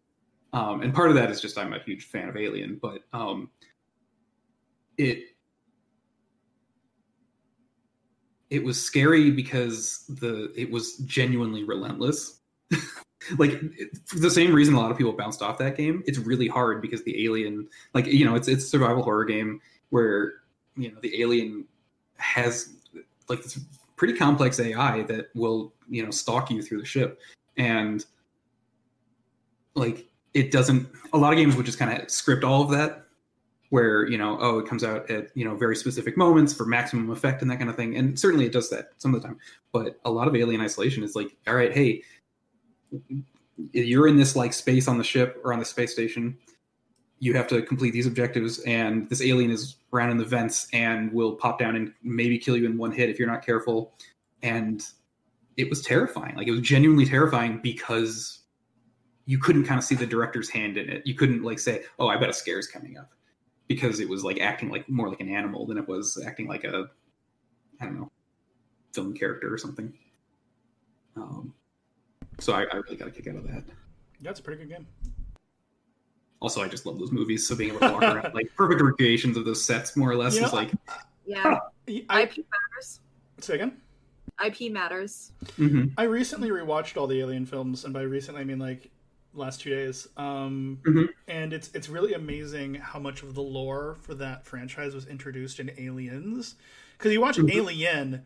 Um, and part of that is just I'm a huge fan of Alien, but um, it it was scary because the it was genuinely relentless. Like, for the same reason a lot of people bounced off that game, it's really hard because the alien, like, you know, it's it's a survival horror game where, you know, the alien has, like, this pretty complex A I that will, you know, stalk you through the ship. And, like, it doesn't, a lot of games would just kind of script all of that where, you know, oh, it comes out at, you know, very specific moments for maximum effect and that kind of thing. And certainly it does that some of the time. But a lot of Alien Isolation is like, all right, hey, you're in this like space on the ship or on the space station, you have to complete these objectives, and this alien is around in the vents and will pop down and maybe kill you in one hit if you're not careful. And it was terrifying. Like, it was genuinely terrifying because you couldn't kind of see the director's hand in it. You couldn't like say, oh, I bet a scare's coming up, because it was like acting like more like an animal than it was acting like a, I don't know, film character or something. um So I, I really got a kick out of that. That's a pretty good game. Also, I just love those movies. So being able to walk around, like, perfect recreations of those sets, more or less, you is know, like... Yeah. I, I P matters. Say again? I P matters. Mm-hmm. I recently rewatched all the Alien films, and by recently I mean, like, last two days. Um, mm-hmm. And it's it's really amazing how much of the lore for that franchise was introduced in Aliens. Because you watch mm-hmm. Alien,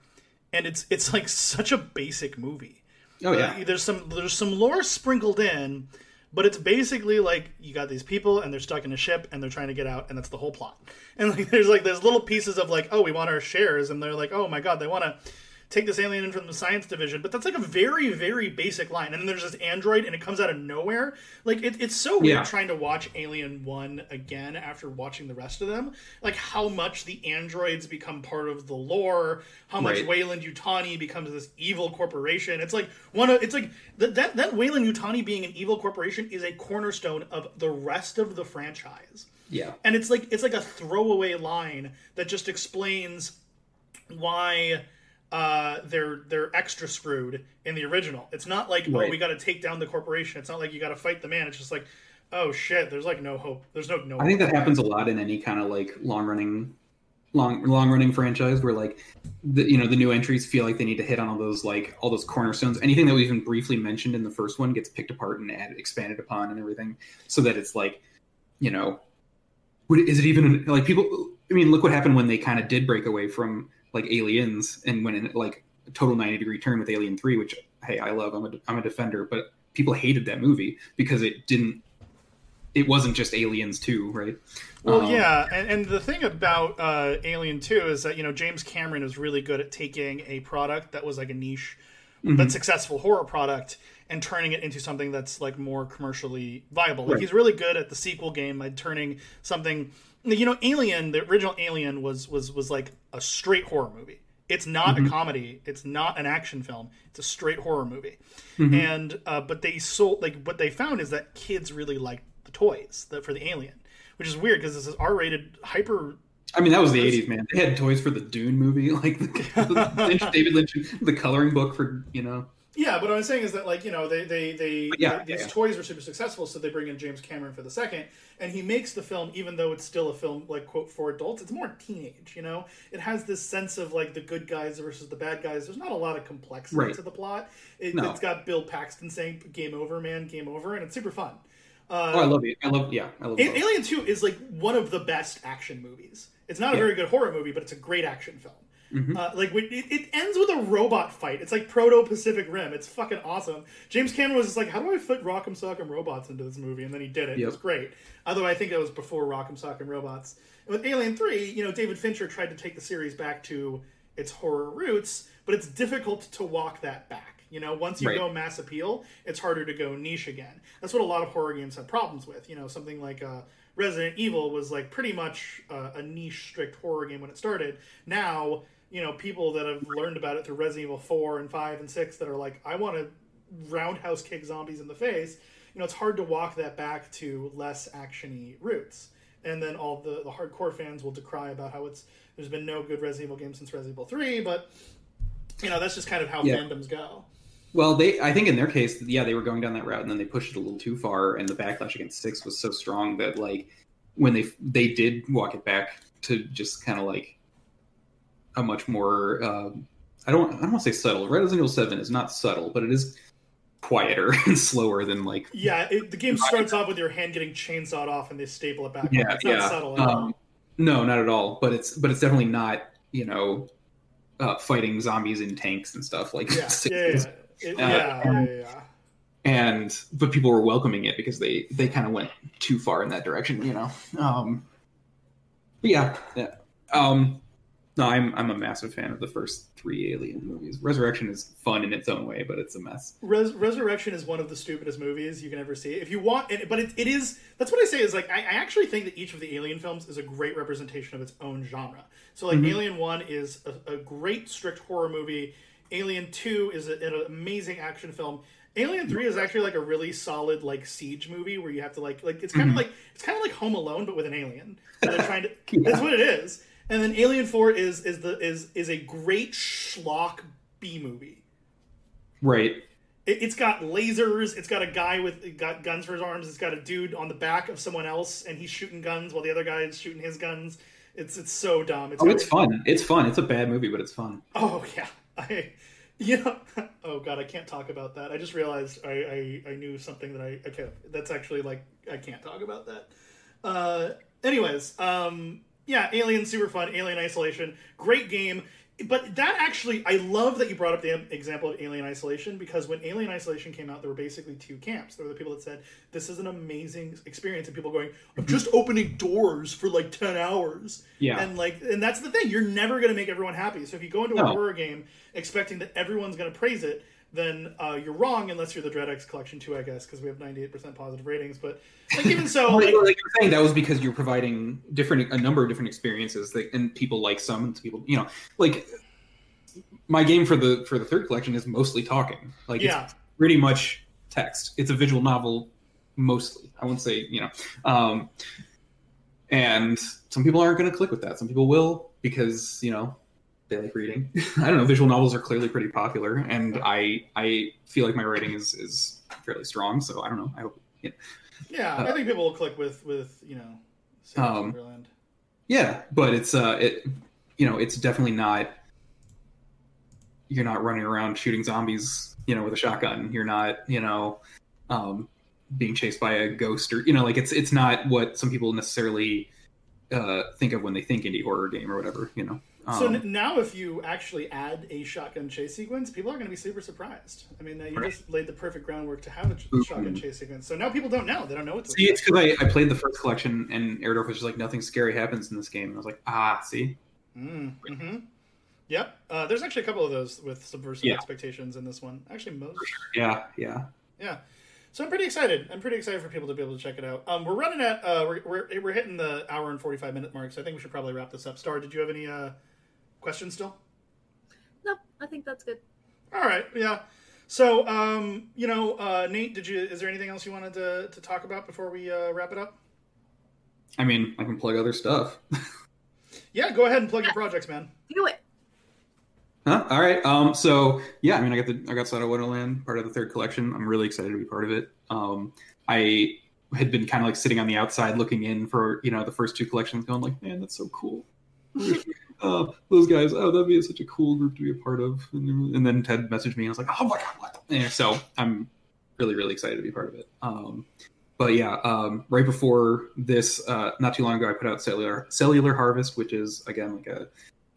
and it's it's, like, such a basic movie. Oh yeah, uh, there's some there's some lore sprinkled in, but it's basically like you got these people and they're stuck in a ship and they're trying to get out, and that's the whole plot. And like there's like there's little pieces of like, oh, we want our shares, and they're like, oh my god, they want to take this alien in from the science division, but that's like a very, very basic line. And then there's this android, and it comes out of nowhere. Like, it, it's so weird yeah. trying to watch Alien one again after watching the rest of them. Like, how much the androids become part of the lore, how much right. Weyland-Yutani becomes this evil corporation. It's like one of it's like that that, that Weyland-Yutani being an evil corporation is a cornerstone of the rest of the franchise. Yeah, and it's like it's like a throwaway line that just explains why. Uh, they're they're extra screwed in the original. It's not like, right. oh, we got to take down the corporation. It's not like you got to fight the man. It's just like, oh shit, there's like no hope. There's no no. I think that happens a lot in any kind of like long running, long long running franchise where like, the, you know, the new entries feel like they need to hit on all those like all those cornerstones. Anything that we even briefly mentioned in the first one gets picked apart and added, expanded upon, and everything, so that it's like, you know, is it even like people? I mean, look what happened when they kind of did break away from. Like Aliens, and went in like a total ninety degree turn with Alien three, which hey, I love. I'm a I'm a defender, but people hated that movie because it didn't. It wasn't just Aliens two, right? Well, um, yeah, and, and the thing about uh, Alien two is that you know James Cameron is really good at taking a product that was like a niche, mm-hmm. but successful horror product and turning it into something that's like more commercially viable. Like right. he's really good at the sequel game by turning something. You know, Alien, the original Alien was was was like a straight horror movie. It's not mm-hmm. a comedy. It's not an action film. It's a straight horror movie. Mm-hmm. And uh, but they sold like what they found is that kids really liked the toys that for the Alien, which is weird because this is R-rated hyper. I mean, that was the eighties, man. They had toys for the Dune movie, like the, Lynch, David Lynch, the coloring book for you know. Yeah, but what I'm saying is that, like, you know, they they, they, yeah, they these yeah. toys were super successful, so they bring in James Cameron for the second, and he makes the film, even though it's still a film, like, quote, for adults, it's more teenage, you know? It has this sense of, like, the good guys versus the bad guys. There's not a lot of complexity right. to the plot. It, no. It's got Bill Paxton saying, game over, man, game over, and it's super fun. Uh, oh, I love it. I love, yeah, I love it. Alien two is, like, one of the best action movies. It's not a yeah. very good horror movie, but it's a great action film. Mm-hmm. Uh, like it, it ends with a robot fight. It's like proto Pacific Rim. It's fucking awesome. James Cameron was just like, how do I fit Rock'em Sock'em Robots into this movie? And then he did it. Yep. It was great. Although I think that was before Rock'em Sock'em Robots. And with Alien three, you know, David Fincher tried to take the series back to its horror roots, but it's difficult to walk that back. You know, once you right. go mass appeal, it's harder to go niche again. That's what a lot of horror games have problems with. You know, something like uh, Resident Evil was like pretty much uh, a niche, strict horror game when it started. Now, you know, people that have learned about it through Resident Evil four and five and six that are like, I want to roundhouse kick zombies in the face. You know, it's hard to walk that back to less action-y roots. And then all the, the hardcore fans will decry about how it's there's been no good Resident Evil game since Resident Evil three, but, you know, that's just kind of how yeah. fandoms go. Well, they I think in their case, yeah, they were going down that route, and then they pushed it a little too far, and the backlash against six was so strong that, like, when they they did walk it back to just kind of, like, a much more uh, I don't I don't want to say subtle. Resident Evil seven is not subtle, but it is quieter and slower than like yeah. It, the game starts off with your hand getting chainsawed off and they staple it back. Yeah, on. It's yeah. not subtle. At um, all. No, not at all. But it's but it's definitely not you know uh, fighting zombies in tanks and stuff like yeah yeah yeah. It, uh, yeah, and, yeah, yeah. And but people were welcoming it because they they kind of went too far in that direction. You know. Um, but yeah. Yeah. Um, No, I'm I'm a massive fan of the first three Alien movies. Resurrection is fun in its own way, but it's a mess. Res- Resurrection is one of the stupidest movies you can ever see. If you want, but it, it is, that's what I say is like, I, I actually think that each of the Alien films is a great representation of its own genre. So like mm-hmm. Alien one is a, a great strict horror movie. Alien two is a, an amazing action film. Alien three is actually like a really solid like siege movie where you have to like, like it's kind of mm-hmm. like, it's kind of like Home Alone, but with an alien. So they're trying to, yeah. that's what it is. And then Alien four is is the is is a great schlock B movie, right? It, it's got lasers. It's got a guy with it got guns for his arms. It's got a dude on the back of someone else, and he's shooting guns while the other guy is shooting his guns. It's it's so dumb. It's oh, it's fun. It's fun. It's a bad movie, but it's fun. Oh yeah, I you know. Oh god, I can't talk about that. I just realized I I, I knew something that I I can't. That's actually like I can't talk about that. Uh, anyways, um. Yeah, Alien, super fun. Alien Isolation, great game. But that actually, I love that you brought up the example of Alien Isolation, because when Alien Isolation came out, there were basically two camps. There were the people that said, this is an amazing experience, and people going, I'm just opening doors for like ten hours. Yeah. And like, and that's the thing. You're never going to make everyone happy. So if you go into a no. horror game expecting that everyone's going to praise it, then uh, you're wrong, unless you're the Dread X Collection two, I guess, because we have ninety-eight percent positive ratings. But like, even so... well, like, like you were saying, that was because you're providing different a number of different experiences, that, and people like some, and people, you know, like, my game for the for the third collection is mostly talking. Like, yeah. It's pretty much text. It's a visual novel, mostly. I wouldn't say, you know. Um, and some people aren't going to click with that. Some people will, because, you know... they like reading. I don't know. Visual novels are clearly pretty popular, and I I feel like my writing is, is fairly strong. So I don't know. I hope. Yeah, yeah uh, I think people will click with with you know. Um, yeah, but it's uh it you know it's definitely not. You're not running around shooting zombies, you know, with a shotgun. You're not you know, um, being chased by a ghost, or you know like it's it's not what some people necessarily uh think of when they think indie horror game or whatever, you know. So um, n- now if you actually add a shotgun chase sequence, people are going to be super surprised. I mean, uh, you right. just laid the perfect groundwork to have a ch- mm-hmm. shotgun chase sequence. So now people don't know. They don't know what to see, it's because I, I played the first collection, and Aerdorf was just like, nothing scary happens in this game. And I was like, ah, see? Mm-hmm. Yep. Uh, there's actually a couple of those with subversive yeah. expectations in this one. Actually, most. Yeah, yeah. Yeah. So I'm pretty excited. I'm pretty excited for people to be able to check it out. Um, we're running at, uh, we're, we're we're hitting the hour and forty-five minute mark, so I think we should probably wrap this up. Star, did you have any... Uh, questions still? No, I think that's good. All right, yeah. So, um, you know, uh, Nate, did you? Is there anything else you wanted to, to talk about before we uh, wrap it up? I mean, I can plug other stuff. Yeah, go ahead and plug yeah. your projects, man. Do it. Huh? All right. Um. So yeah, I mean, I got the I got Satou Wonderland, part of the third collection. I'm really excited to be part of it. Um, I had been kind of like sitting on the outside looking in for you know the first two collections, going like, man, that's so cool. Uh, those guys, oh, that'd be such a cool group to be a part of. And, and then Ted messaged me, and I was like, oh my god, what? And so I'm really, really excited to be part of it. Um, but yeah, um, right before this, uh, not too long ago, I put out Cellular Cellular Harvest, which is again like a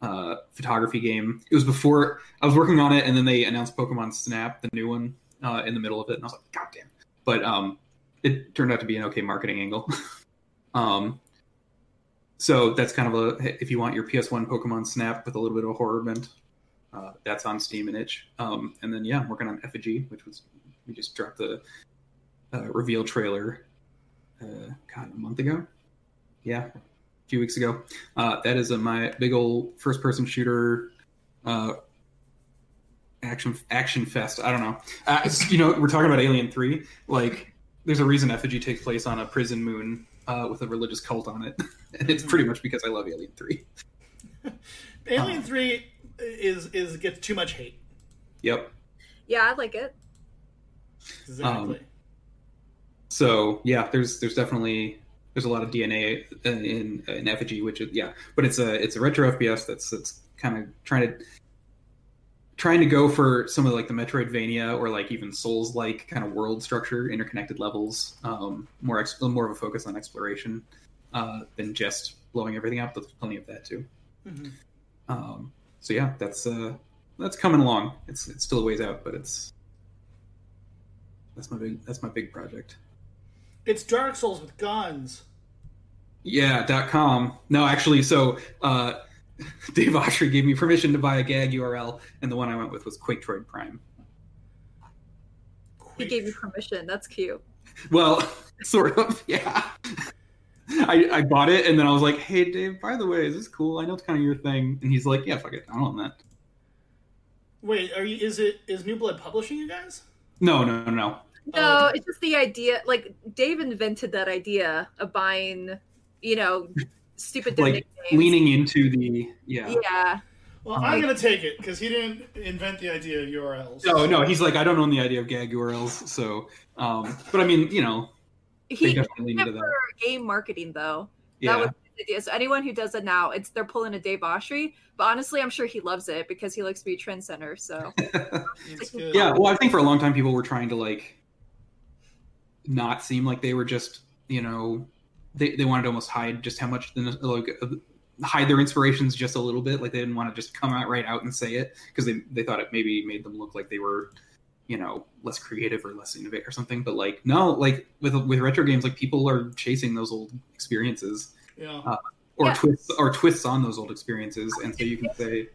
uh, photography game. It was before I was working on it, and then they announced Pokemon Snap, the new one, uh, in the middle of it, and I was like, god damn. But um, it turned out to be an okay marketing angle. um, So that's kind of a, if you want your P S one Pokemon Snap with a little bit of a horror bent, uh, that's on Steam and itch. Um, and then, yeah, I'm working on Effigy, which was, we just dropped the uh, reveal trailer, uh, God, a month ago? Yeah, a few weeks ago. Uh, that is a, my big old first-person shooter uh, action action fest. I don't know. Uh, you know, we're talking about Alien three. Like, there's a reason Effigy takes place on a prison moon Uh, with a religious cult on it, and it's pretty much because I love Alien three. Alien um, three is is gets too much hate. Yep. Yeah, I like it. Exactly. Um, so yeah, there's there's definitely there's a lot of D N A in in Effigy, which is yeah, but it's a it's a retro F P S that's that's kind of trying to trying to go for some of like the Metroidvania or like even Souls like kind of world structure, interconnected levels, um, more ex- more of a focus on exploration uh, than just blowing everything up. There's plenty of that too. Mm-hmm. Um, so yeah, that's uh, that's coming along. It's it's still a ways out, but it's that's my big that's my big project. It's Dark Souls with guns. Yeah. Dot com. No, actually, so. Uh, Dave Oshry gave me permission to buy a gag U R L, and the one I went with was Quake Troid Prime. He gave you permission. That's cute. Well, sort of, yeah. I, I bought it, and then I was like, hey, Dave, by the way, is this cool? I know it's kind of your thing. And he's like, yeah, fuck it. I don't own that. Wait, are you? Is it? Is New Blood publishing you guys? No, no, no, no. No, um, it's just the idea. Like, Dave invented that idea of buying, you know... stupid like names. Leaning into the yeah yeah well um, I'm gonna take it because he didn't invent the idea of U R Ls. No no he's like, I don't own the idea of gag U R Ls, so um but I mean, you know, he definitely into that game marketing though. Yeah, that was his idea. So anyone who does it now, it's they're pulling a Dave Oshry, but honestly I'm sure he loves it because he likes to be a trend center, so yeah. Well, I think for a long time people were trying to like not seem like they were just, you know, They they wanted to almost hide just how much the, like, hide their inspirations just a little bit. Like, they didn't want to just come out right out and say it, because they, they thought it maybe made them look like they were, you know, less creative or less innovative or something. But like, no, like with with retro games, like people are chasing those old experiences, yeah, uh, or yeah. twists or twists on those old experiences. And so you can say,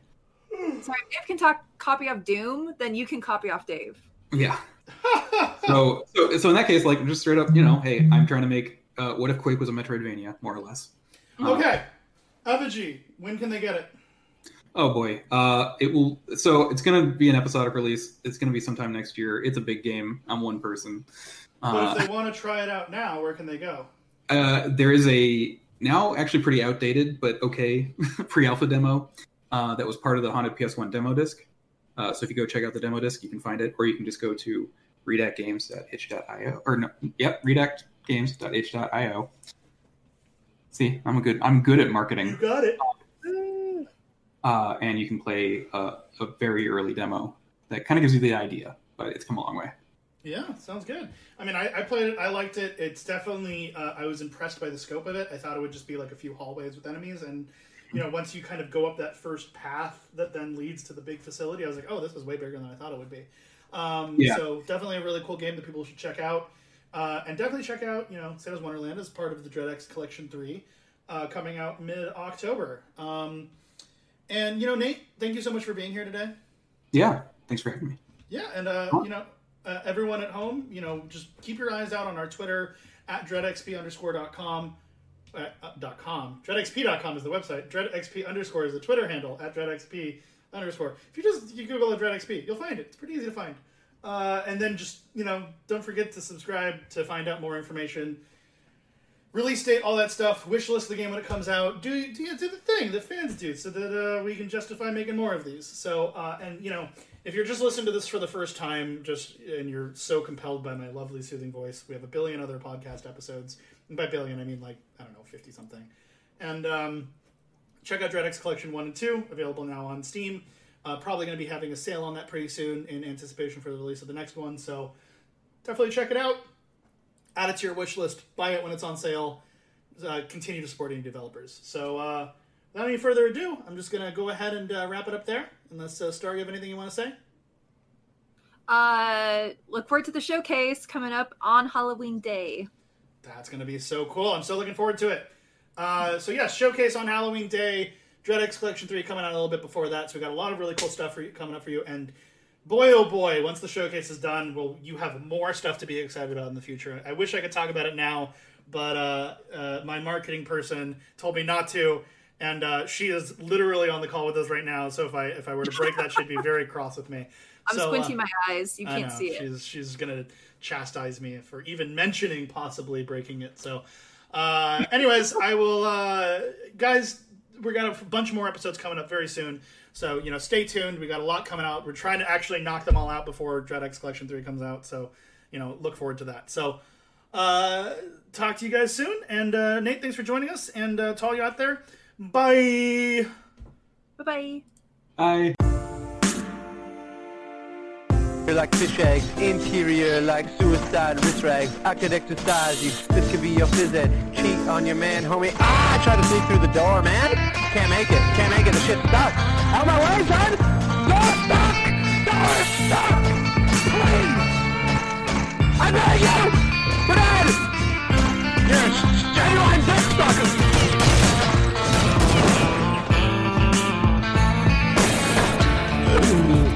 sorry, if Dave can talk copy off Doom, then you can copy off Dave. Yeah. so, so so in that case, like just straight up, you know, hey, I'm trying to make uh, what if Quake was a Metroidvania, more or less. Okay. Um, Effigy, when can they get it? Oh boy, uh, it will. So it's gonna be an episodic release. It's gonna be sometime next year. It's a big game. I'm one person. Uh, but if they want to try it out now, where can they go? Uh, there is a now actually pretty outdated, but okay, pre-alpha demo uh, that was part of the Haunted P S one demo disc. Uh, so if you go check out the demo disc, you can find it, or you can just go to redact games dot itch dot io or no, yep, redact games dot itch dot io. See, I'm a good. I'm good at marketing. You got it. Uh, and you can play uh, a very early demo that kind of gives you the idea, but it's come a long way. Yeah, sounds good. I mean, I, I played it. I liked it. It's definitely. Uh, I was impressed by the scope of it. I thought it would just be like a few hallways with enemies, and you know, once you kind of go up that first path that then leads to the big facility, I was like, oh, this is way bigger than I thought it would be. Um, yeah. So definitely a really cool game that people should check out. Uh, and definitely check out, you know, Satou Wonderland as part of the Dread X Collection three, uh, coming out mid-October. Um, and, you know, Nate, thank you so much for being here today. Yeah, thanks for having me. Yeah, and, uh, huh? you know, uh, everyone at home, you know, just keep your eyes out on our Twitter, at dreadxp underscore dot com, uh, dot com. dreadxp dot com is the website. dreadxp underscore is the Twitter handle, at dreadxp underscore. If you just you Google the dreadxp, you'll find it. It's pretty easy to find. Uh, and then just, you know, don't forget to subscribe to find out more information. Release date, all that stuff. Wishlist the game when it comes out. Do do, do the thing that fans do so that uh, we can justify making more of these. So, uh, and, you know, if you're just listening to this for the first time just and you're so compelled by my lovely, soothing voice, we have a billion other podcast episodes. And by billion, I mean, like, I don't know, fifty-something. And um, check out Dread X Collection one and two, available now on Steam. Uh, probably going to be having a sale on that pretty soon in anticipation for the release of the next one. So definitely check it out. Add it to your wish list. Buy it when it's on sale. Uh, continue to support any developers. So uh, without any further ado, I'm just going to go ahead and uh, wrap it up there. Unless, uh, Star, you have anything you want to say? Uh, look forward to the showcase coming up on Halloween Day. That's going to be so cool. I'm so looking forward to it. Uh, so yeah, showcase on Halloween Day. Dread X Collection three coming out a little bit before that, so we got a lot of really cool stuff for you, coming up for you. And boy, oh boy, once the showcase is done, well, you have more stuff to be excited about in the future. I wish I could talk about it now, but uh, uh, my marketing person told me not to, and uh, she is literally on the call with us right now. So if I if I were to break that, she'd be very cross with me. I'm so, squinting uh, my eyes. You can't I know, see it. She's she's gonna chastise me for even mentioning possibly breaking it. So, uh, anyways, I will, uh, guys. We've got a bunch more episodes coming up very soon. So, you know, stay tuned. We got a lot coming out. We're trying to actually knock them all out before Dread X Collection three comes out. So, you know, look forward to that. So, uh, talk to you guys soon. And uh, Nate, thanks for joining us. And uh, to all you out there, bye. Bye-bye. Bye. Like fish eggs, interior like suicide wrist rags. I could exercise you, this could be your visit. Cheat on your man, homie. Ah, I tried to sneak through the door, man. Can't make it, can't make it, the shit's stuck. Out of my way, son! Door's stuck! Door's stuck! Please! I beg you! Grenade! You're a genuine dick sucker!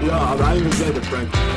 Yeah, I'm not even good at French.